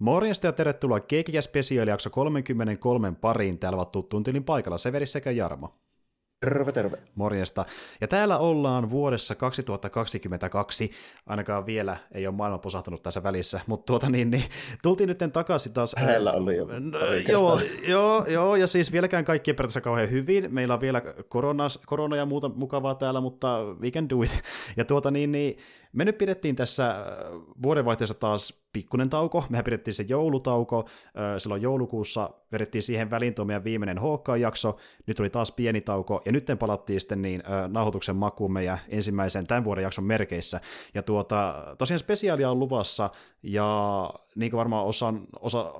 Morjesta ja tervetuloa Keikkiä Spesiaalijakso 33 pariin. Täällä ovat tuttuun tyylin paikalla Severi sekä Jarmo. Terve, terve. Morjesta. Ja täällä ollaan vuodessa 2022. Ainakaan vielä ei ole maailma posahtanut tässä välissä, mutta tultiin nyt takaisin taas. Hänellä oli jo. Joo, ja siis vieläkään kaikki ei periaatteessa kauhean hyvin. Meillä on vielä korona ja muuta mukavaa täällä, mutta we can do it. Ja me nyt pidettiin tässä vuodenvaihteessa taas pikkuinen tauko. Mehän pidettiin se joulutauko. Silloin joulukuussa vedettiin siihen väliin tuo meidän viimeinen HK-jakso. Nyt oli taas pieni tauko. Ja nyt palattiin sitten nauhoituksen makuun meidän ensimmäisen tämän vuoden jakson merkeissä. Ja tosiaan spesiaalia on luvassa. Ja niin kuin varmaan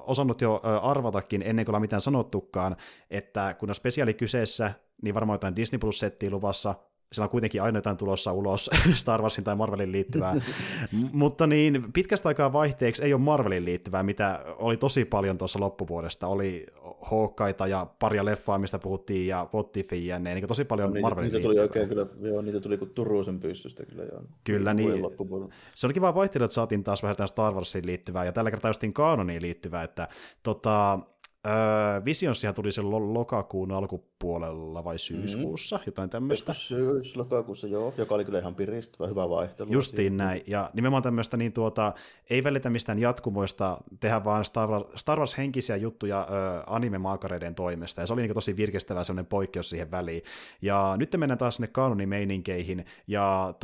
osannut jo arvatakin ennen kuin ollaan mitään sanottukaan, että kun on spesiaali kyseessä, niin varmaan jotain Disney Plus-settiä luvassa. Siellä on kuitenkin aina jotain tulossa ulos Star Warsin tai Marvelin liittyvää, mutta pitkästä aikaa vaihteeksi ei ole Marvelin liittyvää, mitä oli tosi paljon tuossa loppuvuodesta. Oli Hawkeita ja paria leffaa, mistä puhuttiin, ja What If ja ne, niin tosi paljon Marvelin liittyvää. Niitä tuli oikein kyllä, joo, niitä tuli kuin Turusen pyssystä kyllä. Joo. Kyllä, niin se onkin vaan vaihtelu, että saatiin taas vähän Star Warsiin liittyvää, ja tällä kertaa justiin kaanoniin liittyvää, että Visionssihan tuli sen lokakuun alkupuolella vai syyskuussa, jotain tämmöistä. Syys-lokakuussa, joo, joka oli kyllä ihan piristävä, hyvä vaihtelu. Justiin näin, ja nimenomaan tämmöistä, ei välitä mistään jatkumoista, tehdä vaan Star Wars-henkisiä juttuja anime-maakareiden toimesta, ja se oli tosi virkistävä semmoinen poikkeus siihen väliin. Ja nyt mennään taas sinne kaanonimeininkeihin, ja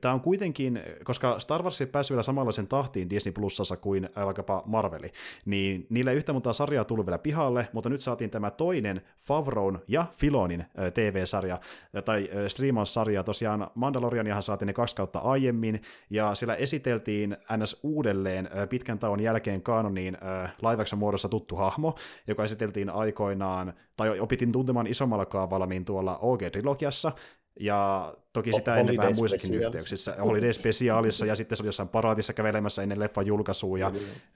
tämä on kuitenkin, koska Star Wars ei päässyt vielä samanlaisen tahtiin Disney Plusassa kuin vaikkapa Marveli, niin niillä ei yhtä montaa sarjaa tullut vielä pihalle, mutta nyt saatiin tämä toinen Favron ja Filonin TV-sarja tai striimaussarja. Tosiaan Mandalorianiahan saatiin ne 2 kautta aiemmin, ja siellä esiteltiin NS uudelleen pitkän tauon jälkeen kaanoniin live-action muodossa tuttu hahmo, joka esiteltiin aikoinaan, tai opittiin tuntemaan isommalla kaavalla tuolla OG-trilogiassa, ja toki sitä ennen vähän muissakin yhteyksissä. Holiday Specialissa, ja sitten se oli jossain paraatissa kävelemässä ennen leffan julkaisua, ja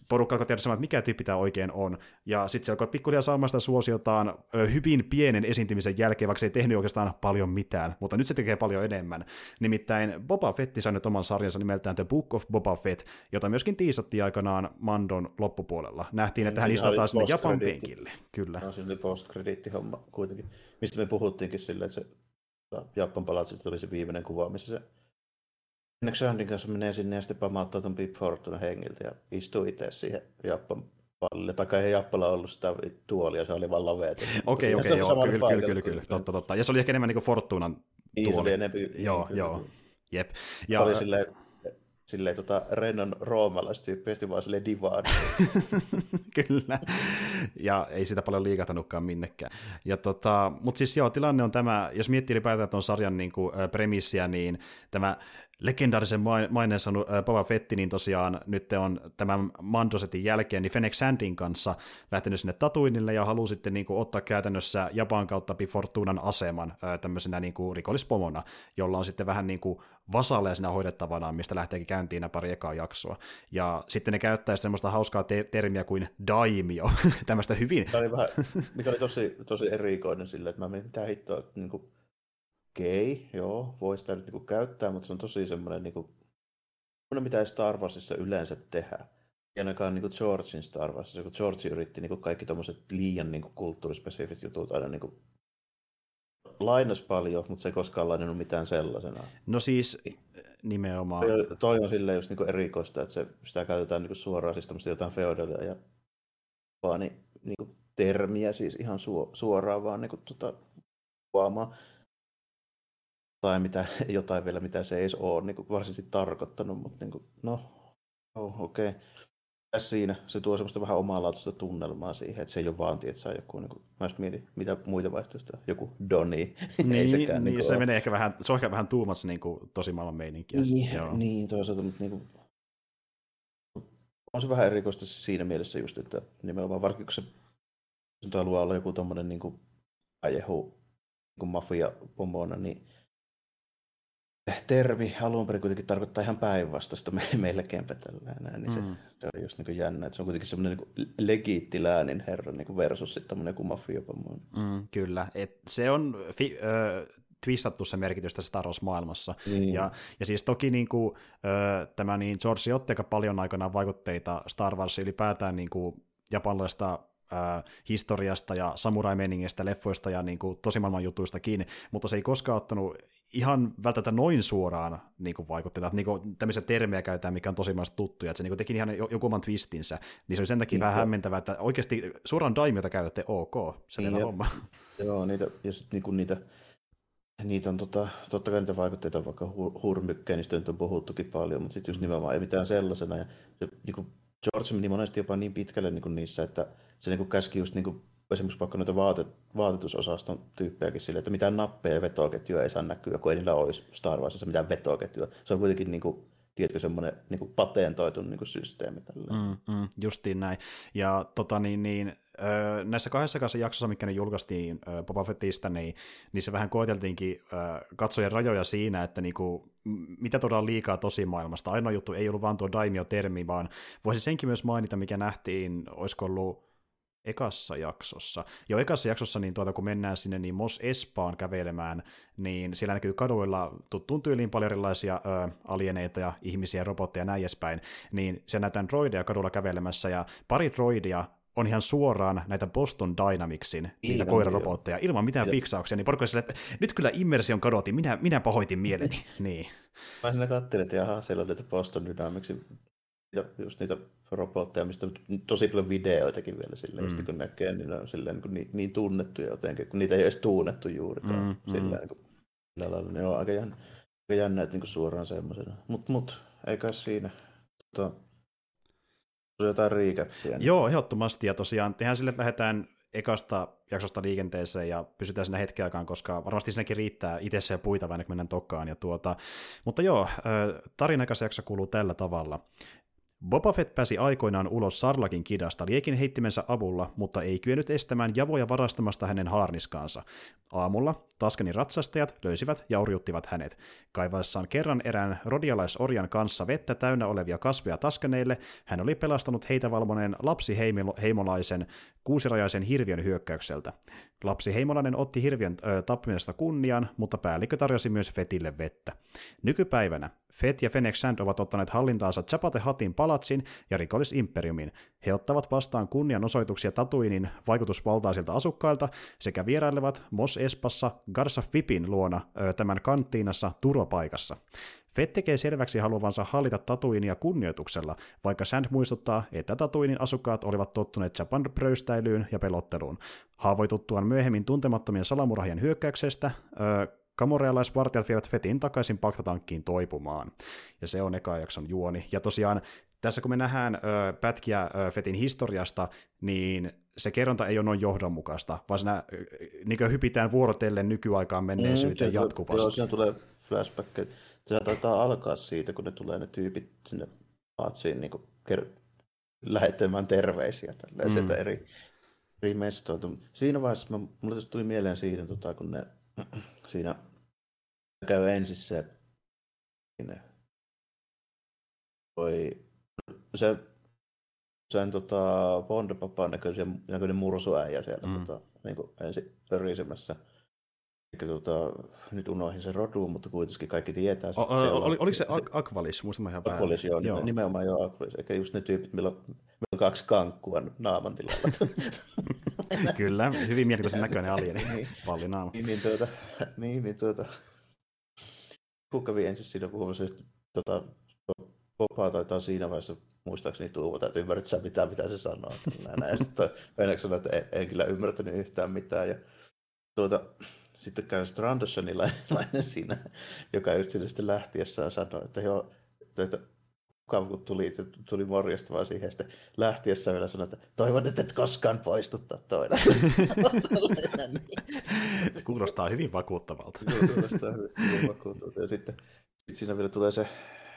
porukka alkoi tiedä, että mikä tyyppi tämä oikein on. Ja sitten se alkoi pikkuhiljaa saamaan sitä suosiotaan hyvin pienen esiintymisen jälkeen, vaikka se ei tehnyt oikeastaan paljon mitään, mutta nyt se tekee paljon enemmän. Nimittäin Boba Fett sai nyt oman sarjansa nimeltään The Book of Boba Fett, jota myöskin tiisattiin aikanaan Mandon loppupuolella. Nähtiin, että hän istutaan sinne Japan penkille. Kyllä. No, siinä oli post-krediittihomma kuitenkin, mistä me puhuttiinkin silleen, että se Japan palatsista oli se viimeinen kuva, missä se Alexandrin kanssa menee sinne ja sitten pamauttaa tuon Big Fortuna hengiltä ja istuu itse siihen Japan pallille. Taikka ei Jappalla ollut sitä tuolia, se oli vaan laveet. Okei, joo, kyllä, totta. Ja se oli ehkä enemmän niin kuin Fortunan tuoli. Se oli enemmän. Joo, jep. Ja oli silleen Rennon roomalaiset tyyppisesti vaan silleen divaan. Kyllä. Ja ei sitä paljon liikahtanutkaan minnekään. Ja mutta siis joo, tilanne on tämä, jos miettii ylipäätään tuon sarjan premissiä, niin tämä legendaarisen maineen saanut Boba Fett, niin tosiaan nyt on tämän Mandosetin jälkeen niin Fennec Sandin kanssa lähtenyt sinne Tatooinille ja haluaa sitten ottaa käytännössä Japan kautta Fortunan aseman tämmöisenä rikollispomona, jolla on sitten vähän vasalleja siinä hoidettavana, mistä lähteekin käyntiin nämä pari ekaa jaksoa. Ja sitten ne käyttää semmoista hauskaa termiä kuin daimio, tämmöistä hyvin. Tämä oli vähän, mikä oli tosi erikoinen silleen, että mä mietin mitään hittoa, okei, joo, voi sitä nyt käyttää, mutta se on tosi semmoinen, mitä ei Star Warsissa yleensä tehdä. Ja ainakaan Georgein Star Warsissa, kun George yritti kaikki tommoset liian kulttuurispesifit jutut aina lainas paljon, mutta se ei koskaan lainannut mitään sellaisena. No siis nimenomaan. Toi on silleen just erikoista, että sitä käytetään suoraan siis tommoista jotain feodalia ja vaan termiä siis ihan suoraan vaan kuvaamaan. Tai jotain vielä, mitä se ei ole varsinaisesti tarkoittanut, mutta okei. Siinä se tuo semmoista vähän omanlaatuista tunnelmaa siihen, että se ei ole vaan, että saa joku, mä just mietin, mitä muita vaihtoehtoja, joku Doni. Se menee ehkä vähän, se on ehkä vähän tuumassa tosi maailman meininkiä. Niin, toisaalta, mutta on se vähän erikoista siinä mielessä just, että nimenomaan varsinkin, kun se haluaa olla joku tommoinen ajehu mafia-pomona, niin termi alun perin kuitenkin tarkoittaa ihan päinvastaista melkeinpä tällä enää, niin se on just jännä, että se on kuitenkin semmoinen legiitti läänin herra versus sitten tommoinen kuin mafiopamoinen. Kyllä, et se on twistattu se merkitys tässä Star Wars-maailmassa. Mm. Ja siis toki niin kuin, tämä niin George otti aika paljon aikanaan vaikutteita Star Wars ylipäätään niin kuin japanilaista historiasta ja samurai-meningistä, leffoista ja niin kuin tosimaailman jutuistakin, mutta se ei koskaan ottanut ihan välttämättä noin suoraan niin kuin vaikutteita, että niin kuin tämmöisiä termejä käytetään, mikä on tosimaista tuttuja, että se niin kuin teki ihan joku oman twistinsä, niin se oli sen takia vähän hämmentävää, että oikeasti suoraan daimiota käytätte, ok, se on homma. Joo, niitä, ja sitten niin kuin niitä on totta kai niitä vaikutteita on vaikka hurmykkejä, niistä nyt on puhuttukin paljon, mutta sitten just nimenomaan ei mitään sellaisena, ja se niin kuin George meni monesti jopa niin pitkälle niin kuin niissä, että se niin kuin käski just niin kuin esimerkiksi vaikka noita vaatetusosaston tyyppejäkin silleen, että mitään nappeja ja vetoketjua ei saa näkyä, kun ei niillä olisi Star Warsissa mitään vetoketjua. Se on kuitenkin niin kuin, tiedätkö, semmoinen niin kuin patentoitu niin kuin systeemi tälleen. Justiin näin. Ja näissä kahdessa jaksossa, mitkä ne julkaistiin Boba Fettistä, niin se vähän koeteltiinkin katsojen rajoja siinä, että niinku, mitä tuodaan liikaa tosimaailmasta. Ainoa juttu ei ollut vaan tuo daimio-termi, vaan voisi senkin myös mainita, mikä nähtiin, olisiko ollut ekassa jaksossa. Jo ekassa jaksossa, niin kun mennään sinne niin Mos Espaan kävelemään, niin siellä näkyy kaduilla tuttuun tyyliin paljon erilaisia alieneita ja ihmisiä, robotteja ja näin edespäin, niin siellä näytetään droideja kadulla kävelemässä, ja pari droidia on ihan suoraan näitä Boston Dynamicsin, niitä koirarobotteja, ilman mitään fiksauksia, niin porukka sille, että nyt kyllä immersion kadotin, minä pahoitin mieleni. Niin. Mä siinä katselin, että jaha, siellä on näitä Boston Dynamicsin, just niitä robotteja, mistä tosi paljon videoitakin vielä silleen, just kun näkee, niin ne on silleen niin tunnettuja jotenkin, kun niitä ei edes tunnettu juurikaan. Silleen, ne on aika jännä, että niin suoraan semmoisena. Mut ei kai siinä. Jotain riikäppiä. Joo, ehdottomasti. Ja tosiaan tehdään sille, että lähdetään ekasta jaksosta liikenteeseen ja pysytään siinä hetken aikaan, koska varmasti siinäkin riittää itse ja puita vain, kun mennään tokaan. Ja mutta joo, tarina ekasta jaksosta kuuluu tällä tavalla. Boba Fett pääsi aikoinaan ulos Sarlakin kidasta liekin heittimensä avulla, mutta ei kyennyt estämään javoja varastamasta hänen haarniskaansa. Aamulla Taskanin ratsastajat löysivät ja orjuttivat hänet. Kaivaessaan kerran erään rodialaisorjan kanssa vettä täynnä olevia kasveja Taskaneille, hän oli pelastanut heitä valvoneen lapsiheimolaisen kuusirajaisen hirviön hyökkäykseltä. Lapsiheimolainen otti hirviön tappamisesta kunnian, mutta päällikkö tarjosi myös Fettille vettä. Nykypäivänä Fett ja Fennec Shand ovat ottaneet hallintaansa Chapate-Hatin palatsin ja rikollis-imperiumin. He ottavat vastaan kunnianosoituksia Tatooinen vaikutusvaltaisilta asukkailta sekä vierailevat Mos Espassa Garsaf Vipin luona tämän kanttiinassa turvapaikassa. Fett tekee selväksi haluavansa hallita Tatooinea kunnioituksella, vaikka Shand muistuttaa, että Tatooinen asukkaat olivat tottuneet Chapan pröystäilyyn ja pelotteluun. Haavoituttuaan myöhemmin tuntemattomien salamurhajien hyökkäyksestä, kamorealaisvartijat vievät Fettin takaisin paktatankkiin toipumaan. Ja se on eka jakson juoni. Ja tosiaan tässä kun me nähdään pätkiä Fettin historiasta, niin se kerronta ei ole noin johdonmukaista, vaan siinä niin hypitään vuorotellen nykyaikaan menneisyyteen jatkuvasti. Joo, siinä tulee flashbackkejä. Se taitaa alkaa siitä, kun ne tulee ne tyypit sinne paatsiin niin lähettämään terveisiä tälleen sieltä eri mestoilta. Siinä vaiheessa mulle tuli mieleen siitä, kun ne siinä käy ensin se Bond-papaan näköinen mursuäijä siellä niinku ensin pörisemässä. Nyt unohdin sen rodun, mutta kuitenkin kaikki tietää. Oliko se Akvalis? Muistan ihan vähän. Akvalis, joo. Nimenomaan jo Akvalis. Eikä just ne tyypit, meillä on kaksi kankkua naaman tilalla. Kyllä, hyvin mielenkiintoisen näköinen alieni. Palli naama. Niin, kun kävi ensin siinä puhumassa, Popaa taitaa siinä vaiheessa muistaakseni tuuvata, että ymmärrät sä mitään, mitä se sanoo. Ja sitten Fennec sanoi, että en kyllä ymmärtänyt yhtään mitään. Ja sitten käy Strandosonilainen siinä, joka just sinne sitten lähtiessään sanoi, että joo, kun tuli morjesta vaan siihen, sitten lähtiessään vielä sanoi, että toivon, että et koskaan poistuttaa toinen. Kuulostaa hyvin vakuuttavalta. Ja sitten siinä vielä tulee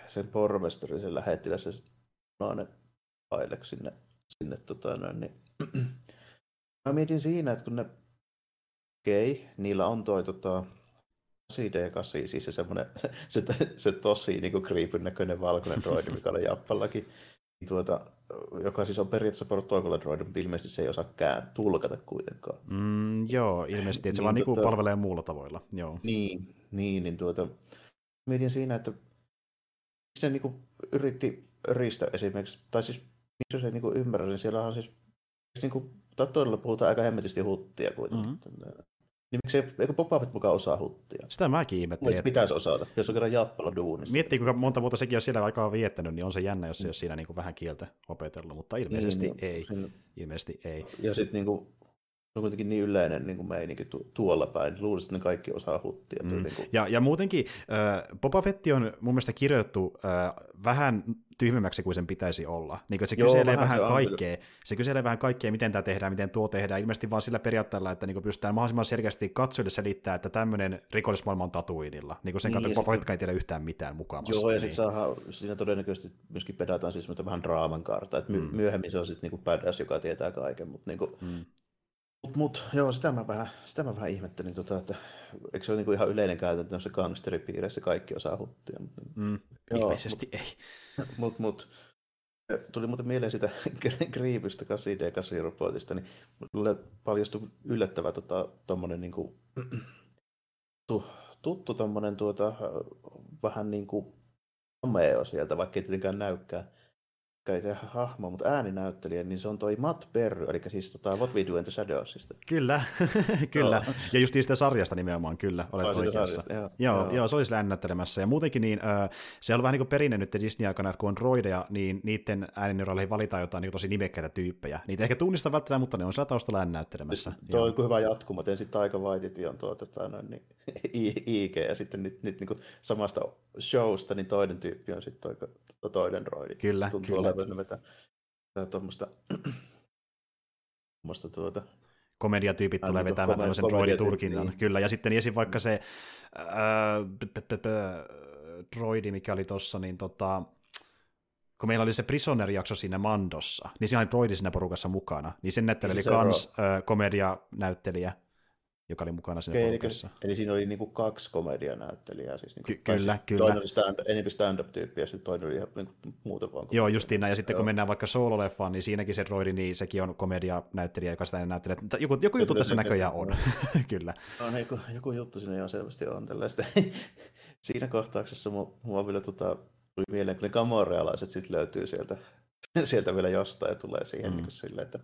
sen pormestari, sen lähettiläs, se noinen paileksi sinne niin. Mä mietin siinä, että kun ne niillä on toi 8D8, siis se semmoinen, se tosi niinku creepyn näköinen valkoinen droidi, mikä oli Jappallakin. joka siis on periaatteessa protokolla droidi, mutta ilmeisesti se ei osaakaan tulkata kuitenkaan. Joo, ilmeisesti, että se vaan niinku palvelee muulla tavoilla. Joo. Niin, mietin siinä, että miksi ne niinku yritti ristää esimerkiksi, tai siis miksi se ei niinku ymmärrä, niin siellä on siis niinku, tatoilla puhutaan aika hemmetysti huttia kuitenkin. Mm-hmm. Niin miksi eikö Boba Fett mukaan osaa huttia? Sitä mäkin ihmettelin. Mielestäni pitäisi osata, jos on kerran Jaappalla duunissa. Miettii, kuinka monta vuotta sekin on siellä aikaa viettänyt, niin on se jännä, jos se ei ole siinä niin kuin vähän kieltä opetellut, mutta ilmeisesti ei. Ilmeisesti ei. Ja sitten niin se on kuitenkin niin yleinen niin kuin meininki tuolla päin. Luulisin, että ne kaikki osaa huttia. Ja muutenkin Boba Fett on mun mielestä kirjoitettu vähän tyhmemmäksi kuin sen pitäisi olla. Niin, että se kyselee vähän kaikkea. Se kyselee vähän kaikkea, miten tämä tehdään, miten tuo tehdään. Ilmeisesti vaan sillä periaatteella, että niin pystytään mahdollisimman selkeästi katsojille selittää, että tämmöinen rikollismaailma on Tatooinilla. Niin, sen kautta Boba Fett ei tiedä yhtään mitään mukavasti. Joo, ja sitten siinä todennäköisesti myöskin pedataan siis vähän draaman kaarta. Myöhemmin se on sitten niin badass, joka tietää kaiken, mutta niin kuin... Joo, sitä mä vähän ihmettelin, että eikö se ole niinku ihan yleinen käytäntö noissa gangsteripiireissä kaikki osaa huttia. Ilmeisesti ei. Mut tuli muuten mieleen sitä Grievistä 8D8-robotista, niin mulle paljastui yllättävä tommonen niinku tuttu tommonen vähän niinku cameo sieltä, vaikka ei tietenkään näykään. Hahmo, mutta ääninäyttelijä, niin se on toi Matt Berry, eli siis What We Do in the Shadowsista. Kyllä, kyllä. No. Ja just siitä sarjasta nimenomaan, kyllä, olet oikeassa. Joo, se oli sillä ääninäyttelemässä. Ja muutenkin niin, se on vähän niin kuin perinne nyt Disney-aikana, että kun on droideja, niin niiden äänineuroihin valitaan jotain niin tosi nimekkäitä tyyppejä. Niitä ehkä tunnistaa välttämättä, mutta ne on sillä taustalla ääninäyttelemässä. Tuo on hyvä jatkuma. Tein sitten Taika Waititi on IG, ja sitten nyt niin samasta showsta, niin toinen tyyppi on sitten toinen droidi. Kyllä, tuntuu kyllä. Vetää tuommoista komediatyypit tulee vetämään tämmöisen droiditurkinnan, niin. Kyllä, ja sitten esim. Vaikka se droidi, mikä oli tuossa, niin kun meillä oli se Prisoner-jakso siinä Mandossa, niin siinä oli droidi siinä porukassa mukana, niin sen näyttelijä oli kans komedianäyttelijä, joka oli mukana siinä porukassa. Eli siinä oli niinku kaksi komedianäyttelijää. Siis niinku kyllä. Toinen oli enemmän stand-up-tyyppi ja sitten toinen oli ihan niinku muuta vaan. Joo, justiin näin. Ja sitten kun mennään vaikka soololeffaan, niin siinäkin se droidi, niin sekin on komedianäyttelijä, joka sitä näyttelee. Joku juttu tässä näköjään on. Kyllä. No, joku juttu siinä ihan selvästi on tällaista. Siinä kohtauksessa mua vielä tuli mieleen, kun ne gamorealaiset sitten löytyy sieltä vielä jostain ja tulee siihen niin kuin silleen, että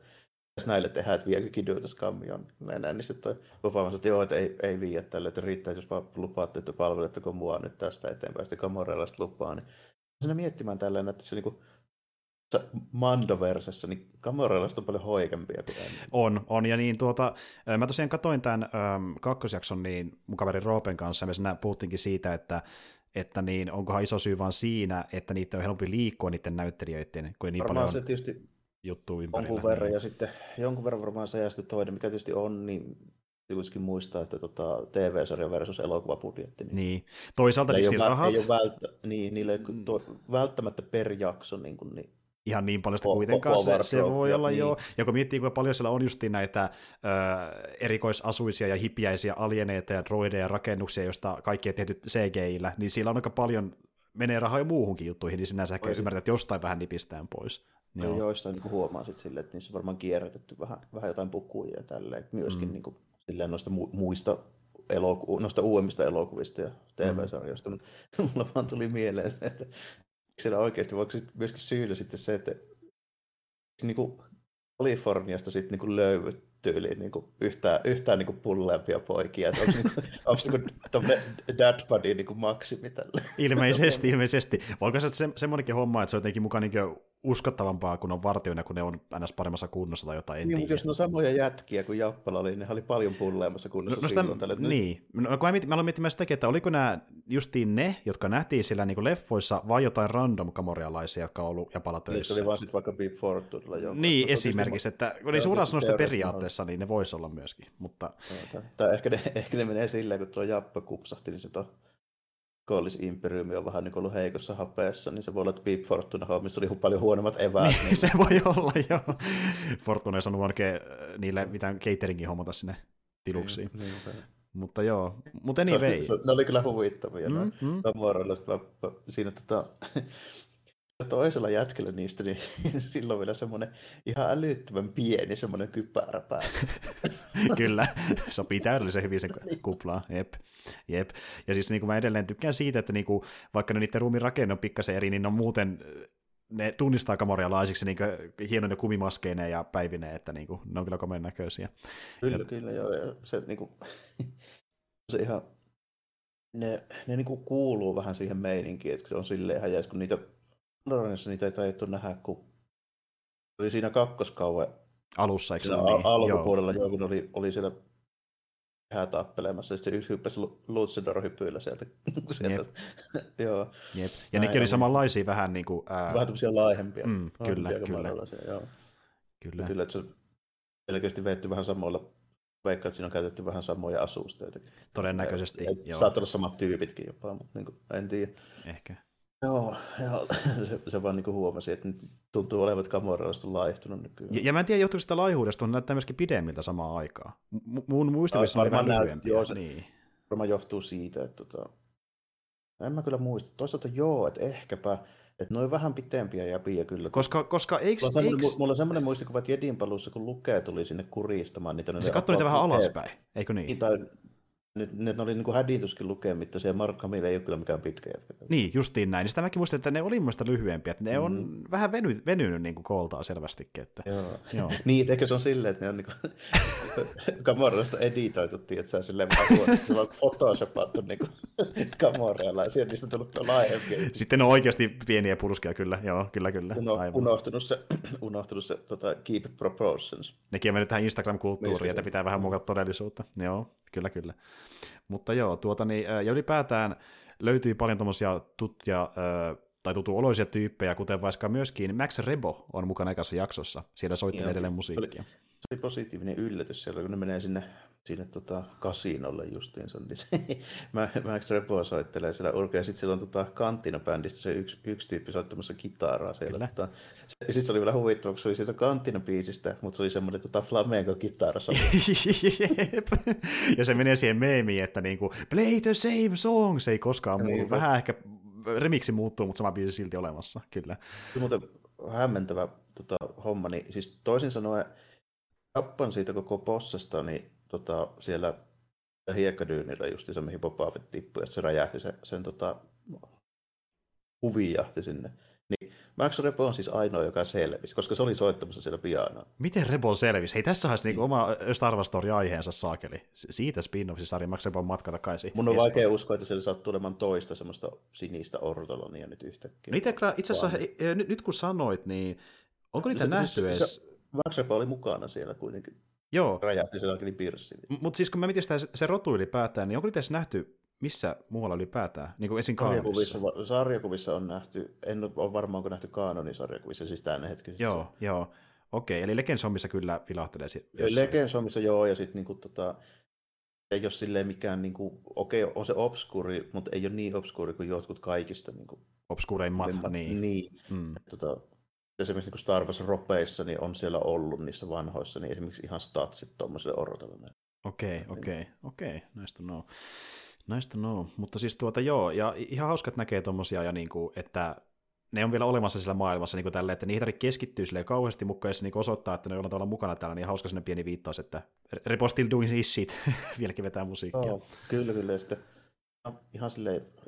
näille tehdään, että viekö kidutuskammioon. Niin sitten toi Vapaamansa, että joo, että ei viiä tälle, että riittää, jos lupaatte, että palveletteko mua nyt tästä eteenpäin, sitten kamorelaiset lupaa. Niin siinä miettimään tällainen, että se niinku Mandoversessa, niin kamorelaiset on paljon hoikempia. On, ja niin mä tosiaan katsoin tämän kakkosjakson niin mun kaverin Roopen kanssa, ja me siinä puhuttiinkin siitä, että niin, onkohan iso syy vaan siinä, että niitä on helpompi liikkua niiden näyttelijöiden, kun niin paljon se tietysti juttu ympärillä. Jonkun verran varmaan se ja sitten toinen, mikä tietysti on, niin kuitenkin muistaa, että TV-sarja versus elokuvabudjetti. Niin. Toisaalta niistä rahat. Niillä ei välttämättä per jakso. Niin, ihan niin paljon sitä kuitenkaan se voi olla jo. Ja kun miettii, kuinka paljon siellä on just näitä erikoisasuisia ja hipiäisiä alieneita ja droideja ja rakennuksia, joista kaikki on tehty CGI-llä, niin siellä on aika paljon, menee rahaa jo muuhunkin juttuihin, niin sinänsä ehkä ymmärtää, että jostain vähän nipistään pois. Joo. Joistain niin huomaa sitten silleen, että niissä on varmaan kierrätetty vähän jotain pukuja ja tälleen. Myöskin niin kuin, silleen noista muista noista uudemmista elokuvista ja TV-sarjoista. Mulla vaan tuli mieleen, että siellä oikeasti voiko myöskin syynä sitten se, että niin kuin Kaliforniasta sitten niin löyvy tyyliin niinku yhtään niinku pulleampia poikia, että onko tommoinen dad body niinku maksimi tällä. Ilmeisesti. Voiko se semmoinenkin homma, että se on jotenkin mukaan niinku uskottavampaa, kun on vartijoina, kun ne on aina paremmassa kunnossa tai jotain. Niin, mutta jos ne on samoja jätkiä kuin Jappala oli, niin ne oli paljon pulleammassa kunnossa. Niin. Mä aloin miettimään sitäkin, että oliko nämä justiin ne, jotka nähtiin siellä niin leffoissa, vai jotain random kamorialaisia, jotka on ollut Japala töissä? Niitä oli vaan sitten vaikka Big Fortunella. Niin, esimerkiksi, että oli suoraan sanoista periaatteessa, niin ne voisi olla myöskin. Mutta... Tai ehkä ne menee silleen, kun tuo Jappa kupsahti, niin se Kollis-imperiumi on vähän niin ollut heikossa hapeessa, niin se voi olla, että Big Fortuna-hommissa oli paljon huonommat eväät. Niin, se voi olla, joo. Fortuna ei sanonut oikein niille mitään cateringin hommata sinne tiluksiin. Mutta joo, mutta niin vei. Ne oli kyllä huvittavia. Siinä toisella jätkellä niistä, niin silloin vielä semmoinen ihan älyttömän pieni semmoinen kypärä päässä. Kyllä, sopii täydellisen hyvin sen kuplaa, jep. Ja siis niin kuin mä edelleen tykkään siitä, että niin kuin, vaikka ne niiden ruumiin rakenne on pikkasen eri, niin on muuten... Ne tunnistaa kamorialaisiksi niin hienoinen kumimaskeineen ja päivineen, että niin kuin, ne on kyllä komeen näköisiä. Kyllä, joo. Ja se, niin kuin, se ihan, ne niin kuin kuuluu vähän siihen meininkiin, että se on silleen ihan jäis, kun niitä ei tajuttu nähdä, kun oli siinä kakkoskauden alussa, eikö se ole niin? Alkupuolella, joo, kun ne oli siellä häätappelemassa, ja sitten yksi hyppäsi Lutsendor-hypyillä sieltä. Joo. Jep. Ja nekin oli samanlaisia vähän niin kuin... Vähän tämmöisiä laihempia. Kyllä. Kyllä, että se on selkeästi veetty vähän samoilla. Veikkaan, että siinä on käytetty vähän samoja asusteita. Todennäköisesti, joo. Saattaa olla samat tyypitkin jopa, mutta niin kuin, en tiedä. Ehkä. Joo, se vaan niinku huomasi, että tuntuu olevat kamoralaiset on laihtunut nykyään. Ja mä en tiedä, johtuuko sitä laihuudesta, mutta näyttää myöskin pidemmiltä samaan aikaan. Mun muistelmissa on vähän lyhyempiä. Joo, se niin. Varmaan johtuu siitä, että en mä kyllä muista. Toisaalta joo, että ehkäpä, että noin vähän pitempiä jäpiä kyllä. Koska eiks... Mulla on semmoinen muistikuva, että Jedin paluussa, kun Luke tuli sinne kuristamaan niitä... Se katsoi niitä vähän alaspäin, eikö niin? Nyt ne oli niin kuin hädityskin lukemittaisia, ja Mark Hamille ei ole kyllä mikään pitkä jätkä. Niin, justiin näin. Sitä mäkin muistin, että ne oli muista lyhyempiä. Ne on vähän venynyt niin kuin kooltaan selvästikin. Että... Joo. Niin, ehkä se on silleen, että ne on niin kuin... Gamorreasta editoituttiin, että sä silleen vaan photoshopattu niin kuin gamorrealaisia, niistä on tullut laajempia. Sitten ne on oikeasti pieniä purskia, kyllä. Unohtunut se keep proportions. Nekin on mennyt tähän Instagram-kulttuuriin, että pitää vähän muokata todellisuutta. Joo, kyllä. Mutta joo, ja ylipäätään löytyy paljon tommosia tutuoloisia tyyppejä, kuten vaikka myöskin Max Rebo on mukana ekassa jaksossa. Siellä soittelee edelleen musiikkia. Se oli positiivinen yllätys siellä, kun ne menee sinne kasinolle justiinsa. Niin Max Rebo soittelee siellä urkea, ja sitten siellä on kantinabändistä se yksi tyyppi soittamassa kitaraa siellä. Sitten se oli vielä huvittava, kun se oli sieltä kantinabiisistä, mutta se oli semmoinen flamenco-kitara. Ja se menee siihen meemiin, että niinku, play the same song, se ei koskaan muutu. Vähän ehkä remiksi muuttuu, mutta sama biisi silti olemassa, kyllä. Muuten hämmentävä homma, niin siis toisin sanoen, kappan siitä koko bossasta, niin siellä hiekkadyynillä justiinsa, mihin Boba Fett tippui, että se räjähti sen huvijahti sinne. Niin Max Rebo on siis ainoa, joka selvisi, koska se oli soittamassa siellä pianoa. Miten Rebo selvisi? Hei, tässä olisi niinku oma Star Wars -story-aiheensa saakeli. Siitä spin-offissa sarja Max Rebon matka takaisin. Mun on vaikea uskoa, että siellä sattuu olemaan toista semmoista sinistä ortolonia nyt yhtäkkiä. Itse asiassa, nyt kun sanoit, niin onko niitä nähty edes... Max Rebo oli mukana siellä kuitenkin. Joo. Räjähti siellä oikein pirssi. Mutta siis kun mä mietin sitä, se rotu ylipäätään, niin onko niitä edes nähty missä muualla ylipäätään? Niin kuin esim. Kaanonissa. Sarjakuvissa on nähty, en ole varma, onko nähty kaanonisarjakuvissa, siis tämän hetkisissä. Joo. Okei, eli Legendsommissa kyllä vilahtelee. Legendsommissa joo, ja sitten niinku, ei ole silleen mikään, niinku, okei, on se obskuuri, mutta ei ole niin obskuuri kuin jotkut kaikista. Niinku, obskuureimmat, niin. Esimerkiksi Star Wars -ropeissa niin on siellä ollut niissä vanhoissa, niin esimerkiksi ihan statsit tuommoiselle orotelle. Okei, nice to know. Mutta siis ja ihan hauska, että näkee tuommoisia, ja niinku, että ne on vielä olemassa sillä maailmassa, niinku tälle, että niihin tarvitsee keskittyä silleen kauheasti, mutta jos se niinku osoittaa, että ne on tavallaan mukana täällä, niin hauska sellainen pieni viittaus, että Rebo still doing his shit, vieläkin vetää musiikkia. Oh, kyllä, sitten.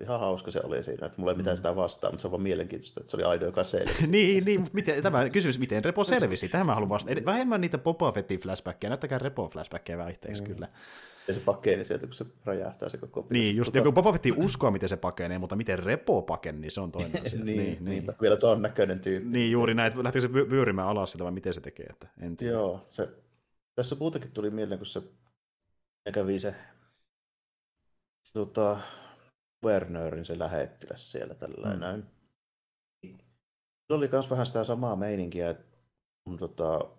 Ihan hauska se oli siinä, että mulla ei mitään sitä vastaa, mutta se on vaan mielenkiintoista, että se oli ainoa, joka selvisi. niin, mutta tämä kysymys, miten Rebo selvisi? Tähän mä haluan vastata. Vähemmän niitä Boba Fettin flashbackkejä, näyttäkää Rebon flashbackkejä vaihteeksi kyllä. Ja se pakeni sieltä, kun se räjähtää se koko piirros. Niin, just, kun Boba Fettin uskoa, miten se pakenee, mutta miten Rebo pakeni, niin se on toinen asia. niin. Vielä tuon näköinen tyyppi. Niin, juuri näin, että lähteekö se pyörimään alas sieltä, vai miten se tekee? Että en tiedä. Joo, tässä muutenkin tuli mieleen, kun se kävi se... Wernerin se lähettiläs siellä tällainen. Näin. Se oli myös vähän sitä samaa meininkiä, että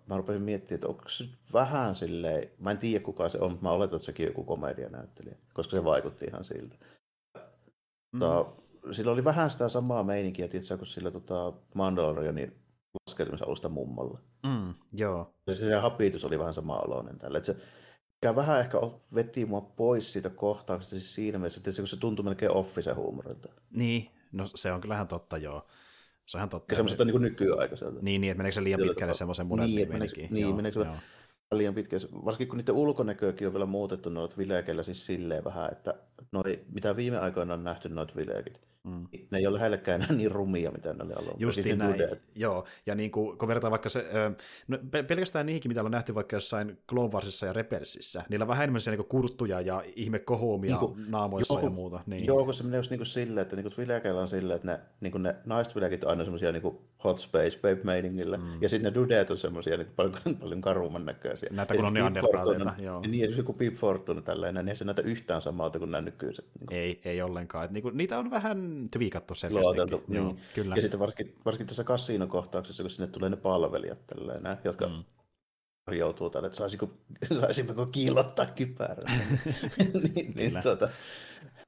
mä rupesin miettimään, että onko se vähän silleen, mä en tiedä kuka se on, mutta mä oletan, että sekin on joku komedianäyttelijä, koska se vaikutti ihan siltä. Sillä oli vähän sitä samaa meininkiä, tietysti kun sillä Mandalorianin laskeutumisalusta mummolla. Joo. Se hapitus oli vähän sama oloinen tällä. Mikä vähän ehkä veti mua pois siitä kohtauksesta siis siinä mielessä, että se tuntui melkein Office-huumorilta. Niin, no se on kyllähän totta, joo. Se on ihan totta. Ja semmoiselta niin nykyaikaiselta. Niin, että meneekö se liian pitkälle semmoisen mudelmeininkiin. Niin, meneekö se liian pitkälle. Varsinkin kun niiden ulkonäköäkin on vielä muutettu noita vilekeillä siis silleen vähän, että noi, mitä viime aikoina on nähty noita vilekit, ne ei ole lähellekään enää niin rumia, mitä ne oli ollut. Justiin näin, joo. Ja niin kuin, kun vertaa vaikka se, no, pelkästään niihinkin, mitä on nähty vaikka jossain Clone Warsissa ja Rebelsissä, niillä on vähän enemmän niin kuin kurttuja ja ihmekohoomia niin naamoissa joku, ja muuta. Niin. Joo, kun se menee niin silleen, että niin vilekeillä on silleen, että ne naiset vilekit on aina semmoisia niin hot space babe-meiningillä, ja sitten ne dudeet on semmoisia niin paljon karumman näköisiä. Näitä kun on neandertaaleita, joo. Niin, esimerkiksi joku Pip Fortuna tällainen, niin ei se näytä yhtään samalta kuin nämä nykyiset. Niin kuin. Ei ollenkaan. Niin kuin, niitä on vähän viikattu selvästikin. Niin. Ja sitten varsinkin tässä kasinokohtauksessa, kun sinne tulee ne palvelijat, tälleen, jotka joutuu tälle, että saisimmeko kiillottaa kypärää.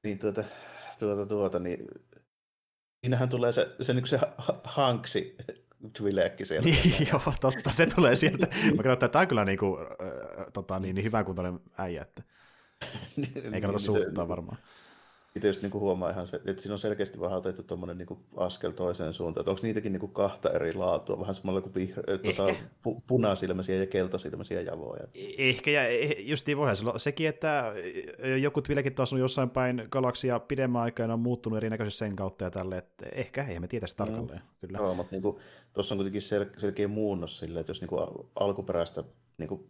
niin siinähän tulee se hanksi twileekki sieltä. Niin, joo, totta, se tulee sieltä. Mä katsotaan, että tämä on kyllä niin hyvänkuntoinen äijä, että ei kannata suuttaa varmaan. Itse just niinku huomaa ihan se, että siinä on selkeästi vähän otettu tuommoinen niinku askel toiseen suuntaan, että onko niitäkin niinku kahta eri laatua, vähän samalla kuin punasilmäisiä ja keltasilmäisiä javoja. Ehkä, ja justiin voihan sekin, että joku twilekin taas on jossain päin galaksia pidemmän aikaa on muuttunut erinäköisesti sen kautta ja tälleen, että ehkä ei me tietäisi tarkalleen. Kyllä. Joo, mutta niinku, tuossa on kuitenkin selkeä muunnos silleen, että jos niinku alkuperäistä niinku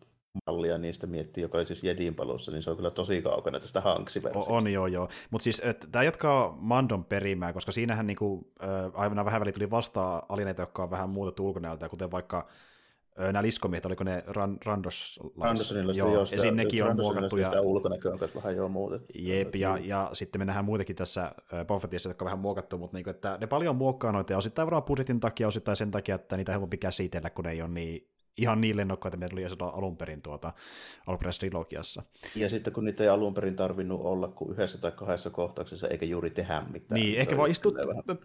mallia niistä miettii, joka oli siis Jedin paluussa, niin se on kyllä tosi kaukana tästä Hanksi-versista. On, joo. Mutta siis tämä jatkaa Mandon perimää, koska siinähän niinku, aivan vähän väliin tuli vastaan alineita, jotka on vähän muutettu ulkonäöltä, kuten vaikka nämä liskomiehet, oliko ne Randoslaiset? Joo, ja siinä nekin on muokattu. Ja ulkonäkö on myös vähän muutettu. Jep, ja sitten me nähdään muitakin tässä Buffettissä, jotka on vähän muokattu, mutta niinku, että ne paljon muokkaa noita, ja osittain varmaan budjetin takia, osittain sen takia, että niitä on helpompi käsitellä, kun ei ole niin ihan niin lennokkaita, mitä tuli alun perin alkuperäistrilogiassa. Ja sitten kun niitä ei alun perin tarvinnut olla kuin yhdessä tai kahdessa kohtauksessa, eikä juuri tehdä mitään. Niin, ehkä vaan istut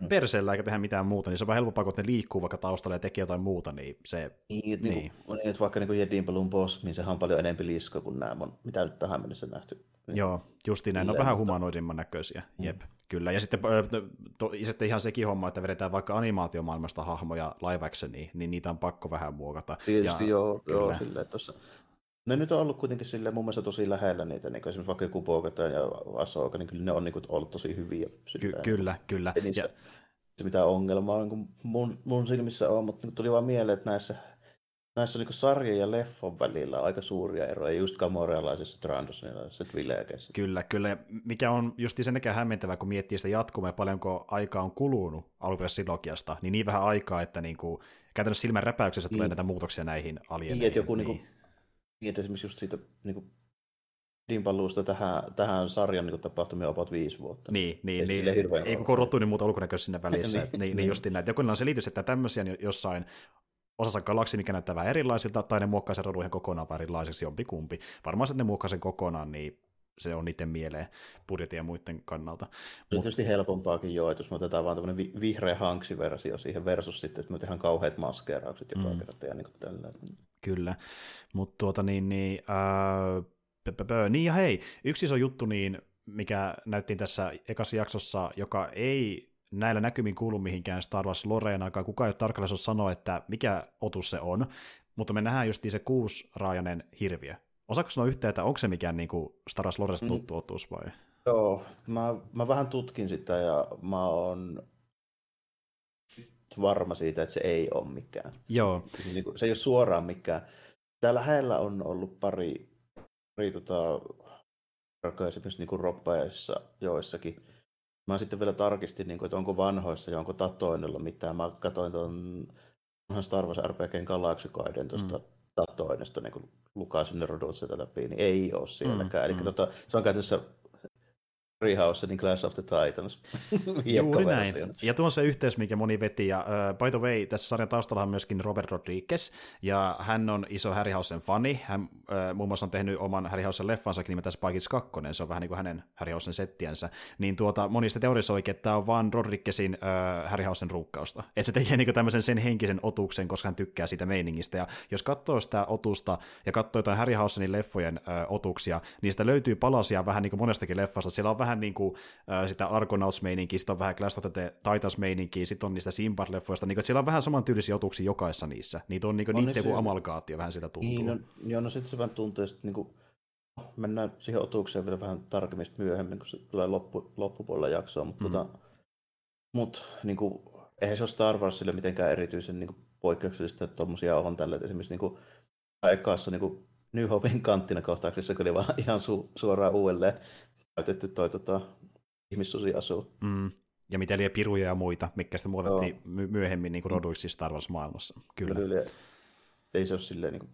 perseellä eikä tehdä mitään muuta, niin se on vähän helpompaa, kun ne liikkuu vaikka taustalla ja tekee jotain muuta, niin se... Niin. Että vaikka niin Jedin paluun boss, niin sehän on paljon enemmän lisko kuin nämä on, mitä nyt tähän mennessä nähty. Niin. Joo, justiin näin, ne on vähän humanoidimman näköisiä, jep. Kyllä, ja sitten ihan sekin homma, että vedetään vaikka animaatiomaailmasta hahmoja live actioniin, niin niitä on pakko vähän muokata. Tietysti ja, joo silleen tuossa. Ne nyt on ollut kuitenkin silleen mun mielestä tosi lähellä niitä, niin esimerkiksi vaikka joku Bogota ja Ahsoka, niin kyllä ne on niin kuin, ollut tosi hyviä. Kyllä. Ei niissä mitään ongelmaa on, kun mun silmissä on, mutta tuli vaan mieleen, että näissä niin sarjan ja leffon välillä on aika suuria eroja, just kamorealaisissa trandosinalaisissa twileekeissä. Kyllä. Mikä on just sen takia hämmentävää, kun miettii sitä jatkumaa ja paljonko aikaa on kulunut alkuperäistrilogiasta, niin vähän aikaa, että niinku, käytännössä silmän räpäyksessä tulee näitä muutoksia näihin alieneihin. Että esimerkiksi just siitä niinku Dinpaluusta tähän sarjan niin tapahtumia on about 5 vuotta. Niin. Ei kun korottuu, niin muuta ulkonäköä sinne välissä. niin justiin näin. Jokin on se liitys, että tämmöisiä jossain osassa galaksia, mikä näyttää vähän erilaisilta, tai ne muokkaa sen rodun ihan kokonaan vähän erilaiseksi, jompikumpi. Varmaan se, että ne muokkaa sen kokonaan, niin se on niiden mieleen budjetin ja muiden kannalta. Se on tietysti helpompaakin jo, että jos me otetaan vaan tämmöinen vihreä hanksiversio siihen versus sitten, että me tehdään kauheat maskeeraukset joka kerta ja niin kuin tällä. Kyllä, mutta niin ja hei, yksi iso juttu, niin, mikä näyttiin tässä ekassa jaksossa, joka ei näillä näkymin kuulu mihinkään Star Wars Loreen aikaan. Kukaan ei ole tarkalleen sanoa, että mikä otus se on, mutta me nähdään just se 6-raajainen hirviö. Osaatko sanoa yhtään, että onko se mikään niin kuin Star Wars Loresta tuttu otus vai? Joo, mä vähän tutkin sitä ja mä oon varma siitä, että se ei ole mikään. Joo. Se ei ole suoraan mikään. Täällä lähellä on ollut pari esimerkiksi niin kuin roppaissa joissakin. Mä sitten vielä tarkistin, että onko vanhoissa ja onko tatoinilla mitään. Mä katsoin tuon Star Wars RPG:n Galaxy Guiden tuosta tatoinesta, niin kun lukasin ne rodut sieltä läpi, niin ei ole sielläkään. Eli se on käytännössä Treehouse, niin Clash of the Titans. Juuri näin. Ja tuon se yhteys, mikä moni veti. Ja by the way, tässä sarjan taustalla on myöskin Robert Rodriguez, ja hän on iso Harryhausen fani. Hän muun muassa on tehnyt oman Harryhausen leffansakin nimeltä Spy Kids 2, se on vähän niin kuin hänen Harryhausen settiänsä. Niin monista teorisoikin, että tämä on vaan Rodriguezin Harryhausen ruukkausta. Että se tekee niin tämmöisen sen henkisen otuksen, koska hän tykkää siitä meiningistä. Ja jos katsoo sitä otusta ja katsoo jotain Harryhausenin leffojen otuksia, niin sitä löytyy palasia vähän niin kuin monestakin leffasta. Siellä on vähän vähän niin kuin sitä Argonauts-meininkiä, sitten on vähän Clash of the Titans-meininkiä, sitten on niistä Sinbad-leffoista, niin kuin, siellä on vähän samantyylisiä otuksia jokaisessa niissä. Niitä on niin kuin, niitä joku amalgaatio vähän sitä tuntuu. Niin, no sitten se vähän tuntuu, että niin kuin, mennään siihen otukseen vielä vähän tarkemmin myöhemmin, kun se tulee loppupuolella jaksoa, mutta niin kuin, eihän se ole Star Warsille mitenkään erityisen niin kuin, poikkeuksellista, että tuommoisia on tällä, että esimerkiksi niin kuin, ekassa niin kuin, New Hopein kanttinakohtauksessa kyllä vaan ihan suoraan uudelleen käytetty toi ihmissusiasu. Ja mitä liian piruja ja muita, mitkä sitten muutettiin myöhemmin niin kuin roduiksi Star Wars-maailmassa. Kyllä. Ei se ole silleen, niin kuin,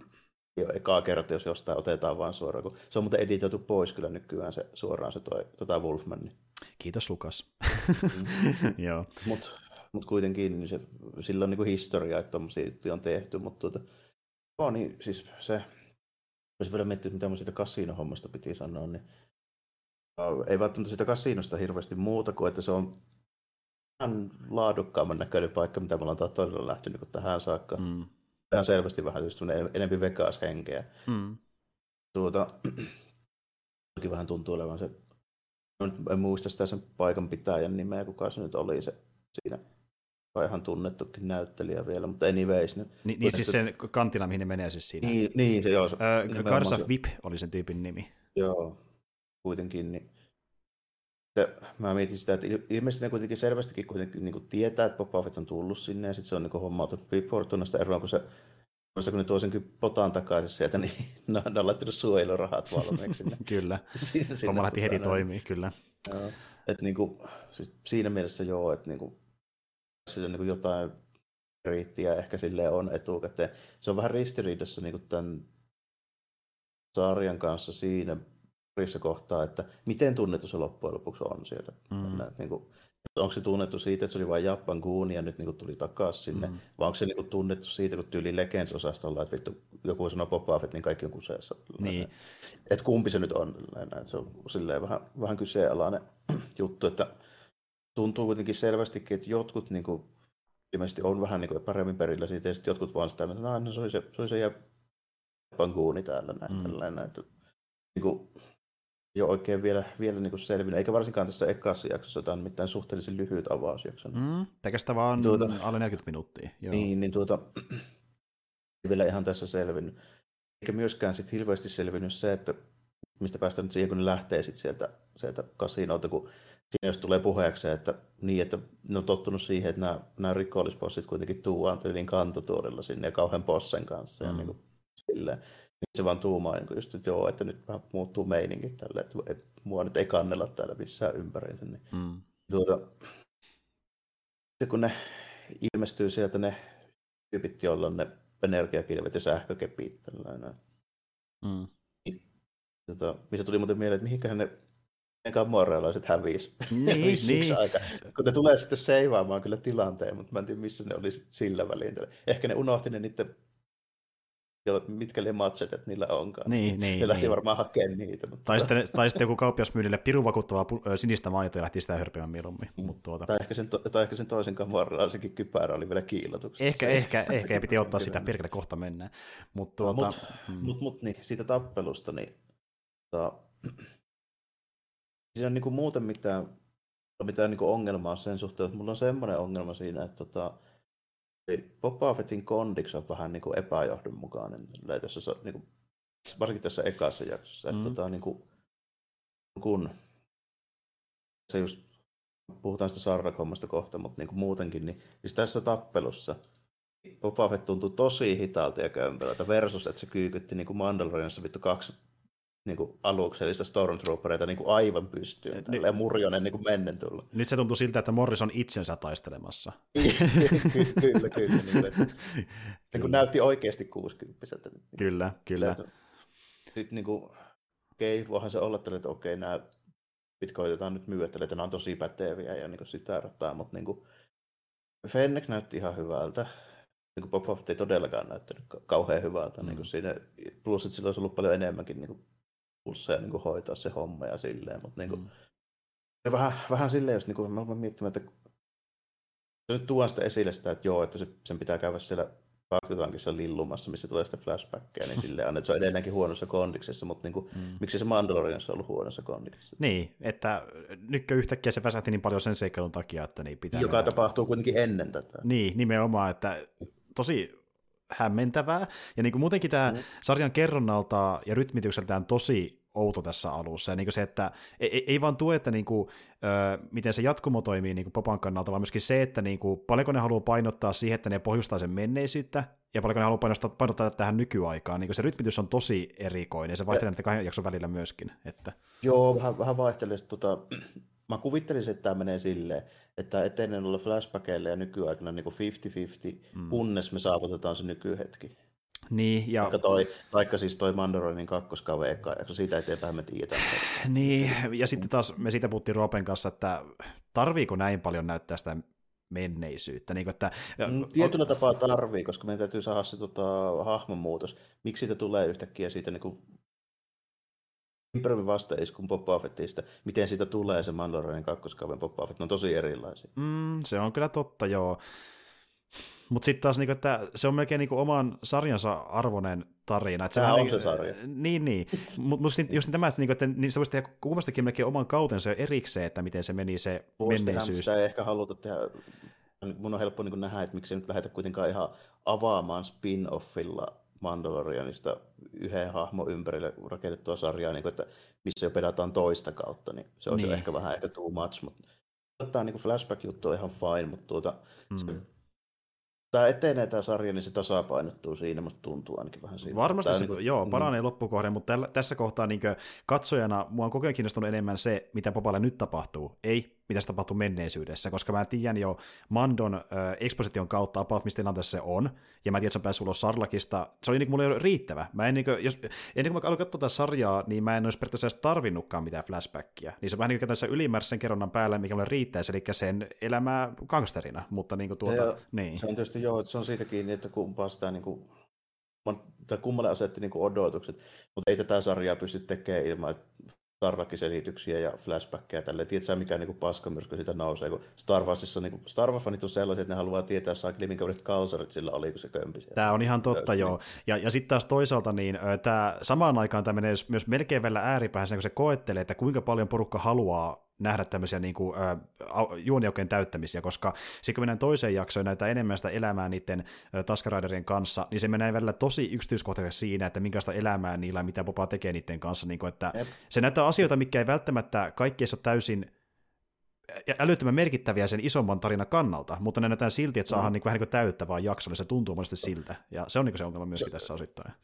ei ole ekaa kertaa, jos jostain otetaan vaan suoraan. Kun se on muuten editoitu pois kyllä nykyään se, suoraan se tota Wolfman. Kiitos Lukas. Joo. Mutta kuitenkin niin sillä on niin kuin historia, että tommosia juttuja on tehty, mutta niin siis se... Jos vielä miettii, mitä siitä kasinohommasta piti sanoa, niin ei välttämättä siitä kasinosta hirveästi muuta kuin, että se on vähän laadukkaamman näköinen paikka, mitä me ollaan todella lähty niin tähän saakka. Ihan selvästi vähän siis enempi vegas-henkeä. Vähän tuntuu olevan se, en muista sitä sen paikan pitäjän nimeä, kuka se nyt oli se siinä. Ihan tunnettukin näyttelijä vielä, mutta anyways. Niin siis sen kantina, mihin ne menee siis siinä. Niin se joo. Garza Vip oli sen tyypin nimi. Joo, kuitenkin. Niin. Mä mietin sitä, että ilmeisesti ne kuitenkin selvästikin niin tietää, että Boba Fett on tullut sinne, ja sitten se on niin hommautunut Bib Fortunasta eroon, kun ne tuo senkin potaan takaisin sieltä, niin ne on laittanut suojelurahat valmiiksi. Kyllä, homma lähti heti toimii, kyllä. Joo. Et, niin kuin, siis siinä mielessä joo, että niin kuin, se on niin kuin jotain riittiä ehkä silleen on etukäteen. Se on vähän ristiriidassa niin kuin tämän sarjan kanssa siinä parissa kohtaa, että miten tunnettu se loppujen lopuksi on siellä. Niin kuin, onko se tunnettu siitä, että se oli vain Japan Goon ja nyt niin kuin tuli takaisin sinne, vai onko se niin kuin tunnettu siitä, kun tyyli Legends-osastolla, että vittu, joku sanoo Boba Fett, niin kaikki on kuseessa. Niin. Että kumpi se nyt on. Se on silleen vähän kyseenalainen juttu, että tuntuu kuitenkin selvästikin, että jotkut niin kuin, ilmeisesti on vähän niin kuin, paremmin perillä siitä, ja sitten jotkut vaan sitä, että no, se oli se ja pankuuni täällä näin. Niin kuin, ei ole oikein vielä niin kuin selvinnyt, eikä varsinkaan tässä ekassa jaksossa, tämä on mitään suhteellisen lyhyt avausjakso. Eikä sitä vaan alle 40 minuuttia. Joo. Niin, ei vielä ihan tässä selvinnyt. Eikä myöskään sit hirveästi selvinnyt se, että mistä päästään nyt siihen, kun ne lähtee sit sieltä kasinolta, kun siinä jos tulee puheeksi, että ne on tottunut siihen, että nämä rikollispossit kuitenkin tuuaan tyylin kantotuorilla sinne ja kauhean bossen kanssa. Ja niin kuin, silleen, niin se vaan tuumaa, niin just, että joo, että nyt vähän muuttuu meininki tälle, että mua nyt ei kannella täällä missään ympäriinsä. Niin. Sitten kun ne ilmestyy sieltä ne tyypit, joilla on ne energiakilvet ja sähkökepit, tällainen. Missä tuli muuten mieleen, että mihinkähän ne gamorrealaiset hävisi niin. aika. Kun ne tulee sitten seivaamaan kyllä tilanteen, mutta mä en tiedä missä ne oli sillä väliin. Ehkä ne unohti ne niiden, mitkä lematset, että niillä onkaan. Niin, ne lähti varmaan hakemaan niitä. Mutta... Tai sitten joku kauppias myydille pirun vakuuttavaa sinistä maitoa ja lähti sitä hörpimään mieluummin. Tai ehkä sen toisen gamorrealaisenkin kypärä oli vielä kiillotuksessa. Ehkä ei piti ottaa sitä, perkele kohta mennään. Mutta siitä tappelusta niin... Siinä on niinku muuten mitään niinku ongelmaa sen suhteen, että mulla on semmoinen ongelma siinä, että Boba Fettin kondiksi on vähän niinku epäjohdonmukainen tässä, niinku, varsinkin tässä ekassa jaksossa. Että niinku, kun se just, puhutaan sitä sarrakommasta kohta, mutta niinku muutenkin, niin tässä tappelussa Boba Fett tuntuu tosi hitaalta ja kömpelöltä versus, että se kyykytti niinku Mandalorianissa vittu 2 niinku aluksellista stormtroopereita niinku aivan pystyyn ja murjonen niinku mennen tulla. Nyt se tuntuu siltä, että Morris on itsensä taistelemassa. kyllä. Niin kuin näytti oikeasti 60-vuotiaalta. Kyllä. Sitten niinku voihan se olla tällä, että okei, nämä pitkoitetaan nyt myyttelee, että nämä on tosi päteviä ja niinku sitä rattaa, mutta niinku Fennec näytti ihan hyvältä. Niinku Boba Fett ei todellakaan näyttänyt kauhean hyvältä niinku siinä, plus että sillä olisi ollut paljon enemmänkin niinku pulsseja niinku hoitaa se homma ja silleen, mut niinku vähän silleen, jos niinku mä miettimään, että nyt tuon sitä esille sitä, että joo, että sen pitää käydä siellä tankissa lillumassa, missä tulee sitä flashbackkejä, niin silleen annet, se on edelleenkin huonossa kondiksessa, mutta niin kuin, miksi se Mandalorianissa on ollut huonossa kondiksessa? Niin, että nyt yhtäkkiä se väsähti niin paljon sen seikkailun takia, että niin pitää... Joka tapahtuu kuitenkin ennen tätä. Niin, nimenomaan, että tosi hämmentävää, ja niin kuin muutenkin tämä sarjan kerronnalta ja rytmitykseltään tosi outo tässä alussa, ja niin kuin se, että ei vaan tue, että niin kuin, miten se jatkumo toimii niin kuin Popan kannalta, vaan myöskin se, että niin kuin, paljonko ne haluaa painottaa siihen, että ne pohjustaa sen menneisyyttä, ja paljonko ne haluaa painottaa tähän nykyaikaan. Niin kuin se rytmitys on tosi erikoinen, ja se vaihtelee näitä kahden jakson välillä myöskin. Että. Joo, vähän vaihtelee. Mä kuvittelisin, että tämä menee silleen, että etenee olla flashbackeille ja nykyaikana niin kuin 50-50, kunnes me saavutetaan se nykyhetki. Niin, ja... Taikka siis toi Mandalorianin kakkoskauden eka jakso, siitä eteenpäin me tiedetään. Niin, ja sitten taas me siitä puhuttiin Roopen kanssa, että tarviiko näin paljon näyttää sitä menneisyyttä? Niin, että... Tietyllä tapaa tarvii, koska meidän täytyy saada se hahmonmuutos. Miksi siitä tulee yhtäkkiä siitä niinku... Imperiumin vastaiskun Boba Fettistä, miten siitä tulee se Mandalorianin kakkoskauden Boba Fett, ne on tosi erilaisia. Se on kyllä totta, joo. Mutta sitten taas niinku, että se on melkein niinku oman sarjansa arvoinen tarina. Tämä on se sarja. Niin. Mutta just tämä, että niin se voisi tehdä kummastakin melkein oman kautensa erikseen, että miten se meni se menneisyys. Sitä ei ehkä haluta tehdä. Mun on helppo niin nähdä, että miksi ei nyt lähdetä kuitenkaan ihan avaamaan spin-offilla Mandalorianista yhden hahmon ympärille rakennettua sarjaa, niin kuin, että missä jo pelataan toista kautta. Niin se on niin. Ehkä vähän ehkä too much. Tämä niin flashback-juttu on ihan fine, mutta tämä etenee tämä sarja, niin se tasapainottuu siinä, mutta tuntuu ainakin vähän siitä. Varmasti se paranee loppukohden, mutta tässä kohtaa niin katsojana mua on koko ajan kiinnostunut enemmän se, mitä Boballe nyt tapahtuu, ei mitä se tapahtuu menneisyydessä, koska mä tiedän jo Mandon eksposition kautta about, mistä tilanteessa se on, ja mä tiedän, että se on päässyt ulos Sarlacista. Se oli niin kuin mulle jo riittävä. Mä en, niin kuin, jos, ennen kuin mä aloin katsoa tätä sarjaa, niin mä en olisi periaatteessa tarvinnutkaan mitään flashbackia. Niin se on vähän niin kuin tässä ylimääräisen kerronnan päällä, mikä mulle riittäisi, eli sen elämää gangsterina. Mutta niin kuin niin. Se on tietysti se on siitä kiinni, että kumpaa sitä niin kuin, kummalle asetti niin kuin odotukset, mutta ei tätä sarjaa pysty tekemään ilman, Star-Wars-selityksiä ja flashbackkejä tälleen. Tiedätkö mikä niinku paskamyrsky siitä nousee, kun Star Warsissa niinku Star Wars-fanit on sellaisia, että ne haluaa tietää saakeli, minkä uudet kalsarit sillä oli, kun se kömpi. Tämä on ihan totta, joo. Ja sitten taas toisaalta, niin tää, samaan aikaan tämä menee myös melkein välillä ääripäähän, kun se koettelee, että kuinka paljon porukka haluaa nähdä tämmöisiä niin kuin, juoniaukeen täyttämisiä, koska sitten kun mennään toiseen jaksoon näitä enemmän sitä elämää niiden taskariderien kanssa, niin se menee välillä tosi yksityiskohtaisesti siinä, että minkälaista elämää niillä, mitä Boba tekee niiden kanssa, niin kuin, että se näyttää asioita, mitkä ei välttämättä kaikkeessa ole täysin älyttömän merkittäviä sen isomman tarinan kannalta, mutta ne näytetään silti, että saadaan niin vähän niin kuin täyttävää jaksolle, se tuntuu monesti siltä, ja se on niin kuin se ongelma myöskin tässä osittain.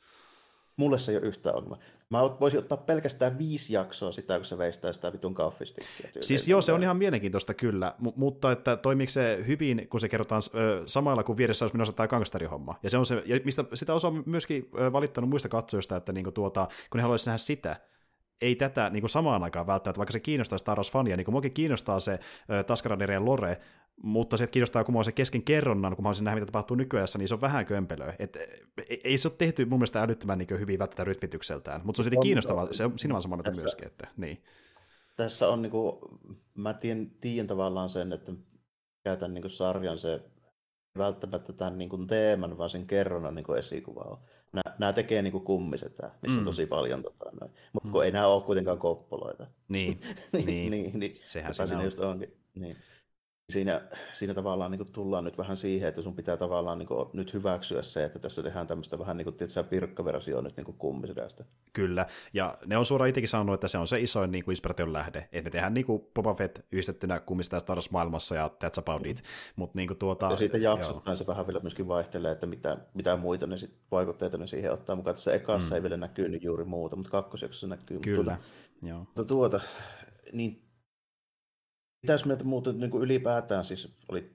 Mulle se ei ole yhtään ongelma. Mä voisin ottaa pelkästään 5 jaksoa sitä, kun se veistää sitä vitun kauffistikkiä. Siis joo, se on ihan mielenkiintoista kyllä, mutta että toimiiko se hyvin, kun se kerrotaan samalla, kuin vieressä olisi menossa tämä gangsterihomma. Ja se on se, ja mistä sitä osa on myöskin valittanut muista katsojista, että niinku kun ne haluaisi nähdä sitä, ei tätä niinku samaan aikaan välttämättä, vaikka se kiinnostaa Star Wars-fania, niin kuin muakin kiinnostaa se Taskaraderien lore, mutta se, että kiinnostaa, kun mä oon sen kesken kerronnan, kun mä haluaisin nähdä, mitä tapahtuu nykyajassa, niin se on vähän kömpelöä. Ei se ole tehty mun mielestä älyttömän niin hyvin välttämättä rytmitykseltään, mutta se on silti kiinnostavaa, se on sinä vaan samanlaita myöskin. Että, niin. Tässä on, niin kuin, mä tiedän tavallaan sen, että käytän niin sarjan se, välttämättä tämän niin kuin teeman, vaan sen kerronnan niin esikuvaa on. Nämä tekee niin kuin kummiset, missä on tosi paljon mutta kun ei nämä ole kuitenkaan koppoloita. Niin. Sehän siinä on. Just onkin. Niin. Siinä tavallaan niin kuin tullaan nyt vähän siihen, että sun pitää tavallaan niin kuin nyt hyväksyä se, että tässä tehdään tämmöistä vähän niin kuin pirkkaversio nyt niin kuin kummisedästä. Kyllä, ja ne on suoraan itsekin sanonut, että se on se isoin niin kuin inspiraation lähde, että ne tehdään niin kuin Boba Fett yhdistettynä kummisedä Star Wars maailmassa ja that's about it. Mut niin kuin ja siitä jaksottain se vähän vielä myöskin vaihtelee, että mitä muita ne sit vaikutteita ne siihen ottaa mukaan. Tässä ekassa ei vielä näkyy nyt juuri muuta, mutta kakkosjaksossa näkyy. Kyllä, joo. Mutta niin mitäs mieltä muuten niin ylipäätään siis oli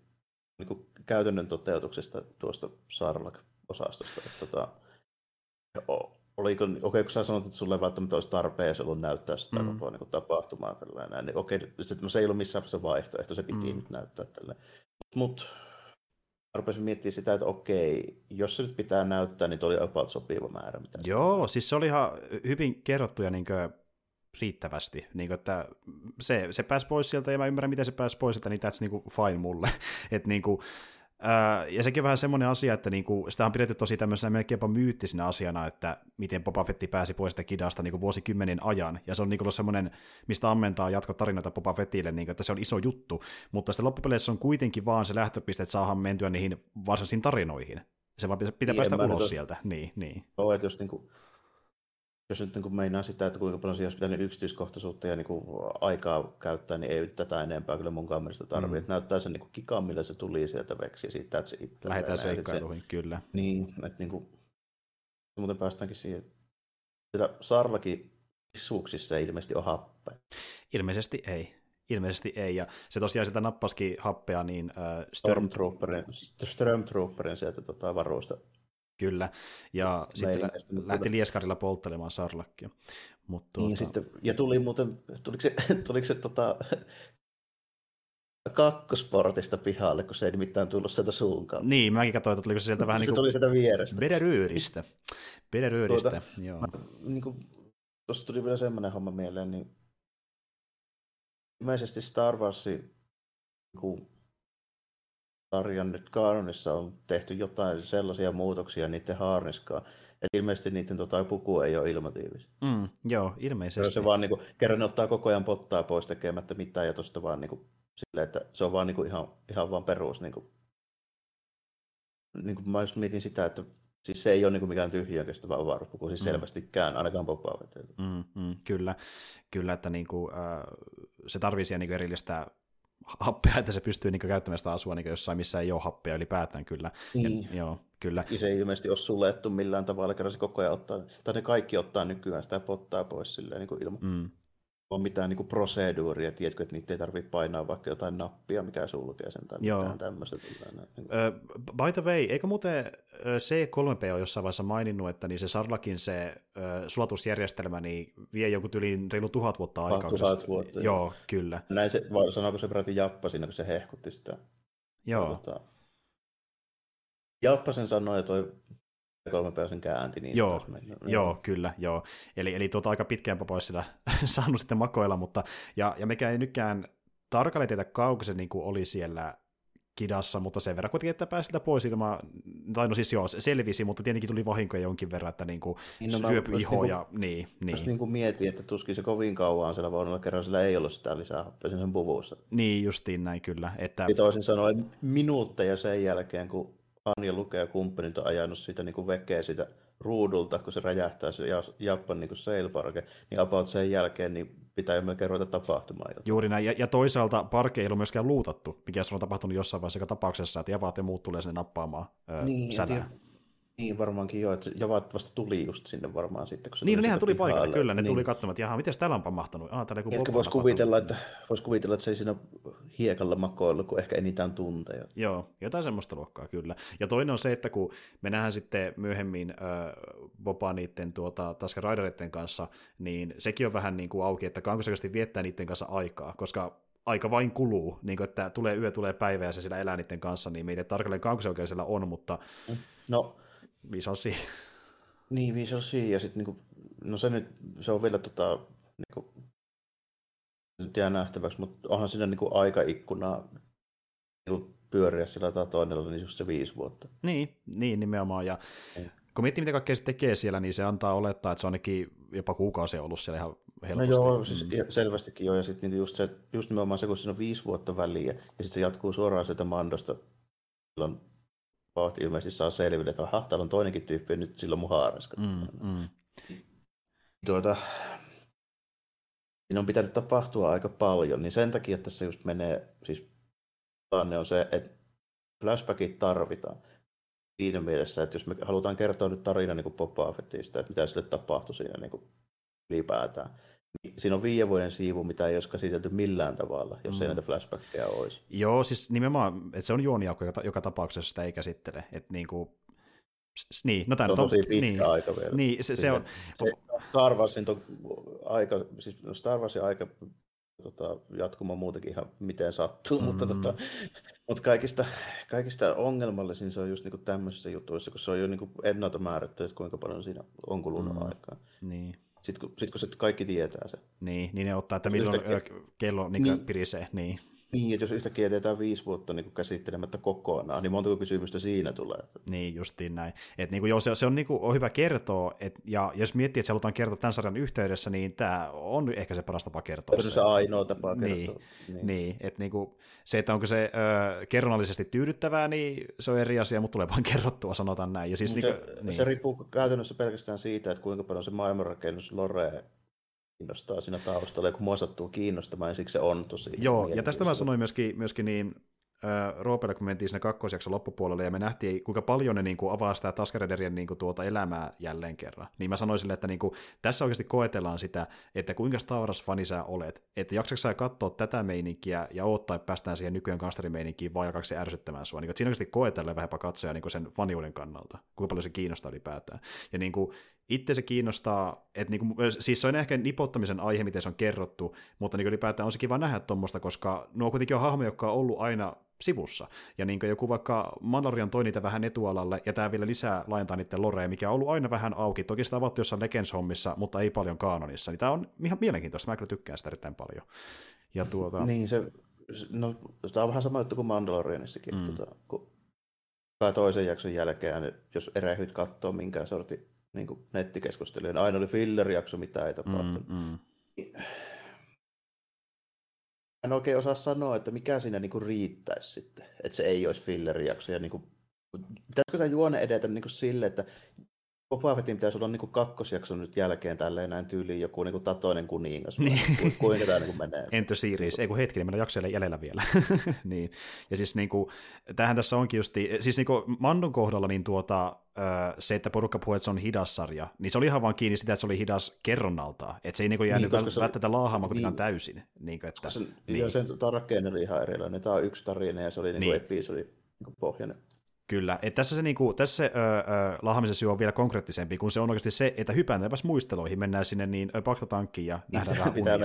niin käytännön toteutuksesta tuosta Sarlacc-osastosta? Kun sä sanot, että sulle ei välttämättä olisi tarpeen, jos ollut näyttää sitä koko niin tapahtumaa, tällainen, niin se ei ollut missään se vaihtoehto, se piti nyt näyttää tällainen. Mutta rupesin miettimään sitä, että okei, jos se nyt pitää näyttää, niin oli about sopiva määrä. Joo, siis se oli ihan hyvin kerrottu ja niinkö... riittävästi, niin, että se pääsi pois sieltä ja mä ymmärrän, miten se pääsi pois sieltä, niin that's niin kuin fine mulle. Et, niin kuin, Ja sekin on vähän semmoinen asia, että niinku, sitä on pidetty tosi tämmöisenä melkein jopa myyttisenä asiana, että miten Boba Fett pääsi pois sitä kidasta niinku vuosikymmenen ajan. Ja se on niinku ollut semmoinen, mistä ammentaa jatkotarinoita Boba Fettille, niinku, että se on iso juttu. Mutta sitten loppupeleissä on kuitenkin vaan se lähtöpiste, että saadaan mentyä niihin varsinaisiin tarinoihin. Se vaan pitää päästä ulos sieltä. Niin. Joo, että jos nyt niin meinaa sitä, että kuinka paljon olisi pitänyt yksityiskohtaisuutta ja niin aikaa käyttää, niin ei tätä enempää kyllä munkaan mielestä tarvitse. Näyttää sen niin kikaan, millä se tuli sieltä veksi ja siitä, että se itselleen. Lähetään seikkailuihin, kyllä. Niin, että niin kuin, muuten päästäänkin siihen. Sillä Sarlakin suuksissa ei ilmeisesti ole happea. Ilmeisesti ei, ja se tosiaan sitä nappasikin happea, niin Stormtrooperin sieltä varuista. Kyllä, ja sitten lähti lieskarilla polttelemaan Sarlackia. Niin, ja tuli muuten, tuliko se kakkosportista pihalle, kun se ei nimittäin tullut sieltä suunkaan. Niin, mäkin katsoin, että tuliko se sieltä vähän niin kuin... Se tuli sieltä vierestä. Bederöyristä, joo. Niin kuin, tuossa tuli vielä semmoinen homma mieleen, niin ilmeisesti Star Warsin sarjan nyt kaanonissa on tehty jotain sellaisia muutoksia niiden haarniskaan, että ilmeisesti niiden puku ei ole ilmatiivista. Joo, ilmeisesti. Se vaan niinku, kerran ne ottaa koko ajan pottaa pois tekemättä mitään ja tosta vaan niinku, silleen, että se on vaan niinku, ihan vaan perus. Niinku mä just mietin sitä, että siis se ei ole niinku mikään tyhjään kestävä avaruuspuku, siis selvästikään, ainakaan Boba Fettillä. Kyllä, että niinku, se tarvii siihen niinku erillistä happea, että se pystyy niinku käyttämään sitä asua niinku jossain, missä ei ole happea ylipäätään, kyllä. Niin. Joo, kyllä. Ja se ei ilmeisesti ole sulettu millään tavalla, kerran se koko ajan ottaa, tai ne kaikki ottaa nykyään sitä pottaa pois silleen niinku ilman. On mitään niinku proseduuria, tiedätkö, että niitä ei tarvitse painaa vaikka jotain nappia, mikä sulkee sen tai mitään tämmöistä. By the way, eikö muuten C3P ole jossain vaiheessa maininnut, että niin se Sarlakin se sulatusjärjestelmä niin vie joku yli reilu 1000 vuotta aikaa? 1000 vuotta. Joo, kyllä. Näin se, sanoiko se peräti Jappa siinä, kun se hehkutti sitä? Joo. Jappa sen sanoi, ja toi... 3 päivän käänti. Niin joo, kyllä. Eli aika pitkään pois sitä saanut sitten makoilla, mutta ja mekään ei nykään tarkalleen tietä kauanko se niin oli siellä kidassa, mutta sen verran kuitenkin, että pääsi sitä pois ilman, tai no siis joo, selvisi, mutta tietenkin tuli vahinkoja jonkin verran, että niin kuin syöpy iho ja niin. Jos niin kuin mietin, että tuskin se kovin kauan siellä vaunalla kerran, sillä ei ollut sitä lisää happea sen puvussa. Niin, justiin näin kyllä. Että... toisin sanoen minuutteja sen jälkeen, kun Anja lukee ja kumppanit on ajanut sitä niin vekeä sitä ruudulta, kun se räjähtää se Japan niin sailparke, niin about sen jälkeen niin pitää jo melkein ruveta tapahtumaan. Jotain. Juuri näin, ja toisaalta parke ei ole myöskään luutattu, mikä on tapahtunut jossain vaiheessa tapauksessa, että javat ja muut tulee sinne nappaamaan sänään. Niin varmaankin joo, että javat vasta tuli just sinne varmaan sitten. Kun se niin, nehän tuli paikalle, kyllä, ne tuli katsomaan, että jaha, miten täällä on pamahtanut? Ehkä voisi kuvitella, että se ei siinä hiekalla makoillut, kun ehkä enitään tunteja. Joo, jotain semmoista luokkaa, kyllä. Ja toinen on se, että kun me nähdään sitten myöhemmin Boba niiden Tusken Raidereiden kanssa, niin sekin on vähän niin kuin auki, että kankoisesti viettää niiden kanssa aikaa, koska aika vain kuluu, niin kuin, että tulee yö, tulee päivä ja se siellä elää niiden kanssa, niin meitä tarkalleen kankosen oikein siellä on, mutta... No. We shall see. Ja sit niinku, no se nyt, se on vielä niinku, nyt jää nähtäväksi, mutta onhan siinä niinku aikaikkunaa niinku pyöriä sillä toinella, niin just se 5 vuotta. Niin nimenomaan, ja kun miettii mitä kaikkea se tekee siellä, niin se antaa olettaa, että se on ainakin jopa kuukausia ollut siellä ihan helposti. No joo, siis selvästikin joo, ja sit niinku just nimenomaan se, kun siinä on 5 vuotta väliä, ja sit se jatkuu suoraan sieltä Mandosta, silloin ilmeisesti saa selville, että aha, täällä on toinenkin tyyppi, ja nyt silloin mun haaraskat. Siinä on pitänyt tapahtua aika paljon, niin sen takia tässä just menee, siis tilanne on se, että flashbackit tarvitaan siinä mielessä, että jos me halutaan kertoa nyt tarina niin kuin Boba Fettistä, että mitä sille tapahtui siinä niin kuin ylipäätään. Siinä on 5 vuoden siivu, mitä ei olisi käsitelty millään tavalla, jos ei näitä flashbackkejä olisi. Joo, siis nimenomaan, että se on juoniaukko, joka tapauksessa sitä ei käsittele. Että niinku, se on tosi pitkä aika vielä. Niin, se on... Star Warsin aika, siis Star Warsin aika jatkuma muutenkin ihan miten sattuu, mutta kaikista ongelmallisin se on just niinku tämmöisissä jutuissa, kun se on jo niinku ennalta määrittänyt, kuinka paljon siinä on kulunut aikaa. Niin. Sitten kun se kaikki tietää se. Niin ne ottaa, että milloin kello pirisee. Niin. Niin, että jos yhtäkkiä jätetään 5 vuotta niin käsittelemättä kokonaan, niin montako kysymystä siinä tulee? Niin, justiin näin. Että niin kuin, joo, se on, niin kuin, on hyvä kertoa, ja jos miettii, että se halutaan kertoa tämän sarjan yhteydessä, niin tämä on ehkä se paras tapa kertoa. Se on se ainoa tapa kertoa. Niin. Että niin kuin, se, että onko se kerronnallisesti tyydyttävää, niin se on eri asia, mutta tulee vaan kerrottua, sanotaan näin. Ja siis, se riippuu käytännössä pelkästään siitä, että kuinka paljon se maailmanrakennus lore kiinnostaa siinä taustalla, kun mua sattuu kiinnostamaan, ja siksi se on tosi. Joo, ja tästä mä sanoin myöskin niin, Roopelle, kun mentiin siinä kakkosjakson loppupuolelle, ja me nähtiin, kuinka paljon ne niin kuin avaa sitä Taskaraderien niin kuin tuota elämää jälleen kerran. Niin mä sanoin sille, että niin kuin, tässä oikeasti koetellaan sitä, että kuinka Star Wars-fani sä olet, että jaksatko sä katsoa tätä meininkiä ja odottaa, että päästään siihen nykyään kanslerimeininkiin vai alkaako se ärsyttämään sua. Niin, siinä oikeasti koetellaan vähänpä katsoja niin kuin sen faniuden kannalta, kuinka paljon se kiinnostaa ylipäätään. Ja niin kuin, itse se kiinnostaa, että niinku, siis se on ehkä nipottamisen aihe, miten se on kerrottu, mutta niinku ylipäätään on se kiva nähdä tuommoista, koska nuo kuitenkin on hahmoja, jotka on ollut aina sivussa. Ja niinku joku vaikka Mandalorian toi niitä vähän etualalle, ja tämä vielä lisää laajentaa niiden lorea, mikä on ollut aina vähän auki. Toki sitä avattu jossain Legends-hommissa, mutta ei paljon kaanonissa. Niin tämä on ihan mielenkiintoista, mä kyllä tykkään sitä erittäin paljon. Ja niin, tämä on vähän sama juttu kuin Mandalorianistakin. Kun toisen jakson jälkeen, jos erehyt katsoo minkään sortin niin nettikeskustelujen. Aina oli filler-jakso, mitä ei tapahtunut. En oikein osaa sanoa, että mikä siinä niin riittäisi sitten, että se ei olisi filler-jakso. Ja, niin kuin, pitäisikö tämä juone edetä niin sille, että Boba Fettin pitäisi olla niin kakkosjakson nyt jälkeen tälleen näin tyyliin joku niin Tatoinen kuningas. Niin. Kuinka tämä niin menee? Enter series. Ei kun hetki, niin meillä on jaksoja jäljellä vielä. Niin. Ja siis niin kuin, tämähän tässä onkin just, siis niin kuin Mandon kohdalla niin se, että porukka puhuu, että se on hidas sarja, niin se oli ihan vaan kiinni sitä, että se oli hidas kerronnaltaan. Että se ei niin jäänyt välttämättä laahaamaan kuitenkaan täysin. Niin kuin, että, sen tarkeen oli ihan erilainen. Tämä on yksi tarina ja se oli niin episodi pohjainen. Kyllä, että tässä se, niinku, lahamisen syy on vielä konkreettisempi, kun se on oikeasti se, että hypätäänpäs muisteloihin, mennään sinne niin paktatankkiin ja nähdään rahapunia.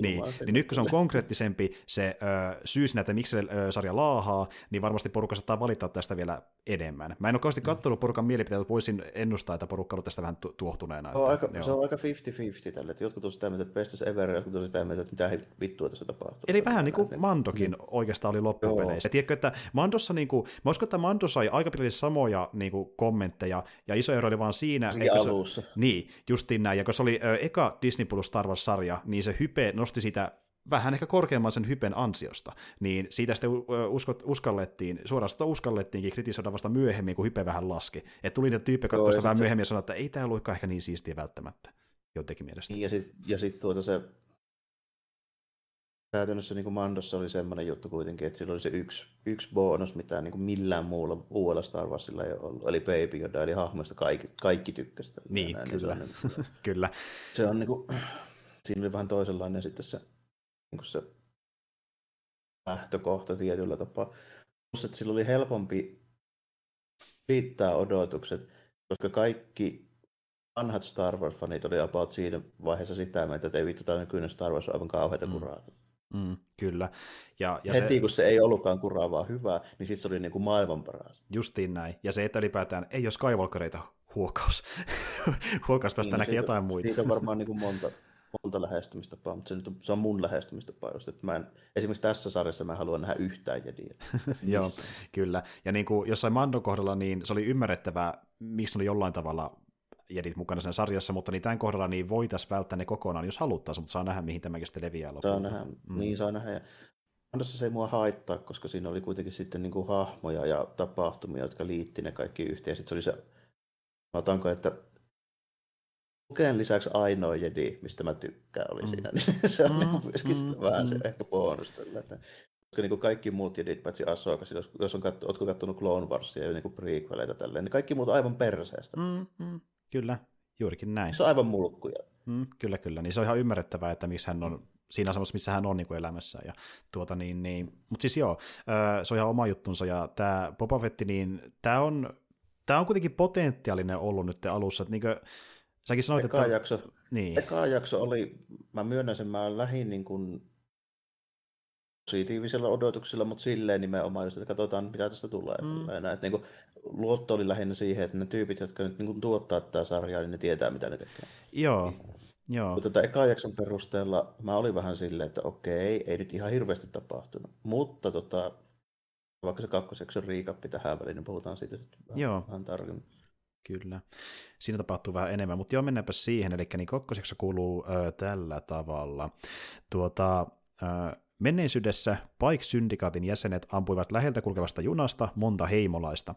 Niin nyt kun se on konkreettisempi se syy sinä, että miksi se sarja laahaa, niin varmasti porukka saattaa valittaa tästä vielä enemmän. Mä en ole kauheasti katsonut porukan mielipiteitä, että voisin ennustaa, että porukka on tästä vähän tuohtuneena. Se on aika 50-50 tällä, että jotkut on sitä mieltä, että pestas ever, jotkut on sitä mieltä, että mitä vittua tässä tapahtuu. Eli vähän niin kuin Mandokin oikeastaan oli loppupeleissä. Tiedätkö, että Mandossa, niinku, mä uskon, että Mandossa sai aika paljon samoja niin kuin, kommentteja, ja iso ero oli vaan siinä. Alussa. Niin, justiin näin. Ja kun se oli eka Disney Plus Star Wars-sarja, niin se hype nosti sitä vähän ehkä korkeamman sen hypen ansiosta. Niin siitä sitten uskallettiinkin kritisoida vasta myöhemmin, kun hype vähän laski. Et tuli niitä tyyppejä katsoista vähän myöhemmin ja sanoi, että ei tämä ollutkaan ehkä niin siistiä välttämättä. Jotenkin mielestä. Ja sitten se käytännössä niin Mandossa oli semmoinen juttu kuitenkin, että sillä oli se yksi bonus, mitä niin millään muulla uudella Star Warsilla ei ollut. Eli Baby Yoda, eli hahmoista kaikki tykkäsivät. Niin, kyllä. Se on niin kuin, siinä oli vähän toisenlainen sitten se lähtökohta tietyllä tapaa. Plus, että sillä oli helpompi liittää odotukset, koska kaikki vanhat Star Wars-fanit oli about siinä vaiheessa sitä, että ei vittu, tämä nykyinen Star Wars on aivan kauheita kuraata. Kyllä. Ja heti kun se ei ollutkaan kuraavaa hyvää, niin sitten se oli niinku maailman paras. Justiin näin. Ja se, että ylipäätään ei ole Skywalkereita, huokaus päästään näkemään jotain muita. Siitä on varmaan niinku monta lähestymistapaa, mutta se on mun lähestymistapaa. Just, että esimerkiksi tässä sarjassa mä en halua nähdä yhtään jediä. Joo, kyllä. Ja niin kuin jossain Mandon kohdalla niin se oli ymmärrettävää, miksi ne oli jollain tavalla jedit mukana sen sarjassa, mutta niin tämän kohdalla niin voitaisiin välttää ne kokonaan, jos haluttaisiin, mutta saa nähdä, mihin tämäkin sitten leviää lopulta. Saa nähdä. Ja Mandossa se ei mua haittaa, koska siinä oli kuitenkin sitten niinku hahmoja ja tapahtumia, jotka liitti ne kaikki yhteen. Sitten se oli se, otanko, että Luken lisäksi ainoa jedi, mistä mä tykkään, oli siinä. Niin se on niinku myöskin vähän se ehkä bonus tällä. Koska niin kuin kaikki muut jedit, paitsi Ahsoka, jos oletko kattonut Clone Warsia ja niin prequeleita tälleen, niin kaikki muut aivan perseestä. Kyllä, juurikin näin. Se on aivan mulkkuja. Kyllä. Niin se on ihan ymmärrettävää, että miksi hän on siinä samassa, missä hän on niin kuin elämässä. Ja Mutta siis joo, se on ihan oma juttunsa. Ja tämä Boba Fett, niin tämä on kuitenkin potentiaalinen ollut nyt alussa. Että niin kuin säkin sanoit, Eka jakso oli, mä myönnän sen, mä lähdin niin kuin positiivisella odotuksilla, mutta silleen nimenomaan, että katsotaan, mitä tästä tulee. Niin luotto oli lähinnä siihen, että ne tyypit, jotka nyt niin tuottaa tätä sarjaa, niin ne tietää, mitä ne tekee. Joo. Joo. Mutta tätä ekan jakson perusteella mä olin vähän silleen, että okei, ei nyt ihan hirveästi tapahtunut. Mutta vaikka se kakkosjakson riikappi tähän väliin, niin puhutaan siitä vähän tarkemmin. Kyllä. Siinä tapahtuu vähän enemmän, mutta joo, mennäänpä siihen. Eli niin kakkosjakso kuuluu tällä tavalla. Menneisyydessä Pike-syndikaatin jäsenet ampuivat läheltä kulkevasta junasta monta heimolaista.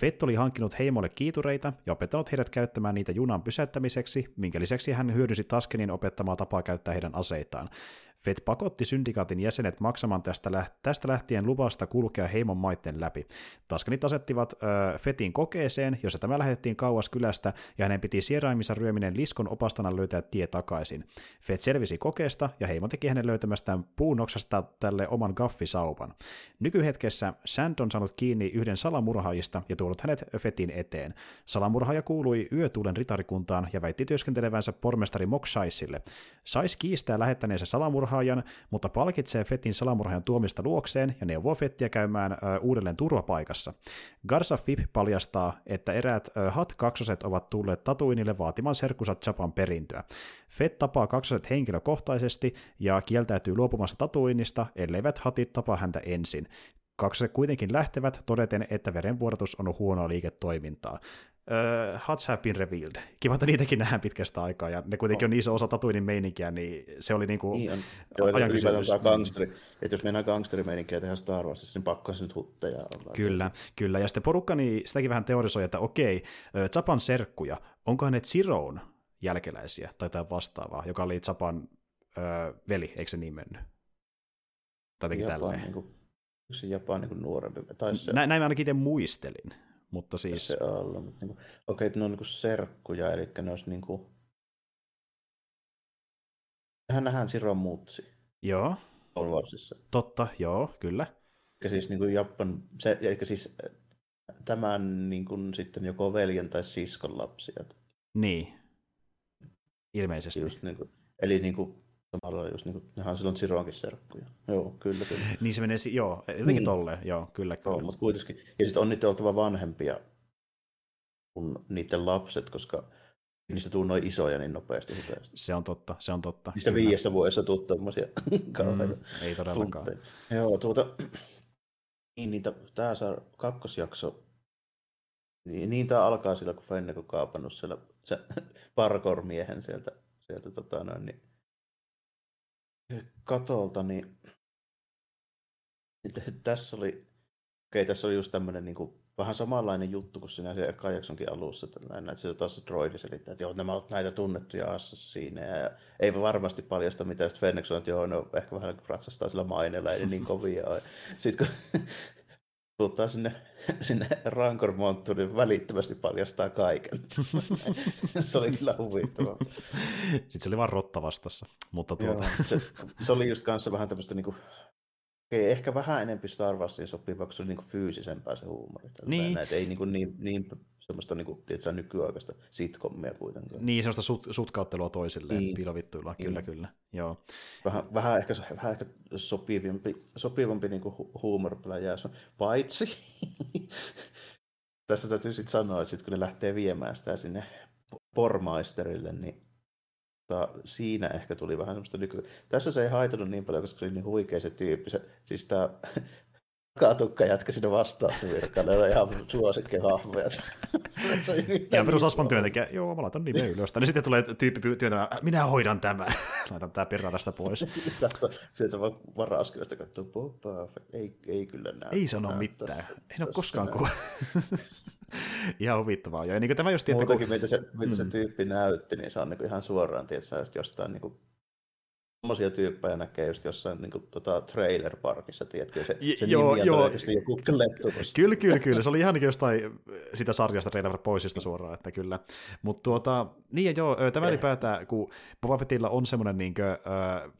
Fett oli hankkinut heimolle kiitureita ja opettanut heidät käyttämään niitä junan pysäyttämiseksi, minkä lisäksi hän hyödysi Taskenin opettamaa tapaa käyttää heidän aseitaan. Fett pakotti syndikaatin jäsenet maksamaan tästä lähtien luvasta kulkea heimon maitten läpi. Taskenit asettivat Fettin kokeeseen, jossa tämä lähetettiin kauas kylästä, ja hänen piti sieraiminsa ryöminen liskon opastana löytää tie takaisin. Fett selvisi kokeesta, ja heimo teki hänen löytämästään puunoksasta tälle oman gaffisaupan. Nykyhetkessä Sand on saanut kiinni yhden salamurhaajista ja tuonut hänet Fettin eteen. Salamurhaaja kuului Yötuulen ritarikuntaan ja väitti työskentelevänsä pormestari Mok Shaisille. Shais kiistää lähettäneensä salamurhaajan, mutta palkitsee Fettin salamurhaajan tuomista luokseen ja neuvoo Fettiä käymään uudelleen turvapaikassa. Garza Fib paljastaa, että eräät Hat-kaksoset ovat tulleet Tatooinille vaatimaan serkkunsa Chapan perintöä. Fett tapaa kaksoset henkilökohtaisesti ja kieltäytyy luopumasta Tatooinista, elleivät Hatit tapaa häntä ensin. Kaksoset kuitenkin lähtevät todeten, että verenvuodatus on huonoa liiketoimintaa. Hats have been revealed. Kiva, että niitäkin nähdään pitkästä aikaa, ja ne kuitenkin on iso osa Tatooinin meininkiä, niin se oli niinku ajan kysymys. Että jos mennään gangsterimeininkiä tehdä Star Warsissa, niin pakko se nyt hutteja. Kyllä, kyllä. Ja sitten porukka, niin sitäkin vähän teorisoi, että okei, Chapan serkkuja, onkohan ne Ziroun jälkeläisiä tai jotain vastaavaa, joka oli Chapan veli, eikö se niin mennyt? Tai jotenkin tälleen. Se Japan niin nuorempi. Näin mä ainakin itse muistelin. Mutta siis... Se olla, mutta niin kuin, okei, ne on niin kuin serkkuja, eli ne olisi niin kuin... Hän nähdään Ziron mutsi. Joo. On varsissa. Totta, joo, kyllä. Eli siis, niin kuin Japan, se, eli siis tämän niin kuin, sitten joko veljen tai siskon lapsia. Niin. Ilmeisesti. Just, niin kuin, eli niin kuin... Samalla just niin kuin, nehän silloin Ziroonkin serkkuja. Joo, kyllä. Niin se menee, joo, jotenkin tolleen, joo, kyllä. Joo, mutta kuitenkin. Ja sitten on niiden oltava vanhempia kuin niiden lapset, koska niistä tuu noin isoja niin nopeasti. Se on totta. Niistä kyllä. 5 vuodessa tuu tommosia kauheita. Ei todellakaan. Tunteja. Joo, tää saa kakkosjakso. Niin tää alkaa sillä, kun Fennec on kaapannut siellä se parkour-miehen sieltä niin katolta, niin tässä oli just tämmöinen niin kuin, vähän samanlainen juttu kuin siinä kajaksonkin alussa, että se taas droidi selittää, että joo, nämä ovat näitä tunnettuja assassiineja, ja ei varmasti paljasta mitään, sitten Fennec sanoo, että joo, ne ehkä vähän ratsastaa sillä maineella, ei niin kovia ole. Sitten kun tultaan sinne Rancor-monttuun, niin välittömästi paljastaa kaiken. Se oli kyllä huvittavaa. Sitten se oli vaan rotta vastassa. Mutta se oli just kanssa vähän tämmöistä, niin kuin, ehkä vähän enemmän Star Warsiin sopivaa, koska se oli niin kuin fyysisempää se huumori. Niin. Ei niin semmoista niin kuin, tiedätkö, nykyaikaista sitcommia kuitenkaan. Niin, semmoista sutkauttelua toisilleen, niin. Piilovittuilua, niin. Kyllä. Joo. Vähän ehkä sopivampi niin kuin huumoripläjää, paitsi tässä täytyy sitten sanoa, että sit kun ne lähtee viemään sitä sinne pormaisterille, niin siinä ehkä tuli vähän semmoista Tässä se ei haitanut niin paljon, koska se oli niin huikea se tyyppi. Siis tämä Katukka jätkä sinne vastaantuvirkaan, ne on ihan suosikkeen hahmoja. Ja perus Aspan työntekijä, joo, mä laitan nimeä ylös. Niin sitten tulee tyyppi työntämään, minä hoidan tämän. Laitan tää perra tästä pois. Sieltä vaan varauskirjasta katsoo, Boba Fett, ei kyllä näy. Ei sano mitään, en ole koskaan kuullut. Ihan huvittavaa. Ja niin tämä just, muutakin, mitä se tyyppi näytti, niin se on niin ihan suoraan, tietysti jostain niinku... Semmoisia tyyppejä näkee just jossain niin kuin, trailer-parkissa, tiedätkö, se nimi on todennäköisesti joku kleptokosta. Kyllä, se oli ihan jostain sitä sarjasta trailer-poisista suoraan, että kyllä. Mutta niin ja joo, tämä ylipäätään, kun Boba Fettillä on semmoinen niin kuin,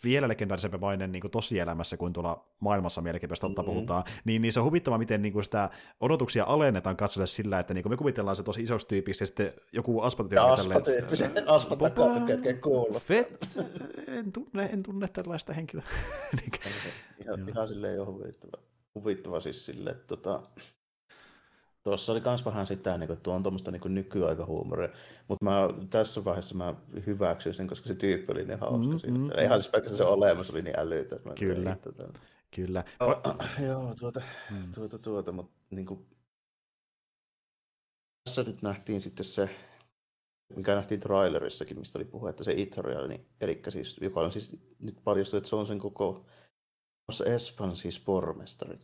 vielä legendaarisempi mainen niin kuin tosielämässä kuin tuolla maailmassa mielenkiintoista puhutaan, niin se on huvittavaa, miten niin kuin sitä odotuksia alennetaan katsolle sillä, että niin kuin me kuvitellaan se tosi isoksi tyypiksi, ja sitten joku aspa-tyyppi. Aspa-tyyppi, ketkä kuuluu. Fett, en tunne. en tunne tällaista henkilöä. Ihan silleen jo huvittava siis silleen, että tuossa oli myös vähän sitä, niin kuin, tuo on tuommoista niin nykyaikahuumoria, mutta tässä vaiheessa mä hyväksyin sen, koska se tyyppi oli niin hauska siinä. Eihän siis pelkästään se olemus oli niin älytön. Kyllä, kyllä. Joo, mutta niin kuin, tässä nyt nähtiin sitten se, mikä nähtiin trailerissakin, mistä oli puhe, että se Itorial, eli siis, joka on siis nyt paljastu, että se on sen koko Espan siis pormestari.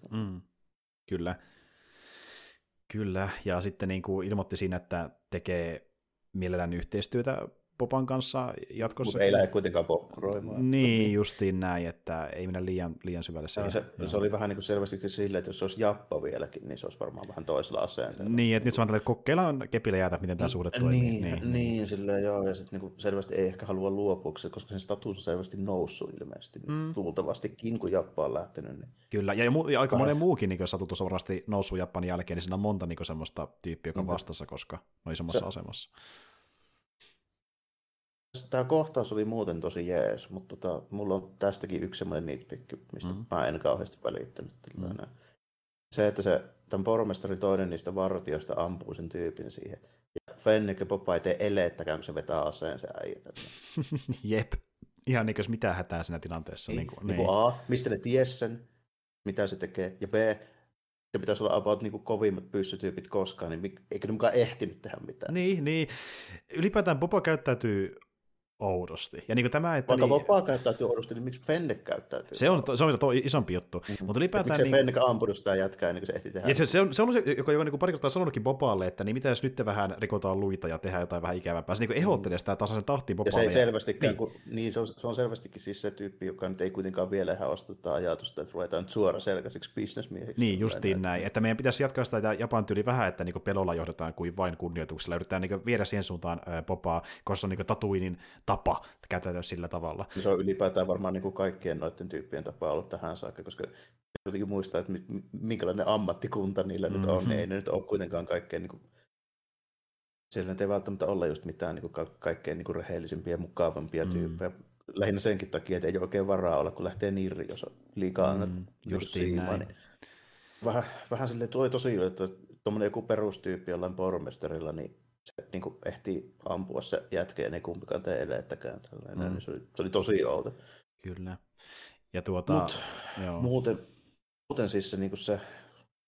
Kyllä. Kyllä, ja sitten niin kuin ilmoitti siinä, että tekee mielellään yhteistyötä Popan kanssa jatkossa. Mutta ei lähde kuitenkaan pokkuroimaan. Niin, justiin näin, että ei mennä liian syvälle. Se oli vähän niin kuin selvästi silleen, että jos se olisi Jappa vieläkin, niin se olisi varmaan vähän toisella asenteella. Niin, että nyt se on tällainen, että kokeillaan kepillä jäätä, miten tämä suhde toimii. Niin, silleen joo, ja sitten niin selvästi ei ehkä halua luopua, koska sen status on selvästi noussut ilmeisesti. Tultavastikin, kun Jappa on lähtenyt. Niin. Kyllä, ja aika monen muukin, niin jos status on varmasti noussut Jappan jälkeen, niin siinä on monta niin semmoista tyyppiä, joka on vastassa, koska on isommassa asemassa. Tämä kohtaus oli muuten tosi jees, mutta mulla on tästäkin yksi semmoinen nitpikki, mistä mä en kauheasti välittänyt. Se, että tämän pormestari toinen niistä vartijoista ampuu sen tyypin siihen. Ja Fennec ja Popa ei tee eleettäkään, kun se vetää aseen se äijä. Jep. Ihan niin kuin mitään hätää siinä tilanteessa. Niin kuin A, mistä ne ties sen, mitä se tekee, ja B, se pitäisi olla about niin kuin kovimmat pyssytyypit koskaan, niin eikö ne mukaan ehtinyt tehdä mitään? Niin. Ylipäätään Popa käyttäytyy oudosti. Ja niin tämä, että vaikka Popa käyttäytyy oudosti, niin miksi Fennec käyttäytyy? Se on isompi juttu. Mutta ylipäätään miksi Fennec ampui sitä jätkää ennen kuin se ehti tehdä? Ja se on se, joka on niin pari kertaa sanonutkin Popalle, että niin mitä jos nyt vähän rikotaan luita ja tehdään jotain vähän ikävämpää. Se niin ehdottelee sitä tasaisen tahtiin Popalle. Ja se ei selvästikään, se on selvästikin siis se tyyppi, joka nyt ei kuitenkaan vielä ihan osta ajatusta, että ruvetaan suoraselkäiseksi bisnesmiehiksi. Niin, justiin näin. Että meidän pitäisi jatkaa sitä Japan tyyli vähän, että niin pelolla johdetaan kuin vain kunnioituksella. Yritetään niin viedä siihen suuntaan Popaa, koska se on niin Tatooinen tapa käytetään sillä tavalla. Se on ylipäätään varmaan niin kuin kaikkien noiden tyyppien tapa ollut tähän saakka, koska jotenkin muistaa, että minkälainen ammattikunta niillä nyt on. Ei ne nyt ole kuitenkaan kaikkein, niin kuin, siellä ei välttämättä olla just mitään niin kuin, kaikkein niin kuin rehellisimpiä ja mukavampia tyyppejä. Lähinnä senkin takia, että ei ole oikein varaa olla, kun lähtee nirri, jos on liikaa justiin siimaa. Niin vähän silleen, tuo oli tosi ilo, että tuommoinen joku perustyyppi jollain pormestarilla, niin se niin kuin ehtii ampua se jätkä, ei kumpikaan tee eleettäkään. Se oli tosi outo. Kyllä. Ja joo. Muuten siis se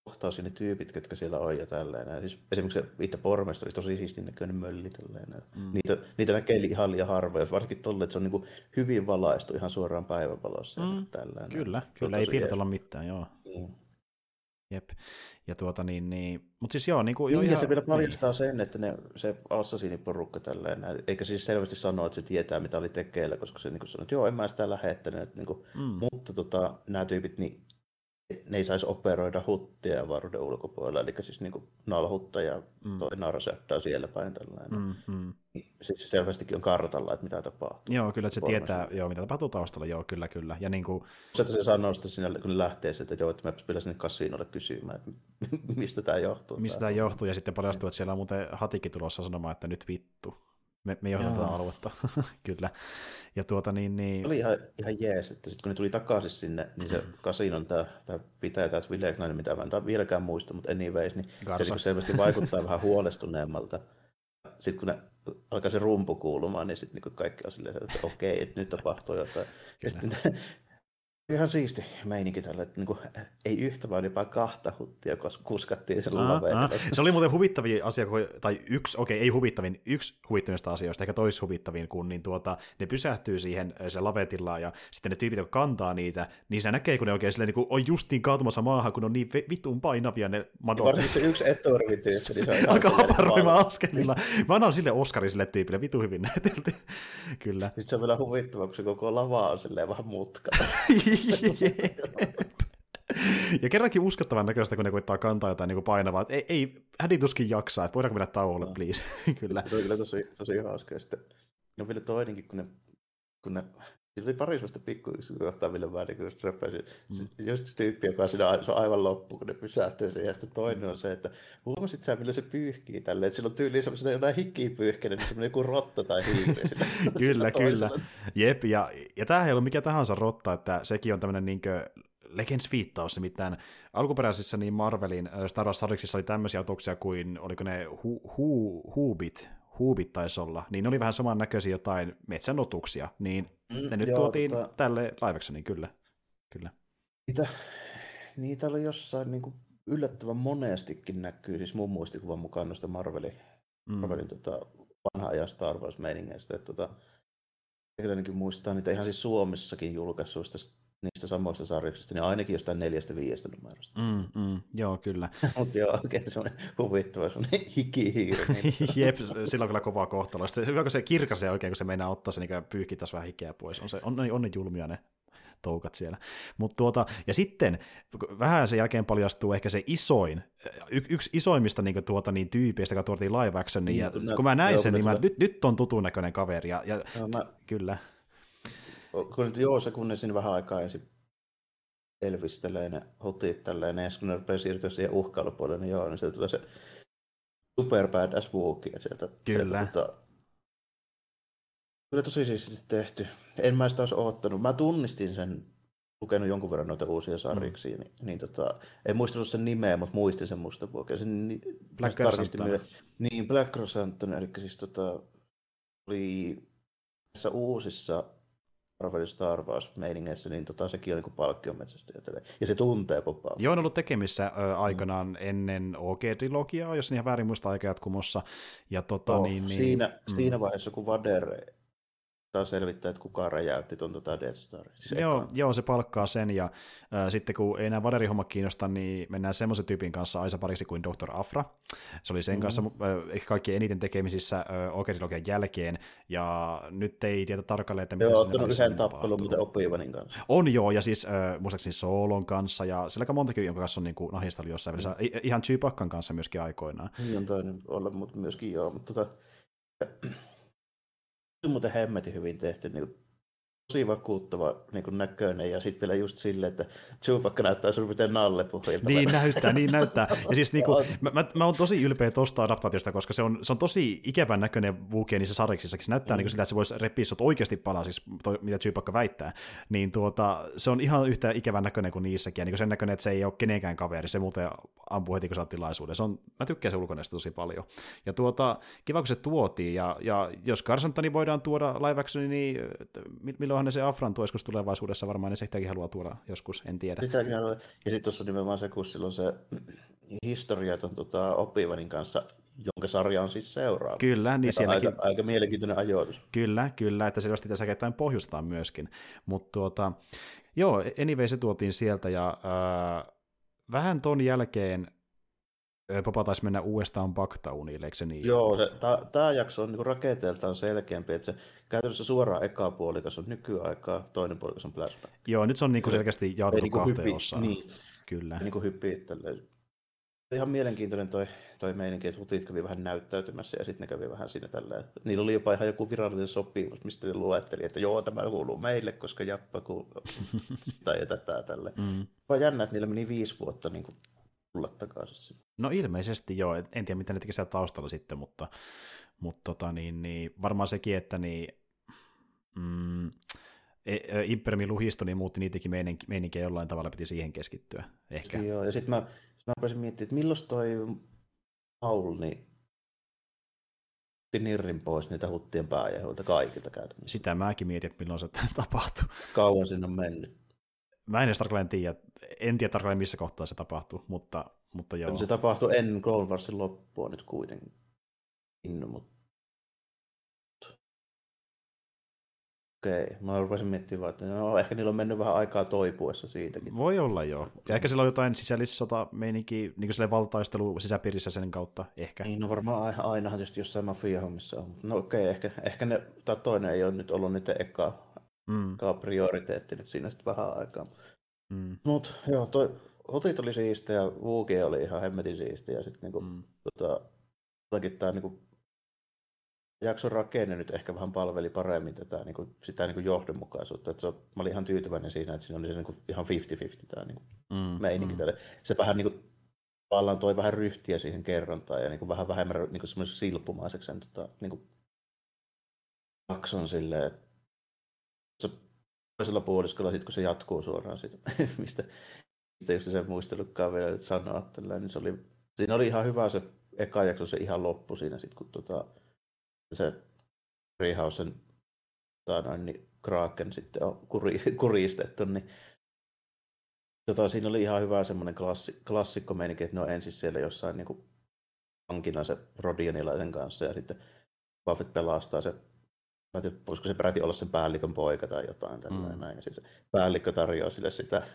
kohtaa sinne tyypit, ketkä siellä on ja tällainen. Siis esimerkiksi se itse pormestari oli tosi siistin näköinen mölli. Niitä näkee ihan liian harvoin, varsinkin tolle, että se on niin kuin hyvin valaistu ihan suoraan päivänvalossa. Kyllä, ei piirtellä mitään, joo. Jep. Ja mutta siis joo, niinku joo, ja se vielä paljastaa sen, että se assasiniporukka tälleen, eikä siis selvästi sano, että se tietää mitä oli tekeillä, koska se niinku sanoi, että joo, en mä sitä lähettänyt niinku, mutta nämä tyypit niin ne ei saisi operoida huttia ja varuuden ulkopuolella, eli siis niinku nalhutta ja toi narsäyttää siellä päin tällainen. Siis selvästikin on kartalla, että mitä tapahtuu. Joo, kyllä, että se tietää, mitä tapahtuu taustalla, joo, kyllä. Ja niinku se sanoo sitten siinä, kun lähtee sieltä, että mä pidän sinne kasinolle kysymään, että mistä tämä johtuu. Mistä tämä johtuu, ja sitten paljastuu, että siellä on muuten hatikin tulossa sanomaan, että nyt vittu. Me johdetaan aluetta, kyllä. Ja Se oli ihan jees, että sitten kun ne tuli takaisin sinne, niin se kasinon tämä pitää tämä Villegnainen, mitä mä en vieläkään muista, mutta anyways, niin se selvästi vaikuttaa vähän huolestuneemmalta. Sitten kun alkaa se rumpu kuulumaan, niin sitten niin kaikki on silleen, että okei, nyt tapahtuu jotain. Ihan siisti meininki tällä, että niinku, ei yhtä vaan jopa kahta huttia, kun kuskattiin sen laveita. Se oli muuten huvittavia asia, tai yksi huvittavista asioista, ehkä toishuvittavin, kun niin ne pysähtyy siihen se lavetilaan, ja sitten ne tyypit, jotka kantaa niitä, niin se näkee, kun ne oikein silleen, niin kuin on justiin kaatumassa maahan, kun on niin vittuun painavia ne madot. Varsinkin se yksi eturvityyssä. Niin alkaa haparoimaan askelilla. Mä annan sille Oskari sille tyypille, vitu hyvin näyteltiin. Kyllä. Sitten se on vielä huvittava, kun se koko lava on silleen vähän mutkalla. Ja kerrankin uskottavan näköistä, kun ne koittaa kantaa jotain niin painavaa, että ei hädituskin jaksaa, että voidaanko mennä tauolle, please. Kyllä. Se on kyllä tosi hauska. Ja sitten on vielä toinenkin, kun ne Siinä oli pari sellaista pikkukohtaa, millä mä niin repäsin. Just tyyppi, joka on aivan loppu, kun ne pysähtyy siihen. Ja sitten toinen on se, että huomasit sä, millä se pyyhkii tälleen. Sillä on tyyliin sellaisena jonain hikkiä pyyhkäinen, niin semmoinen joku rotta tai hiiri. Kyllä, kyllä. Jep, ja tämähän ei ollut mikä tahansa rotta, että sekin on tämmöinen niinkö Legends-viittaus, nimittäin alkuperäisissä niin Marvelin Star Wars -sarjiksissa oli tämmöisiä otuksia kuin, oliko ne Hoobit taisi olla, niin ne oli vähän samannäköisiä jotain metsänotuksia, niin ne nyt joo, tuotiin tälle laivaksi, niin kyllä. Niitä oli jossain niin kuin yllättävän monestikin näkyy, siis mun muistikuvan mukaan noista Marvelin vanha ajan Star Wars-meiningeistä, että kyllä nekin muistaa niitä ihan siis Suomessakin julkaisuista, niistä samoista sarjoksista, niin ainakin jostain 4-5 numerosta. Joo, kyllä. Mutta joo, oikein semmoinen huvittava, semmoinen hikihiiri. Jep, sillä on kyllä kovaa kohtaloa. Sitten hyvä, kun se kirkaisee oikein, kun se meinaa ottaa se, niin pyyhkii taas vähän hikeä pois. On ne julmia ne toukat siellä. Mut ja sitten vähän sen jälkeen paljastuu ehkä se isoin, yksi isoimmista niin niin tyypeistä, joka tuotiin live action, niin kun mä näin sen, niin nyt on tutun näköinen kaveri. Kyllä. Joo, se kun ne siinä vähän aikaa ensin elvistelee ne hotit tälleen, ja kun ne rupeaa siirtyä siihen uhkailupuolelle, niin joo, niin sieltä tulee se super badass Wookie sieltä. Kyllä. Kyllä tosi siististi tehty. En mä sitä olisi odottanut. Mä tunnistin sen, lukenut jonkun verran noita uusia sarjiksia, en muistanut sen nimeä, mutta muistin sen musta Wookie. Black Crossanton. Niin, Black Crossanton, eli siis oli tässä uusissa Marvelin Star Wars-meiningeissä, niin sekin on niin kuin palkkionmetsästäjä. Ja se tuntee popaa. Joo, on ollut tekemissä aikanaan ennen OG-trilogiaa, jos en ihan väärin muista aikajatkumossa. Ja siinä vaiheessa, kun Vader selvittää, että kuka räjäytti tuon Death Starin. Siis joo, se palkkaa sen, ja sitten kun ei enää Vaderin homma kiinnosta, niin mennään semmoisen tyypin kanssa aisa pariksi kuin Dr. Afra. Se oli sen kanssa ehkä kaikki eniten tekemisissä oikeusilogian jälkeen, ja nyt ei tiedä tarkalleen, että mitä sinne olisi. Joo, ottanut yhden tappelun, mitä Obi-Wanin kanssa. On joo, ja siis muistaakseni Solon kanssa, ja silläkään montakin, jonka kanssa on niin nahjistelu jossain välissä, ihan Chewbaccan kanssa myöskin aikoinaan. Niin on toinen olla, mutta myöskin joo, mutta muuten hemmetin hyvin tehty, niin tosi vakuuttava niin näköinen, ja sitten vielä just silleen, että Chewbacca näyttää sun miten Nalle puhilta. Niin näyttää. Ja siis niin kuin, mä oon tosi ylpeä tosta adaptaatiosta, koska se on tosi ikävän näköinen Wookie niissä sarjiksissakin. Se näyttää niin kuin siltä, että se voisi repiä sot oikeasti palaa, siis mitä Chewbacca väittää. Niin se on ihan yhtä ikävän näköinen kuin niissäkin, ja niin kuin sen näköinen, että se ei ole kenenkään kaveri, se muuten ampuu heti, kun saa tilaisuuden. Mä tykkään sen ulkonäöstä tosi paljon. Ja kiva, kun se tuotiin, ja jos Karsantani voidaan tuoda live actioni, niin milloinhan ne se Afran tuo joskus tulevaisuudessa, varmaan ne sehtäkin haluaa tuoda joskus, en tiedä. Sitäkin haluaa. Ja sitten tuossa nimenomaan se, kun silloin se historiaton Obi-Wanin kanssa, jonka sarja on siis seuraava. Kyllä, niin sielläkin. Aika mielenkiintoinen ajoitus. Kyllä, että selvästi tässä ketään pohjustaa myöskin. Mutta joo, anyway se tuotiin sieltä, ja vähän ton jälkeen Papa taisi mennä uudestaan Bactownille, eikö se niin? Joo, tämä jakso on niin rakenteeltaan selkeämpi, että se käytännössä suoraan eka puolikas on nykyaikaa, toinen puolikas on flashback. Joo, nyt se on niin selkeästi jaotettu kahteen osaan. Niin, kyllä. Niin kuin hyppii tälleen. Ihan mielenkiintoinen toi meininki, että hutit kävi vähän näyttäytymässä, ja sitten ne kävi vähän siinä tälleen. Niillä oli jopa ihan joku virallinen sopimus, mistä ne luetteli, että joo, tämä kuuluu meille, koska jappa kuuluu. Tai jätetään tälleen. Vaan jännä, että niillä meni 5 vuotta niin kuin tulla takaisin. No ilmeisesti joo, en tiedä mitä ne tekee siellä taustalla sitten, mutta varmaan sekin, että Imperiumin luhisto niin muutti niitäkin meininkiä jollain tavalla, piti siihen keskittyä ehkä. Joo, ja sitten mä pääsin miettimään, että milloin toi Paul nirrin pois niitä huttien pääajehoilta kaikilta käytännössä. Sitä mäkin mietin, että milloin se tapahtui. Kauan sinne on mennyt. Mä en edes tarkalleen tiedä, missä kohtaa se tapahtuu, mutta joo. Se tapahtuu ennen Clone Warsin loppua nyt kuitenkin. Okei, mä rupesin miettimään, että ehkä niillä on mennyt vähän aikaa toipuessa siitäkin. Voi olla joo. Ja ehkä sillä on jotain sisällissota-meininkiä, niin kuin valtaistelu sisäpiirissä sen kautta, ehkä. Niin, no varmaan ainahan tietysti jossain mafia-hommissa on. No okei, ehkä ne, tai toinen ei ole nyt ollut niiden eka prioriteetti nyt siinä sitten vähän aikaa. Mut joo, hotit oli siistiä, ja Wookie oli ihan hemmetin siistiä, ja sitten niinku jotakin tää niinku jakson rakenne nyt ehkä vähän palveli paremmin tätä, niin kuin, sitä niin kuin johdonmukaisuutta. Että se on, mä olin ihan tyytyväinen siinä, että siinä oli se, niin kuin, ihan 50-50 tämä niin kuin, meininki tälle. Se vähän niin kuin, tavallaan toi vähän ryhtiä siihen kerrontaan ja niin kuin, vähän vähemmän niin kuin, silppumaiseksi sen niin kuin, jakson silleen, että se toisella puoliskolla sitten kun se jatkuu suoraan siitä, mistä just sen muistellutkaan vielä nyt sanoa, tällä, niin se oli, siinä oli ihan hyvä se eka jakso, se ihan loppu siinä sitten, kun se Treehousen niin Kraken sitten on kuristettu, niin siinä oli ihan hyvä semmoinen klassikko meininki, että ne on ensin siellä jossain niinku vankina se Rodionilaisen kanssa ja sitten Buffett pelastaa se, mä en tiedä, voisiko se peräti olla sen päällikön poika tai jotain tällainen näin, ja sitten se päällikkö tarjoaa sille sitä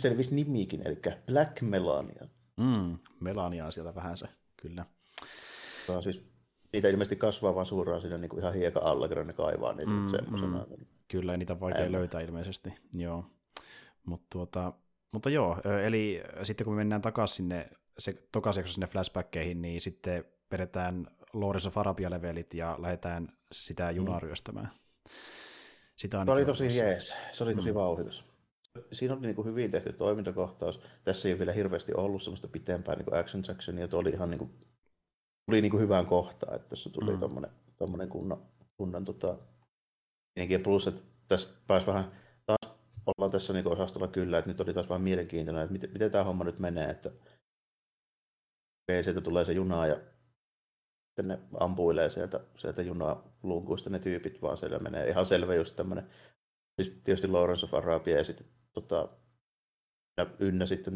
selvisi nimikin, eli Black Melania. Melania on siellä vähän se, kyllä. Tämä on siis, niitä ilmeisesti kasvaa vaan suoraan siinä niin kuin ihan hiekan alla, kun ne kaivaa niitä semmoisena. Kyllä, ja niitä on vaikea löytää ilmeisesti, joo. Mutta joo, eli sitten kun me mennään takaisin sinne, takaisin sinne flashbackkeihin, niin sitten vedetään Lawrence of Arabia-levelit ja lähdetään sitä junaa ryöstämään. Se oli tosi jees, se oli tosi vauhdikas. Siinä oli niin kuin hyvin tehty toimintakohtaus. Tässä ei ole vielä hirveästi ollut semmoista pitempää niin kuin action sectionia, tuo oli ihan niin kuin tuli niinku hyvään kohtaan, että tässä tuli tommonen kunnan plus, että tässä pääsi vähän taas ollaan tässä niinku osastolla kyllä, että nyt oli taas vähän mielenkiintoinen, että miten tämä homma nyt menee, että okei, sieltä tulee se juna ja sitten ne ampuilee sieltä junaa luukuista ne tyypit vaan siellä menee. Ihan selvä just tämmönen, siis tietysti Lawrence of Arabia ja sitten ynnä sitten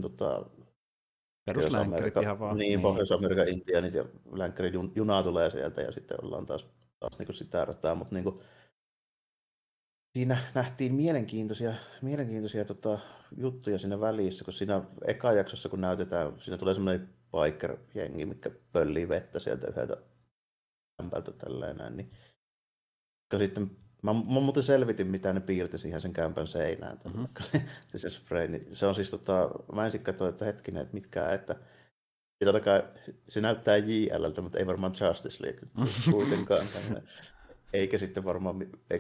peruslänkkärit ihan vaan. Niin, Pohjois-Amerikan intiaanit ja länkkärin junaa tulee sieltä ja sitten ollaan taas niin sitä rataa, mutta niin kuin, siinä nähtiin mielenkiintoisia juttuja siinä välissä, kun siinä eka jaksossa kun näytetään, siinä tulee semmoinen biker-jengi, mikä pöllii vettä sieltä yhdeltä kämpältä tällainen, niin sitten mä muuten selvitin, mitä ne piirti siihen sen kämpän seinään. Se spray, niin se on siis mä ensin katsoin, että hetkinen, että mitkä, että se näyttää JL:ltä, mutta ei varmaan Justice League kuitenkaan. Eikä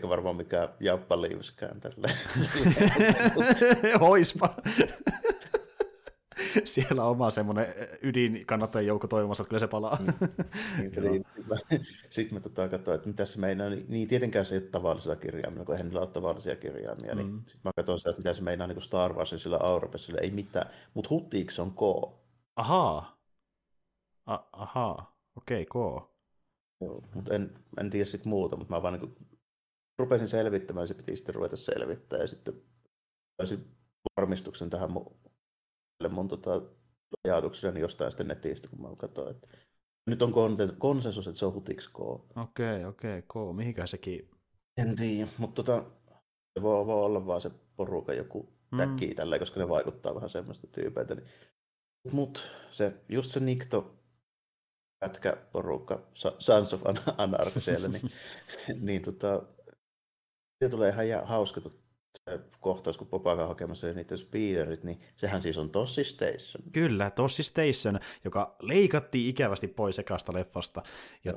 varmaan mikään Jappa Liivskään tällä. Oispa. Siellä on oma semmoinen ydinkannattajajoukko toivomassa, että kyllä se palaa. Sitten mä katsoin, että mitä se meinaa, niin tietenkään se ei ole tavallisilla kirjaimilla, kun eihän niillä ole tavallisia kirjaimia. Niin sitten mä katsoin sitä, että mitä se meinaa niin Star Warsin sillä Auropesilla, ei mitään. Mutta Hutiksi on K. Ahaa. Okei, K. Joo, mutta en tiedä sitten muuta, mutta mä vaan niin rupesin selvittämään, ja se piti sitten ruveta selvittämään, ja sitten pääsin varmistuksen tähän mun ajatuksena niin jostain sitten netistä, kun mä katsoin, että nyt on konsensus, että se on Hutiksi K. Okei, K. Mihinköhän sekin? En tiedä, mutta se voi olla vaan se porukan joku täkkii tälleen, koska ne vaikuttaa vähän semmoista tyypeiltä. Niin. Mutta just se Nikto pätkäporukka, Sons of Anarchy siellä, niin se tulee ihan hauska se kohtaus, kun Popaka on hakemassa niitä speederit, niin sehän siis on Tossi Station. Kyllä, Tossi Station, joka leikattiin ikävästi pois ekasta leffasta. Ja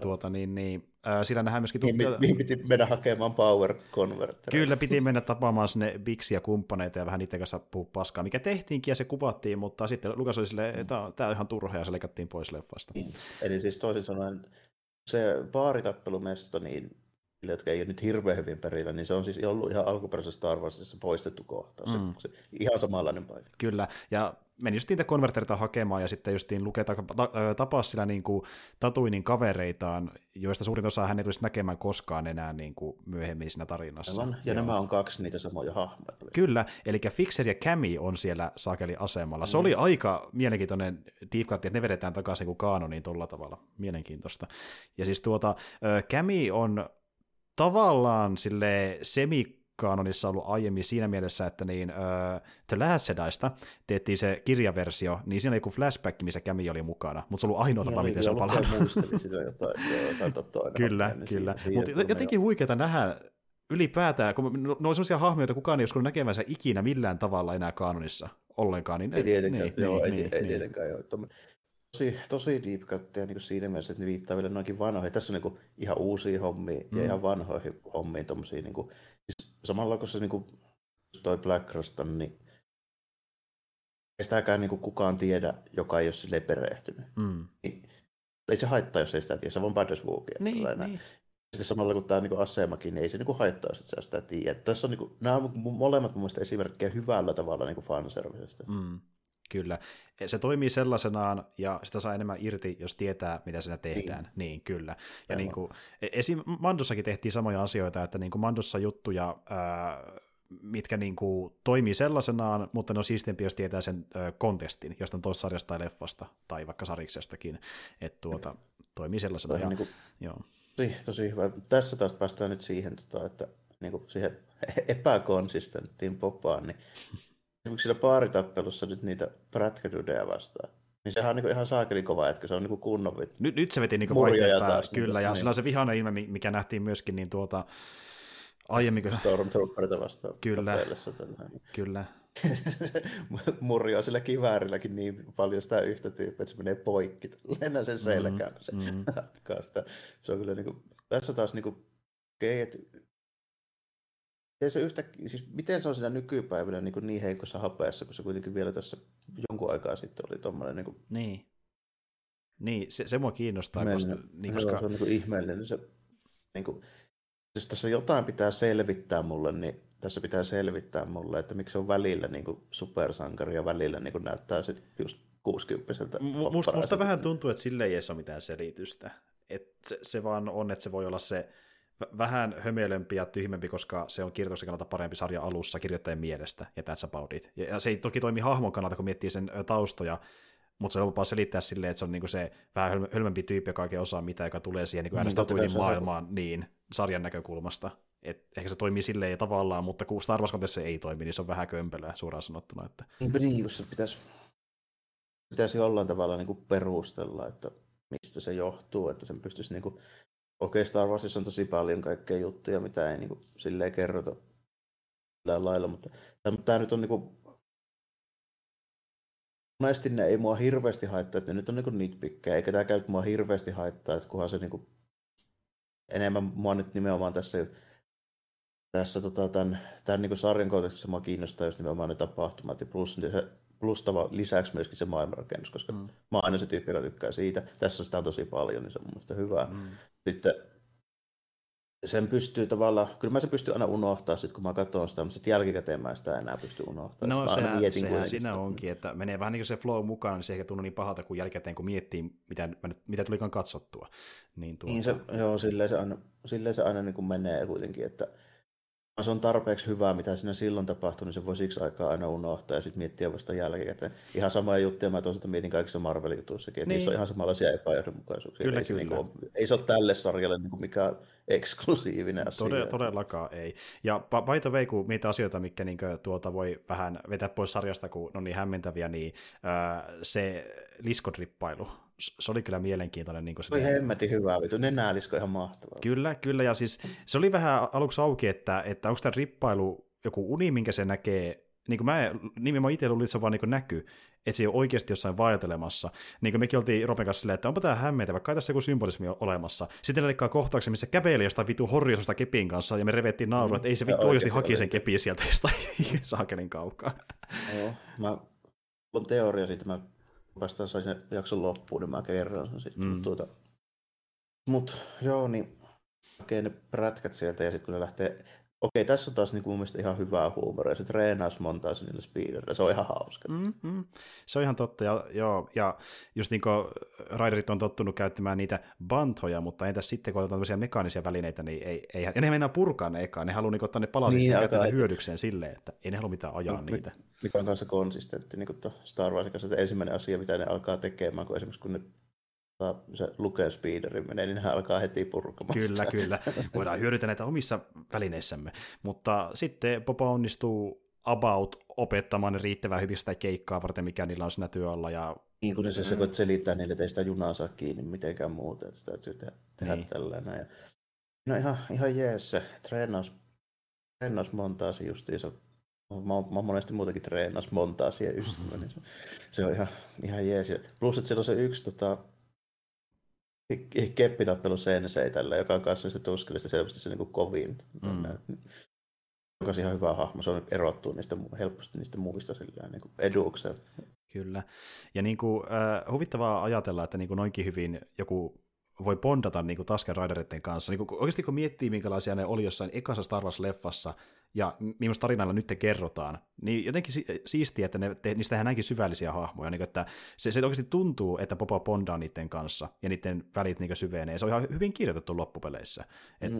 siinä nähdään myöskin... Niin piti mennä hakemaan Power Converter. Kyllä, piti mennä tapaamaan sinne Bixia kumppaneita ja vähän niiden kanssa puhua paskaa, mikä tehtiinkin ja se kuvattiin, mutta sitten Lukas oli silleen, tämä on ihan turha ja se leikattiin pois leffasta. Eli siis toisin sanoen se baaritappelumesta, niin jotka ei ole nyt hirveän hyvin perillä, niin se on siis ollut ihan alkuperäisessä Star Warsissa poistettu kohta. Se ihan samanlainen paikka. Kyllä, ja meni just niitä konverterita hakemaan, ja sitten just Luke tapaa sillä niin kuin Tatooinen kavereitaan, joista suurin osa hän ei tulisi näkemään koskaan enää niin kuin myöhemmin siinä tarinassa. Ja nämä on kaksi niitä samoja hahmoja. Kyllä, eli Fixer ja Cammy on siellä saakeli asemalla. Se oli aika mielenkiintoinen deep cut, että ne vedetään takaisin kuin kaanoniin tuolla tavalla. Mielenkiintoista. Ja siis Cammy on tavallaan sille semikaanonissa ollut aiemmin siinä mielessä, että The Last Jediista tehtiin se kirjaversio, niin siinä oli joku flashback, missä Cammy oli mukana, mutta se on ollut ainoa tapa, miten se on palannut. Kyllä. Mutta jotenkin huikeeta nähdä ylipäätään, kun ne oli sellaisia hahmoja, että kukaan ei uskonut näkevänsä ikinä millään tavalla enää kaanonissa ollenkaan. Ei tietenkään, joo. tosi deep cutteja niin siinä mielessä, että ne viittaa vielä noinkin vanhoihin. Tässä on niin ihan uusia hommia ja ihan vanhoihin hommiin. Niin kuin, siis samalla kun se niin toi Black Cross on, niin ei sitäkään niin kukaan tiedä, joka ei ole silleen perehtynyt. Niin, ei se haittaa, jos ei sitä tiedä. Se on vaan Badass Wookie. Niin. Sitten samalla kun tämä on asemakin, niin ei se haittaa, jos sitä tiedä. Tässä on, nämä on molemmat mun mielestä esimerkkejä hyvällä tavalla niin fanservicestä. Kyllä. Se toimii sellaisenaan ja sitä saa enemmän irti, jos tietää, mitä siinä tehdään. Niin kyllä. Ja niin kuin, Mandossakin tehtiin samoja asioita, että niin kuin Mandossa juttuja, mitkä niin kuin toimii sellaisenaan, mutta ne on siistiempi, jos tietää sen kontestin, josta on tuossa sarjasta tai leffasta, tai vaikka sariksestakin, että toimii sellaisenaan. Niin kuin, tosi hyvä. Tässä taas päästään nyt siihen, että niin kuin siihen epäkonsistenttiin popaan, niin esimerkiksi siinä baaritappelussa nyt niitä prätkädydeja vastaan. Niin sehän on niinku ihan saakeli kova jätkä, se on niinku kunnon vittu. Nyt se veti niinku vaihteen kyllä, ja niin. Sillä on se vihainen ilme, mikä nähtiin myöskin niin aiemmin. Stormtrooperita vastaan. Kyllä. Murjaa sillä kiväärilläkin niin paljon sitä yhtä tyyppiä, että se menee poikki tällainen sen selkään. Se on kyllä niinku, tässä taas niinku miten se on siinä nykypäivänä niin heikossa hapeessa, kun se kuitenkin vielä tässä jonkun aikaa sitten oli tuommoinen... Niin, se mua kiinnostaa, koska... Se on ihmeellinen. Se, jos tässä jotain pitää selvittää mulle, niin tässä pitää selvittää mulle, että miksi se on välillä supersankari ja välillä näyttää sitten just 60-vuotiaalta. Musta vähän tuntuu, että sille ei ole mitään selitystä. Se vaan on, että se voi olla se... vähän hömelempi ja tyhmempi, koska se on kirjoituksen kannalta parempi sarja alussa kirjoittajien mielestä, ja that's about it. Ja se ei toki toimi hahmon kannalta, kun miettii sen taustoja, mutta se on lupaa selittää silleen, että se on niinku se vähän hölmempi tyyppi, joka oikein osaa mitään, joka tulee siihen niin äänestatuinin maailmaan niin, sarjan näkökulmasta. Et ehkä se toimii silleen ja tavallaan, mutta kun Star Wars-konteessa se ei toimi, niin se on vähän kömpelöä suoraan sanottuna. Että... Niin, jos se pitäisi jollain tavalla niinku perustella, että mistä se johtuu, että sen pystyisi... Niinku... Okei, Star Warsissa on tosi paljon kaikkea juttuja, mitä ei silleen kerrota millään lailla, mutta tämä nyt on monesti ne ei mua hirveästi haittaa, että nyt on nitpikkää, eikä tämä käy mua hirveästi haittaa, että kunhan se enemmän mua nyt nimenomaan tässä tämän sarjan kontekstissa mua kiinnostaa just nimenomaan ne tapahtumat ja plus lisäksi myöskin se maailmanrakennus, koska mä oon aina se tyyppi, joka tykkää siitä. Tässä sitä on tosi paljon, niin se on mun mielestä hyvää. Sitten sen pystyy tavallaan, kyllä mä sen pystyn aina unohtaa, sit, kun mä katson sitä, mutta sitten jälkikäteen mä sitä enää pystyn unohtamaan. No sehän siinä onkin, että menee vähän niin kuin se flow mukaan, niin se ehkä tuntuu niin pahalta kuin jälkikäteen, kun miettii, mitä tulikaan katsottua. Niin silleen se aina niin kuin menee kuitenkin, että se on tarpeeksi hyvää, mitä siinä silloin tapahtui, niin se voi siksi aikaa aina unohtaa ja sitten miettiä vasta jälkikäteen. Ihan samaa juttuja, mä toisaalta mietin kaikissa Marvel-jutuissakin, että niin. Niissä on ihan samanlaisia epäjohdonmukaisuuksia. Kyllä, ei, kyllä. Ei se ole tälle sarjalle mikään eksklusiivinen asia. Todellakaan ei. Ja by the way, kun niitä asioita, mitkä voi vähän vetää pois sarjasta, kun on niin hämmentäviä, niin se liskodrippailu. Se oli kyllä mielenkiintoinen. Se oli hemmetin hyvää vitu, nenälisko ihan mahtavaa. Kyllä, ja siis se oli vähän aluksi auki, että onko tämä rippailu joku uni, minkä se näkee, mä itse luulin, että se vaan näkyy, että se ei ole oikeasti jossain vaeltelemassa. Niin kuin mekin oltiin Ropen kanssa silleen, että onpa tämä hämmentävä, kai tässä joku symbolismi on olemassa. Sitten ne leikkaa kohtauksen, missä kävelee jostain vitu horjusosta kepin kanssa, ja me revettiin naurua, että ei se vittu oikeasti haki sen kepiin sieltä jostain saakelin kaukaa. Joo, on teoria siitä, päästään sen jakson loppuun, niin mä kerron sen sitten. Okei, ne prätkät sieltä ja sitten kun ne lähtee... Okei, tässä on taas mun mielestä ihan hyvää huumoria, se treenaus montaa niillä speederillä, se on ihan hauska. Se on ihan totta, ja just niin kuin raiderit on tottunut käyttämään niitä bantoja, mutta entäs sitten, kun otetaan tämmöisiä mekaanisia välineitä, niin ei ne mennä purkaan ne ekaan, ne haluaa ottaa ne palasiksi ja käyttää hyödykseen silleen, että ei ne halua mitään ajaa niitä. Mikä on kanssa konsistentti, niin kuin Star Warsin kanssa, että ensimmäinen asia, mitä ne alkaa tekemään, kun esimerkiksi kun ne se lukee speederin menee, niin hän alkaa heti purkamaan. Kyllä. Voidaan hyödyntää näitä omissa välineissämme. Mutta sitten Boba onnistuu about opettamaan riittävän hyvin sitä keikkaa varten, mikä niillä on siinä työalla. Ja... Niin kun se voit selittää niille, että ei sitä junaa saa kiinni mitenkään muuta, että sitä täytyy tehdä tällainen. Ja... No ihan jees se treenausmontaasi justiinsa Mä monesti muutenkin treenas monta asiaa ystävä, niin se on ihan jees. Plus, että siellä on se yksi keppitappelu sensei tällä, joka on kanssa tuskellista selvästi se niin kovin. Joka on ihan hyvä hahmo, se on erottuu niistä, helposti niistä muista niin edukseen. Kyllä. Ja niin kuin, huvittavaa ajatella, että niin kuin noinkin hyvin joku voi bondata niin kuin Tusken Raidereiden kanssa. Niin kuin, oikeasti kun miettii, minkälaisia ne oli jossain ekassa Star Wars-leffassa, ja millaista tarinalla nyt te kerrotaan, niin jotenkin siistiä, että niistä tehdään näinkin syvällisiä hahmoja, niin kuin, että se oikeasti tuntuu, että Boba bondaa niiden kanssa, ja niiden välit niin kuin syvenee. Se on ihan hyvin kirjoitettu loppupeleissä.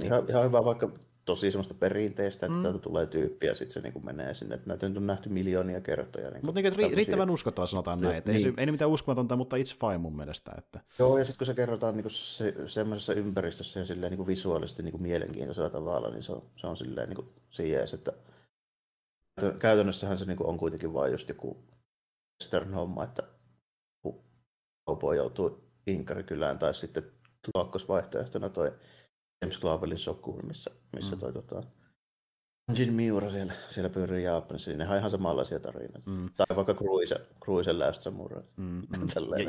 Ihan hyvä, vaikka tosi semmoista perinteistä, että täältä tulee tyyppiä, ja sitten se niin kuin menee sinne, että näitä on nähty miljoonia kertoja. Niin mutta niin, riittävän uskottava sanotaan se, näin, että niin. ei mitään uskomatonta, mutta it's fine mun mielestä. Että. Joo, ja sitten kun se kerrotaan niin kuin semmoisessa ympäristössä ja silleen, niin kuin visuaalisesti niin kuin mielenkiintoisella tavalla, niin se on silleen, niin kuin, se jees, että käytännössähän se niin kuin on kuitenkin vain just joku western homma, että kaupoa joutuu Inkarikylään, tai sitten tuokkosvaihtoehtona toi James Clavelin Shogun, missä toi Jin Miura siellä pyörii Japanissa, niin ne on ihan samanlaisia tarinoita. Tai vaikka Cruisen Last Samurai.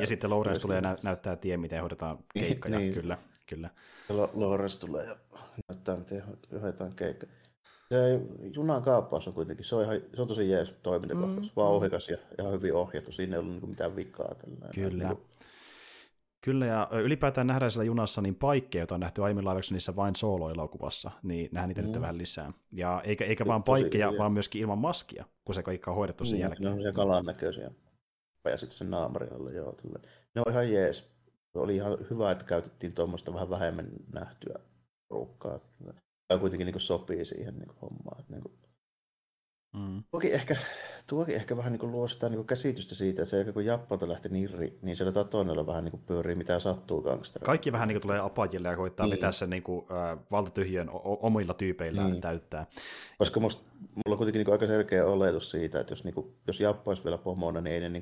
Ja sitten Lawrence tulee näyttää tie, miten hoidetaan keikkoja. Niin. Kyllä. Lawrence tulee ja näyttää, miten hoidetaan keikkoja. Se junan kaappaus on kuitenkin, se on tosi jees toimintakohtaus, vauhikas ja ihan hyvin ohjattu, siinä ei ollut niinku mitään vikaa. Tällainen. Kyllä, ja ylipäätään nähdään siellä junassa niin paikkeja, joita on nähty aiemmin live actionissa vain solo-elokuvassa, niin nähdään niitä nyt vähän lisää. Ja eikä vaan paikkeja, vaan myöskin ilman maskia, kun se kaikki on hoidettu sen jälkeen. Ne on siellä kalan näköisiä. Ja sitten sen naamari alle, joo. Ne on ihan jees. Oli ihan hyvä, että käytettiin tuommoista vähän vähemmän nähtyä porukkaa. Tai kuitenkin niin kuin sopii siihen niin kuin hommaan. Niin kuin. Tuokin ehkä vähän niin kuin luo sitä niin kuin käsitystä siitä, että se kun Japanilta lähti nirri, niin siellä Tatonella vähän niin kuin pyörii mitä sattuu gangsterilla. Kaikki vähän niin kuin tulee apajille ja koittaa pitää sen niin kuin, valtatyhjön omilla tyypeillään täyttää. Koska mulla on kuitenkin niin kuin aika selkeä oletus siitä, että jos Jappa olisi vielä pomona, niin ei ne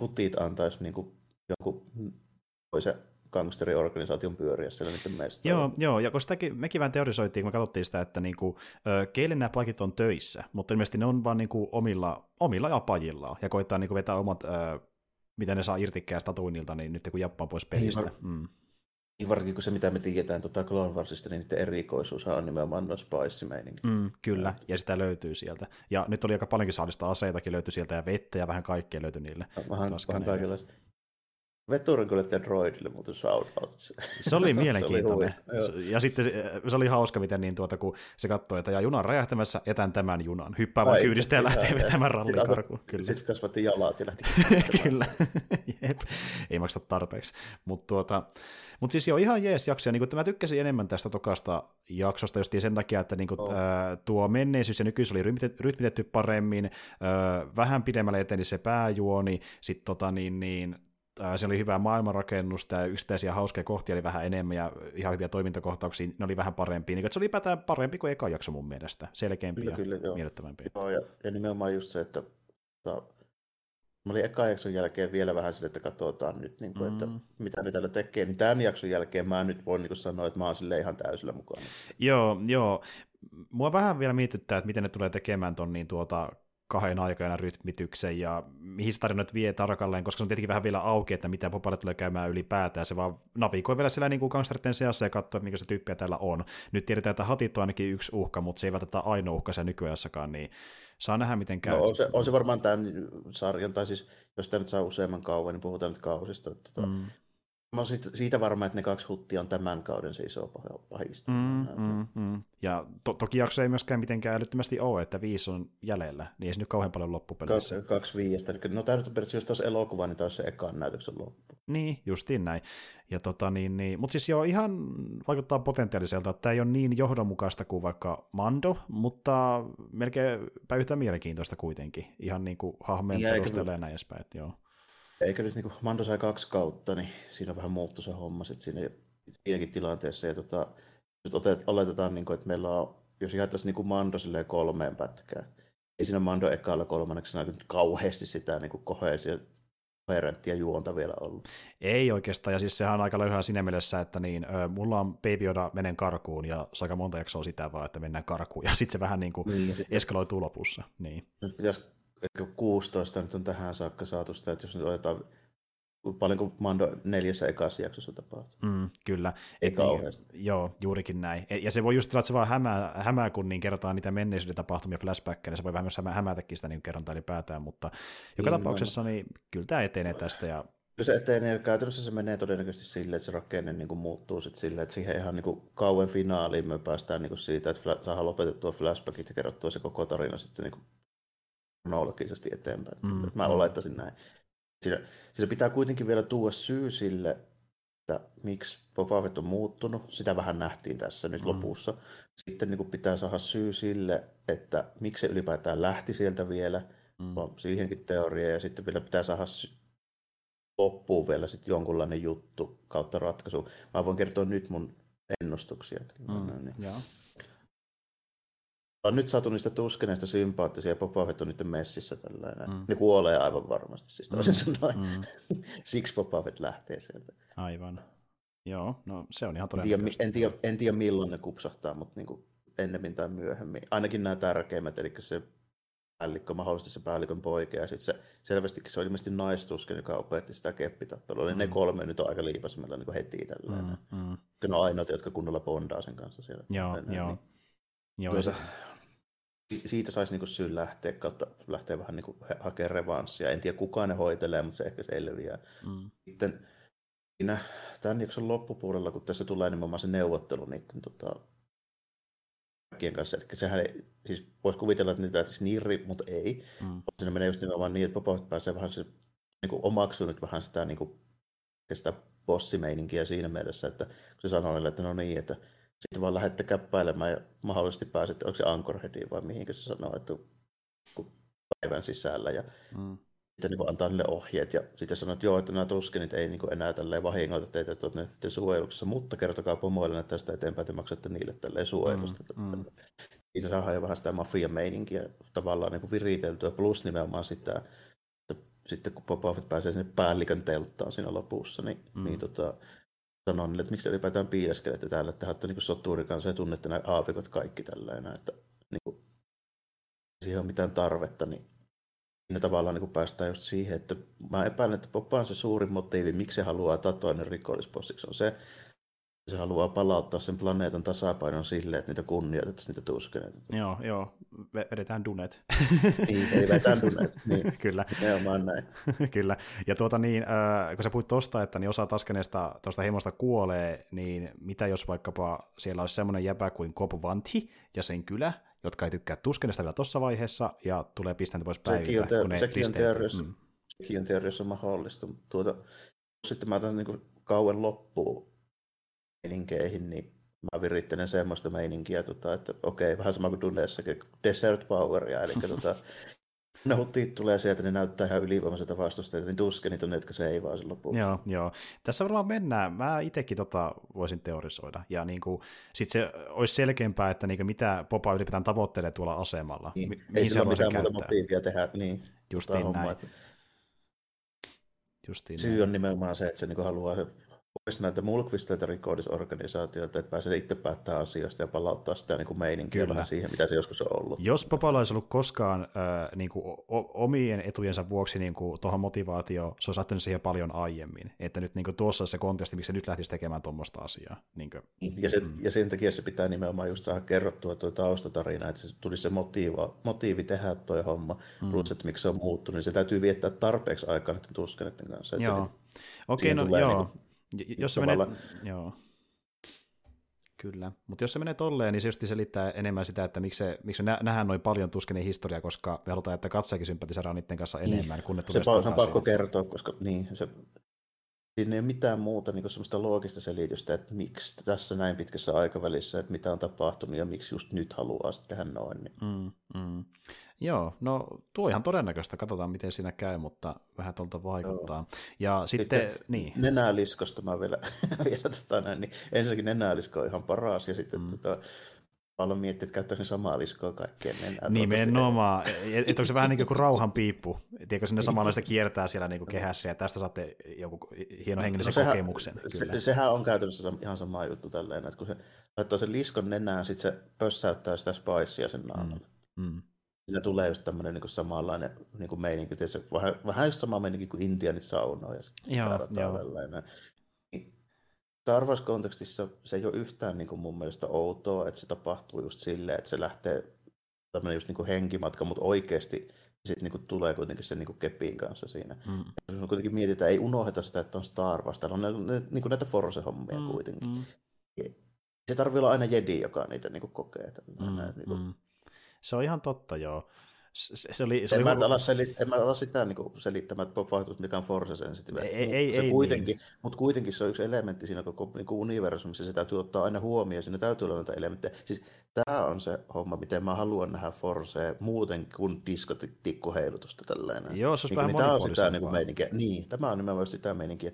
hutit antaisi niin kuin joku toisen gangsteriorganisaation pyöriä siellä niiden meistä. Joo, ja kun sitäkin, mekin vähän teorisoitiin, kun me katsottiin sitä, että niinku, keille nämä paikit on töissä, mutta ilmeisesti ne on vaan niinku omilla apajillaan, ja koittaa niinku vetää omat, mitä ne saa irtikkää statuinilta, niin nyt kun Jappa on pois pelistä. Varsinkin kun se, mitä me tiedetään Clone Warsista, niin niiden erikoisuushan on nimenomaan no spice-meininki. Kyllä, ja sitä löytyy sieltä. Ja nyt oli aika paljonkin saadista aseitakin löytyi sieltä, ja vettä, ja vähän kaikkea löytyi niille. Vähän kaikenlaista. Veturinkuljettaja droidille muuten shoutouts. Se oli mielenkiintoinen. Ja sitten se oli hauska, miten niin kun se katsoi, että juna on räjähtämässä, etän tämän junan. Hyppää vaan kyydistä ja lähtee vetämään rallikarkuun. Sitten kasvatti jalat ja lähti. Kyllä. Jep. Ei maksa tarpeeksi. Mutta siis joo, ihan jees jaksoja. Niin mä tykkäsin enemmän tästä tokasta jaksosta just sen takia, että tuo menneisyys ja nykyisyys oli rytmitetty paremmin. Vähän pidemmälle eteni se pääjuoni. Sitten se oli hyvää maailmanrakennusta ja yksittäisiä hauskoja kohtia oli vähän enemmän ja ihan hyviä toimintakohtauksia, ne oli vähän parempia. Niin, se oli päätään parempi kuin eka jakso mun mielestä, selkeämpi ja miellyttävämpi. Joo, ja nimenomaan just se, että mä olin ekan jakson jälkeen vielä vähän sille, että katsotaan nyt, niin kuin, että mitä ne täällä tekee, niin tämän jakson jälkeen mä nyt voin niin sanoa, että mä oon sille ihan täysillä mukana. Joo. Mua vähän vielä mietittää, että miten ne tulee tekemään ton niin kahden aikana rytmityksen ja mihin se tarinoit vie tarkalleen, koska se on tietenkin vähän vielä auki, että mitä Boballe tulee käymään ylipäätään, se vaan navigoi vielä siellä niin gangsteritten seassa ja katsoo, että minkä se tyyppiä täällä on. Nyt tiedetään, että hatit on ainakin yksi uhka, mutta se ei välttämättä ainoa uhka siellä nykyajassakaan, niin saa nähdä, miten käy. No, on se varmaan tämän sarjan, tai siis jos tämä nyt saa useamman kauan, niin puhutaan nyt kausista. Mä oon siitä varma, että ne kaksi huttia on tämän kauden se iso pahista. Ja toki jakso ei myöskään mitenkään älyttömästi ole, että 5 on jäljellä, niin ei se nyt kauhean paljon loppupeleissä. 2 5, eli no tämä nyt on periaatteessa, jos taas elokuva, niin taas se ekaan näytöksen loppu. Niin, justiin näin. Ja mutta siis joo, ihan vaikuttaa potentiaaliselta, että tämä ei ole niin johdonmukaista kuin vaikka Mando, mutta melkeinpä yhtä mielenkiintoista kuitenkin, ihan niin kuin hahmeen perusteella ja näin edespäin, joo. Eikä nyt niin Mando sai 2 kautta, niin siinä vähän muuttui se homma sitten siinäkin tilanteessa. Ja nyt oletetaan, niin kuin, että meillä on, jos jaettaisiin niin Mando 3 pätkään, ei siinä Mando ekalla 3. nyt kauheasti sitä niin koheisia koherenttia juonta vielä ollut. Ei oikeastaan, ja siis sehän on aika löyhää siinä mielessä, että niin, mulla on Baby Yoda, menen karkuun, ja aika monta jaksoa sitä vaan, että mennään karkuun, ja sitten se vähän niin kuin eskaloituu lopussa. Niin. Nyt pitäisi, 16 nyt on tähän saakka saatu sitä, että jos nyt otetaan paljon kuin Mando 4 ekassa jaksossa tapahtuu. Kyllä. Eikä niin, joo, juurikin näin. Ja se voi just tilaan, että se vaan hämää kun niin kerrotaan niitä menneisyyden tapahtumia flashbackkejä, niin se voi vähän myös hämätäkin sitä niin kerrontaa ylipäätään, mutta joka tapauksessa niin kyllä tämä etenee tästä. Ja se etenee, käytännössä se menee todennäköisesti silleen, että se rakenne niin kuin muuttuu sitten silleen, että siihen ihan niin kuin kauan finaaliin me päästään niin kuin siitä, että saadaan lopetettua flashbackit ja kerrottua se koko tarina sitten niin kuin kronologisesti eteenpäin. Mä olettaisin näin. Siinä pitää kuitenkin vielä tuoda syy sille, että miksi Boba Fett on muuttunut. Sitä vähän nähtiin tässä nyt lopussa. Sitten niin kuin pitää saada syy sille, että miksi se ylipäätään lähti sieltä vielä. Siihenkin teoria. Ja sitten vielä pitää saada loppuun vielä sit jonkunlainen juttu kautta ratkaisu. Mä voin kertoa nyt mun ennustuksia. On nyt saatu niistä tuskeneista sympaattisia ja Boba Fett on nyt messissä tällainen. Ne kuolee aivan varmasti, siis toisin sanoen. Siksi Boba Fett lähtee sieltä. Aivan. Joo, no se on ihan todennäköistä. En tiedä milloin ne kupsahtaa, mutta niinku ennemmin tai myöhemmin. Ainakin nämä tärkeimmät, eli se päällikkö, mahdollisesti se päällikön poika ja sitten se selvästikin se on ilmeisesti naistusken, joka opetti sitä keppitappelua. Ne kolme nyt on aika liipasimella niinku heti tällainen. Ne on ainoat, jotka kunnolla bondaa sen kanssa siellä. Joo. Siitä saisi niinku syyn lähteä vähän niinku hakemaan revanssia. En tiedä kukaan ne hoitelee, mutta se ehkä selviää. Sitten tämän jakson loppupuolella, kun tässä tulee nimenomaan se neuvottelu niiden kaikkien kanssa. Eli sehän ei, siis voisi kuvitella, että niitä siis nirri, mutta ei. Siinä menee just nimenomaan niin, että Boba pääsee vähän se, niinku omaksuu nyt vähän sitä, niinku, sitä bossimeininkiä siinä mielessä, että kun se sanoo niille, että no niin, että sitten vaan lähdette käppäilemään ja mahdollisesti pääset, onko se Anchorheadiin vai mihin se sanoo, että päivän sisällä. Ja sitten niin antaa niille ohjeet ja sitten sanoo, että joo, että nämä tuskenit ei niin enää tälleen vahingoita teitä, että olette nyt suojeluksessa, mutta kertokaa pomoille, että tästä eteenpäin te maksatte niille tälleen suojelusta. Siinä saadaan jo vähän sitä mafia-meininkiä tavallaan niin kuin viriteltyä, plus nimenomaan sitä, että sitten kun Boba Fett pääsee sinne päällikön telttaan siinä lopussa, niin, sanon niille, että miksi te ylipäätään piileskelette täällä, että olette niin soturin kanssa ja tunnette nämä aavikot kaikki tällainen, että niin kuin, siihen on mitään tarvetta, niin siinä tavallaan niin päästään just siihen, että mä epäilen, että Boba on se suurin motiivi, miksi se haluaa tatoinen rikollispossiksi, on se, että se haluaa palauttaa sen planeetan tasapainon silleen, että niitä kunnioitettaisiin niitä tuskeneita. Joo, vedetään dunet. Niin, eli vedetään dunet, niin. Kyllä. Nimenomaan näin. Kyllä, ja kun sä puhut tosta, että niin osa taskeneista tuosta heimosta kuolee, niin mitä jos vaikkapa siellä olisi semmoinen jäpä kuin Cobb Vanthi ja sen kylä, jotka ei tykkää tuskeneista vielä tuossa vaiheessa, ja tulee pistäneet pois päiviltä, kun ne pisteet. Sekin on teoriassa mahdollista. Sitten mä otan niin kauan loppuun meininkeihin, niin mä virittelen semmoista meininkiä, että okei, vähän sama kuin Duneessakin, Desert Poweria, eli nohutit tulee sieltä, ne näyttää ihan ylivoimaiselta vastusteita, niin tuskenit on ne, jotka seivaa sen lopuksi. Joo. Tässä varmaan mennään. Mä itsekin voisin teorisoida. Ja niinku, sit se olisi selkeämpää, että niinku, mitä Boba ylipäätään tavoittelee tuolla asemalla. Niin. Ei sillä ole mitään muuta motiivia tehdä. Niin, justiin näin. Syy on nimenomaan se, että se niinku haluaa pois näitä mulkvisteiltä rikollisorganisaatioita, että pääsee itse päättämään asioista ja palauttaa sitä niin kuin meininkiä vähän siihen, mitä se joskus on ollut. Jos Boballa olisi ollut koskaan niin kuin omien etujensa vuoksi niin kuin tuohon motivaatio, se olisi lähtenyt siihen paljon aiemmin. Että nyt niin kuin tuossa on se konteksti, miksi se nyt lähtisi tekemään tuommoista asiaa. Niin kuin, ja sen takia se pitää nimenomaan just saada kerrottua tuo taustatarina, että se tulisi se motiivi tehdä tuo homma, plus että miksi se on muuttunut, niin se täytyy viettää tarpeeksi aikaa nyt tuskeneiden kanssa. Joo. Okei, jos se menee, joo. Kyllä, mutta jos se menee tolleen, niin se just selittää enemmän sitä, että miksi nähdään noin paljon tuskenin historiaa, koska me halutaan, että katseekin sympatiseeraan niiden kanssa enemmän, kun ne tulee sitä takaisin. Se on pakko kertoa, koska siinä ei ole mitään muuta niin semmoista loogista selitystä, että miksi tässä näin pitkässä aikavälissä, että mitä on tapahtunut ja miksi just nyt haluaa sitten tehdä noin. Niin. Joo, no tuo ihan todennäköistä, katsotaan miten siinä käy, mutta vähän tuolta vaikuttaa. Joo. Ja sitten niin. Nenäliskosta mä vielä niin ensinnäkin nenälisko on ihan paras ja sitten paljon miettiä, että käyttää sen samaa liskoa kaikkeen. Nimenomaan. Että onko se vähän niin kuin rauhanpiippu? Tiedätkö, sinne samanlaista kiertää siellä niin kuin kehässä, ja tästä saatte joku hieno hengellisen kokemuksen. Sehän on käytännössä ihan sama juttu tälleen, että kun se laittaa sen liskon nenään, sitten se pössäyttää sitä spicea sen naamalle. Siinä tulee just tämmöinen niin samanlainen niin meininki, tietysti, vähän just sama meininki kuin intianit saunoja. Star Wars-kontekstissa se ei ole yhtään niin kuin mun mielestä outoa, että se tapahtuu just silleen, että se lähtee tämmöinen just niin kuin henkimatka, mutta oikeasti sitten niin kuin tulee kuitenkin sen niin kuin kepin kanssa siinä. Jos me kuitenkin mietitään, ei unohdeta sitä, että on Star Wars. Täällä on niin kuin näitä Force-hommia kuitenkin. Se tarvii olla aina Jedi, joka niitä niin kuin kokee. Se on ihan totta, joo. En mä ala sitä niin selittämään, että Bob Vahtus, mikä on Force-sensitive. Ei, mutta kuitenkin se on yksi elementti siinä koko niin universumissa, se täytyy ottaa aina huomioon, siinä täytyy olla näitä elementtejä. Siis tämä on se homma, miten mä haluan nähdä Forcea muuten kuin diskotikkuheilutusta tällainen. Joo, se on vähän monipuolisempaa. Tämä on nimenomaan sitä meininkiä.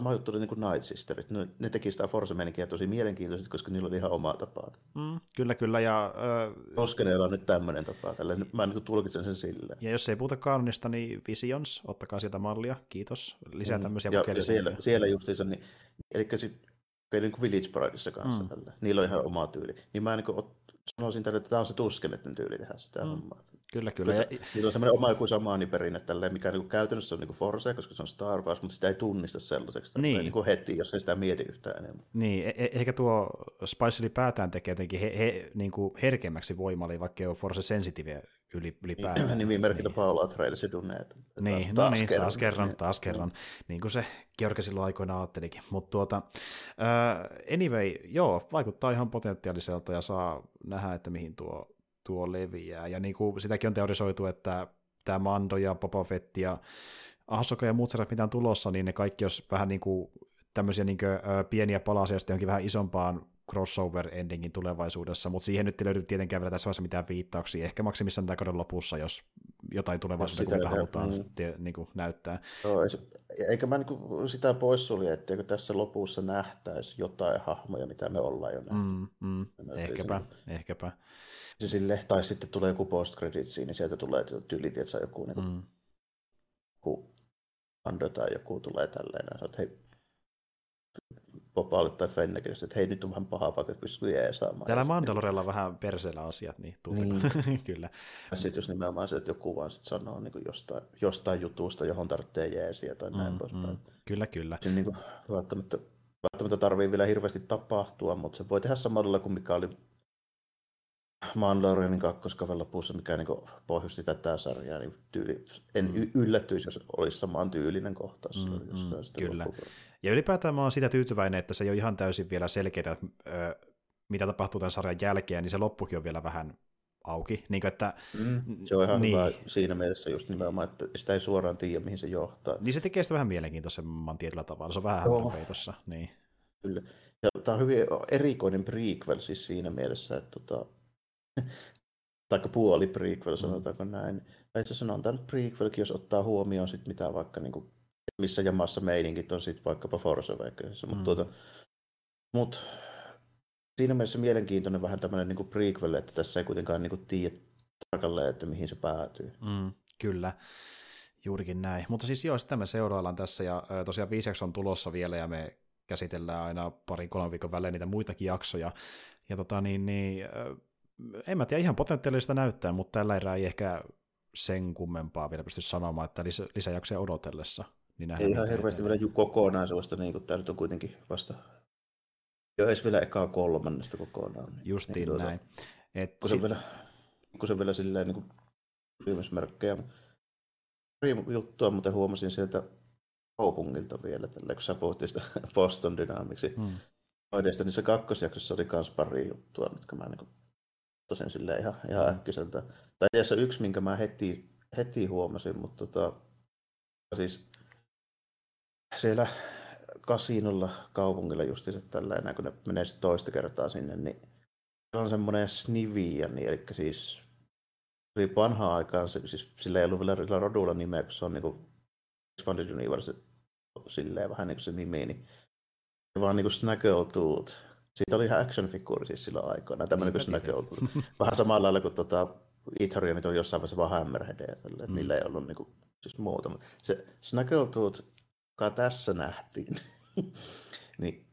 Sama juttu oli niin kuin Night Sisterit. Ne teki sitä Force-meininkiä tosi mielenkiintoisesti, koska niillä oli ihan omaa tapaa. Kyllä. Koskeneella on nyt tämmöinen tapa. Mä niin kuin tulkitsen sen silleen. Ja jos ei puhuta kaunista, niin Visions, ottakaa sieltä mallia. Kiitos. Lisää tämmöisiä kokeilisiä. Siellä justiinsa, niin, eli niin kuin Village Prideissa kanssa. Niillä on ihan oma tyyli. Niin mä niin kuin sanoisin tälle, että tämä on se tuskeneiden tyyli tehdä sitä hommaa. Kyllä. Niillä on semmoinen oma joku samaaniperinne, mikä niinku käytännössä on niinku Force, koska se on Star Wars, mutta sitä ei tunnista sellaiseksi niinku heti, jos ei sitä mieti yhtään enemmän. Niin, ehkä tuo Spice ylipäätään tekee jotenkin niinku herkemmäksi voimalle, vaikka ei ole Force sensitive ylipäätään. Nimimerkillä Paula Atreides Duneet. Niin, taas kerran. Niin kuin se George silloin aikoinaan ajattelikin. Mutta anyway, joo, vaikuttaa ihan potentiaaliselta ja saa nähdä, että mihin tuo leviää. Ja niin kuin sitäkin on teorisoitu, että tämä Mando ja Boba Fett ja Ahsoka ja muut sarjat, mitä on tulossa, niin ne kaikki olisi vähän niin kuin tämmöisiä niin kuin pieniä palasia, sitten johonkin vähän isompaan crossover-endingin tulevaisuudessa, mutta siihen nyt ei löydy tietenkään vielä tässä vaiheessa mitään viittauksia. Ehkä maksimissaan tämän kauden lopussa, jos jotain tulevaisuudessa halutaan niin kuin näyttää. No, eikä mä niin kuin sitä poissulje, etteikö tässä lopussa nähtäisi jotain hahmoja, mitä me ollaan jo nähty. Ehkäpä. Sille, tai sitten tulee joku post-creditsi, niin sieltä tulee tyyli, että saa joku Andro tai joku tulee tälleen, ja sanot, hei, Popaalle tai Fennekille, että hei, nyt on vähän paha paikka, että pystyy jeesaamaan. Täällä Mandalorella on vähän perseellä asiat, niin kyllä. Ja sitten jos nimenomaan se, että joku vaan sit sanoo niin kuin jostain jutusta, johon tarvitsee jeesiä tai näin poispäin. Kyllä. Siinä niin kuin, välttämättä tarvii vielä hirveästi tapahtua, mutta se voi tehdä samalla kuin mikä oli Mandalorianin kakkoskauden lopussa, mikä niin pohjusti tätä sarjaa, niin tyyli, en yllättyisi, jos olisi samaan tyylinen kohtaus. Kyllä. Loppuun. Ja ylipäätään mä oon sitä tyytyväinen, että se ei ole ihan täysin vielä selkeää, että mitä tapahtuu tämän sarjan jälkeen, niin se loppukin on vielä vähän auki. Niin, että, se on ihan hyvä siinä mielessä just nimenomaan, että sitä ei suoraan tiedä, mihin se johtaa. Niin se tekee sitä vähän mielenkiintoisemman tietyllä tavalla, se on vähän hämmenpeitossa. Niin. Kyllä. Ja tämä on hyvin erikoinen prequel siis siinä mielessä, että taikka puoli prequel, sanotaanko näin. Itse sanotaan nyt prequelkin, jos ottaa huomioon, sit mitä vaikka niinku, missä jamassa meininkit on sit vaikkapa Force Awakensissa. Mut siinä mielessä mielenkiintoinen vähän tämmöinen niinku prequel, että tässä ei kuitenkaan niinku tiedä tarkalleen, että mihin se päätyy. Kyllä, juurikin näin. Mutta siis joo, sitä me seuraillaan tässä ja tosiaan 5 jaksoa on tulossa vielä ja me käsitellään aina 2-3 viikon välein niitä muitakin jaksoja. Ja en mä tiedä, ihan potentiaalista näyttää, mutta tällä erää ei ehkä sen kummempaa vielä pysty sanomaan, että lisäjaksoja odotellessa. Niin ei ihan hirveästi vielä kokonaan sellaista, niin kuin tämä nyt on kuitenkin vasta jo edes vielä ekaa 3. kokonaan. Niin, justiin niin, näin. Kun se on vielä silleen niin kuin ryhmysmerkkejä juttua, mutta huomasin sieltä kaupungilta vielä, tällä, kun sä puhuttiin sitä Boston Dynamicsin hoideista, niin se 2. jaksossa oli myös pari juttua, mitkä mä niin tosin silleen ihan äkkiseltä. Tai tässä yksi, minkä mä heti huomasin, mutta siis siellä kasinolla kaupungilla justiinsa tällainen, kun ne menee sitten toista kertaa sinne, niin on semmoinen Sniviani, eli siis oli vanhaan aikaan, siis sillä ei ollut vielä rodulla nimeä, kun se on niin kuin Expanded Universe, silleen vähän niin kuin se nimi, niin vaan niin kuin Snaggle Tooth Siitä oli ihan action-figuuri siis silloin aikoina, tämmöinen kuin se näkökulma. Vähän samalla lailla kuin Ithorianit on jossain vaiheessa vaan Hammerheadia, että niillä ei ollut niinku, siis muuta. Se näkökultuut, joka tässä nähtiin, niin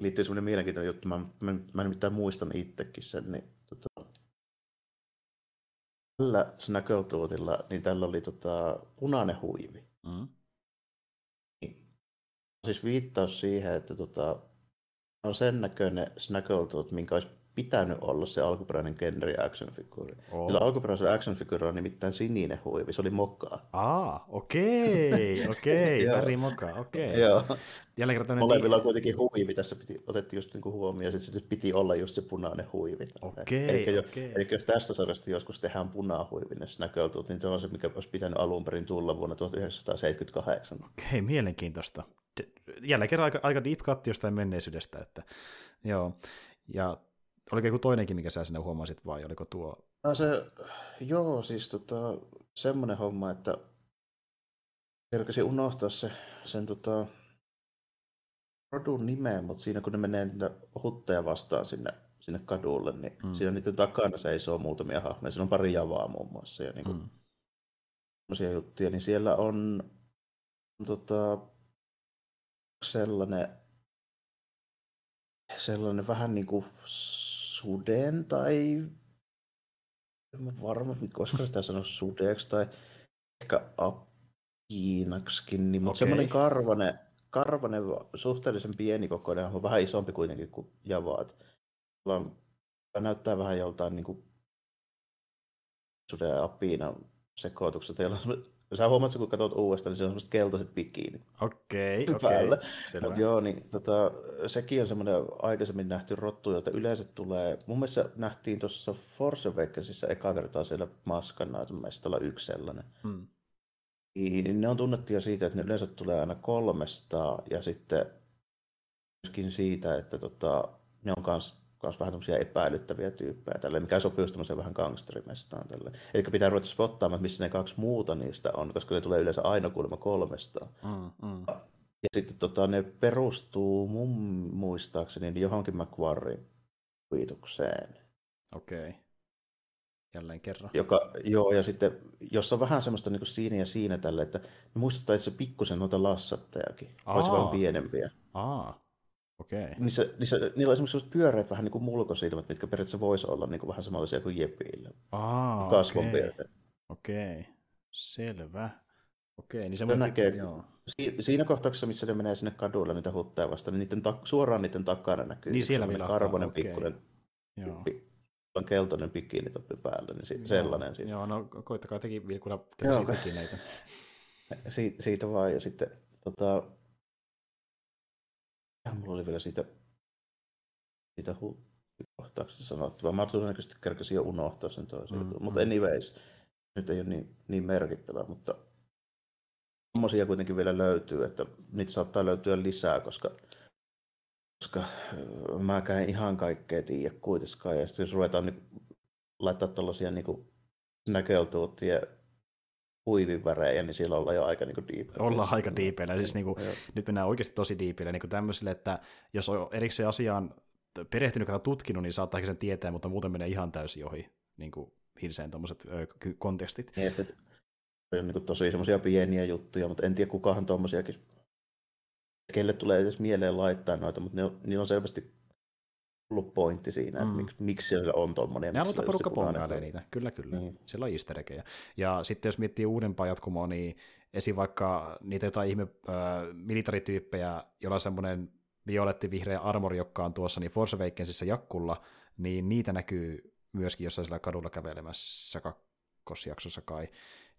liittyy semmoinen mielenkiintoinen juttu. Mä nimittäin muistan itsekin sen. Niin, tällä se näkökultuutilla, niin tällä oli punainen huivi. Mm. Siis viittaus siihen, että on sen näköinen Snaggletooth, minkä olisi pitänyt olla se alkuperäinen Genri action-figuuri. Oh. Sillä alkuperäisen action-figuuri on nimittäin sininen huivi, se oli mokaa. Ah, okei, väri mokaa, okei. Joo. Molemmilla on kuitenkin huivi, tässä otettiin just niinku huomioon, että se piti olla just se punainen huivi. Okei. Eli jos tästä sarjasta joskus tehdään punahuivinen Snaggletooth, niin se on se, mikä olisi pitänyt alun perin tulla vuonna 1978. Okei, mielenkiintoista. Jälleen kerran aika deep cut jostain menneisyydestä, että joo. Ja oliko joku toinenkin, mikä sä sinne huomasit, vai oliko tuo? Semmoinen homma, että kerkesin unohtaa sen rodun nimeen, mutta siinä kun ne menee niitä hutteja vastaan sinne kadulle, niin siinä niiden takana seisoo muutamia hahmeja, siinä on pari javaa muun muassa, ja niinku semmoisia juttuja, niin siellä on sellainen vähän niin kuin suden tai en mä varma, koska sitä sanoo sudeeksi tai ehkä apiinaksikin, niin, mutta semmoinen karvanen, suhteellisen pienikokoinen, on vähän isompi kuitenkin kuin javaat. Näyttää vähän joltain niin kuin suden ja apiinan sekoituksesta. Sä huomaat, kun katsot uudestaan, niin se on semmoiset keltaiset bikiinit. Okei. Mutta joo, niin sekin on semmoinen aikaisemmin nähty rottu, jota yleensä tulee. Mun mielestä nähtiin tuossa Force Awakensissa eka kertaa siellä maskana, mestalla yksi sellainen. Ne on tunnettuja siitä, että ne yleensä tulee aina 300, ja sitten myöskin siitä, että ne on myös vähän tämmöisiä epäilyttäviä tyyppejä, mikä sopii just vähän gangsterimestaan. Eli pitää ruveta spottaamaan, missä ne kaksi muuta niistä on, koska ne tulee yleensä aina kuulemma 300. Ja sitten ne perustuu mun muistaakseni johonkin McQuarrin viitukseen. Okei. Jälleen kerran. Ja sitten, jos on vähän semmoista niin kuin siinä tälle, että ne muistuttaa itse pikkusen noita lassattejakin, olisi vaan pienempiä. Okei. Niillä on esimerkiksi pyöreät vähän niin kuin mulkosilmät, mitkä periaatteessa voisi olla niin kuin vähän samanlaisia kuin Jepillä. Kasvonpiirteet. Okei. Selvä. Okei. Niin se näkee, siinä kohtauksessa, missä ne menee sinne kaduille niitä hutteja vastaan, niin suoraan niiden takana näkyy. Niin siellä meillä on karvonen pikkuinen tyyppi. On keltainen bikinitoppi päällä, niin sellainen. Siis. Joo, no koittakaa tekin vilkuilla tämmöisiä bikineitä. Siitä vaan, ja sitten mulla oli vielä siitä kohtauksesta sanottua. Mä todennäköisesti kerkäsin jo unohtaa sen toisen jutun. Mutta anyways, nyt ei ole niin merkittävää, mutta tommosia kuitenkin vielä löytyy, että niitä saattaa löytyä lisää, koska mäkään en ihan kaikkea tiedä kuitenkaan. Ja sitten jos ruvetaan laittaa tällaisia näkökultuuttia huivivärejä, niin siellä ollaan jo aika diipeillä. Ollaan aika diipeillä. Siis nyt mennään oikeasti tosi diipeillä tämmöisille, että jos on erikseen asiaan perehtynyt tai tutkinut, niin saattaa ehkä sen tietää, mutta muuten menee ihan täysin ohi hilseen tuommoiset kontekstit. On tosi semmoisia pieniä juttuja, mutta en tiedä kukahan tuommoisiakin, kelle tulee edes mieleen laittaa noita, mutta niillä on selvästi ollut pointti siinä, että miksi siellä on tuommoinen. Nämä on porukka pongailee niitä, kyllä. Mm. Siellä on easter eggejä. Ja sitten jos miettii uudempaa jatkumoa, niin esim. Vaikka niitä jotain ihme militarityyppejä, jolla on semmoinen violetti-vihreä armori, joka on tuossa niin Force Awakensissa jakkulla, niin niitä näkyy myöskin jossain siellä kadulla kävelemässä kakkosjaksossa kai.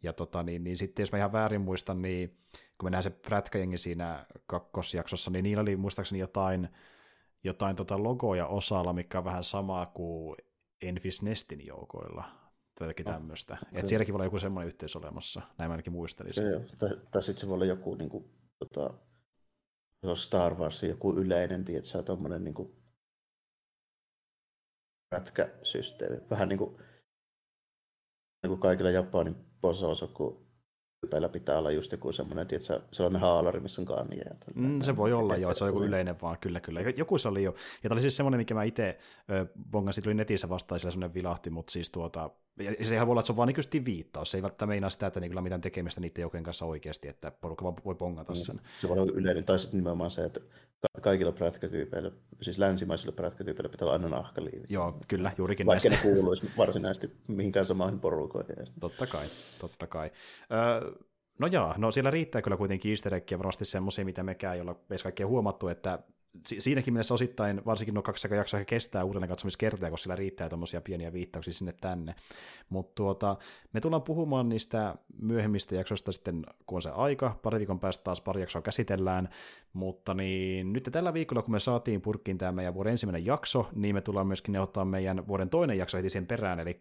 Ja niin sitten jos mä ihan väärin muistan, niin kun me nähdään se prätkäjengi siinä kakkosjaksossa, niin niillä oli muistaakseni jotain logoja osalla, mikä on vähän samaa kuin Envis Nestin joukoilla, tai jotakin tämmöistä. Että sielläkin voi olla joku semmoinen yhteys olemassa, näin mä ainakin muistelisin. Joo, tai sitten se voi olla joku Star Wars, joku yleinen, tietsä, tommoinen rätkäsysteemi. Vähän niin kuin kaikilla Japanin posaosa, kun Päällä pitää olla just joku semmoinen, tietsä, sellainen haalari, missä on kaania. Se voi olla joo, se on joku yleinen vaan, kyllä. Joku se oli jo. Ja tämä oli siis semmoinen, mikä mä itse bongasin, tuli netissä vastaan, sillä semmoinen vilahti, mutta siis sehän voi olla, että se on vaan niin viittaus. Se ei välttämättä meinaa sitä, että niillä on mitään tekemistä niiden joukkojen kanssa oikeasti, että porukka vaan voi bongata sen. Se voi olla yleinen, tai sitten nimenomaan se, että kaikilla prätkätyypeillä, siis länsimaisilla prätkätyypeillä pitää olla aina nahkaliivit. Joo, kyllä, juurikin näistä. Vaikka ne kuuluisi varsinaisesti mihinkään samaan porukoihin. Totta kai. No jaa, no siellä riittää kyllä kuitenkin easter eggia varmasti semmoisia, mitä mekään ei olla edes kaikkea huomattu, että siinäkin mielessä osittain, varsinkin nuo 200 jaksoa kestää uudelleen katsomiskertoja, kun sillä riittää tuommoisia pieniä viittauksia sinne tänne. Mutta me tullaan puhumaan niistä myöhemmistä jaksoista sitten, kun on se aika. Pari viikon päästä taas pari jaksoa käsitellään. Mutta niin, nyt tällä viikolla, kun me saatiin purkkiin tämä meidän vuoden ensimmäinen jakso, niin me tullaan myöskin neuvottaa meidän vuoden toinen jakso heti sen perään. Eli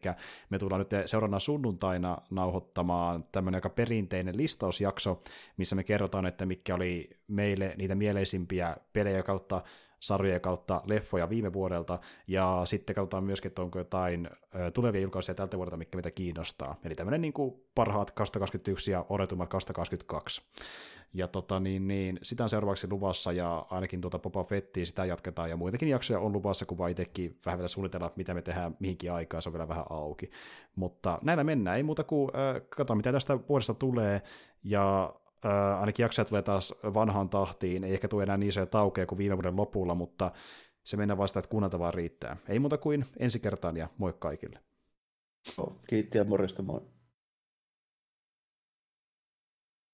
me tullaan nyt seuraavana sunnuntaina nauhoittamaan tämmöinen aika perinteinen listausjakso, missä me kerrotaan, että mitkä oli meille niitä mieleisimpiä pelejä kautta, sarjoja kautta, leffoja viime vuodelta, ja sitten katsotaan myöskin, että onko jotain tulevia julkaisuja tältä vuodelta, mitkä meitä kiinnostaa. Eli tämmöinen niin kuin parhaat 2021 ja odotummat 2022. Ja sitä on seuraavaksi luvassa, ja ainakin Boba Fettia sitä jatketaan, ja muitakin jaksoja on luvassa, kun vaan itsekin vähän vielä suunnitellaan, mitä me tehdään mihinkin aikaan, se on vielä vähän auki. Mutta näillä mennään, ei muuta kuin katsotaan, mitä tästä vuodesta tulee, ja ainakin jaksoja tulee taas vanhaan tahtiin, ei ehkä tule enää niin isoja taukeja kuin viime vuoden lopulla, mutta se mennään vasta, että kuunnelta vaan riittää. Ei muuta kuin ensi kertaan ja moi kaikille. Kiitti ja morjesta, moi.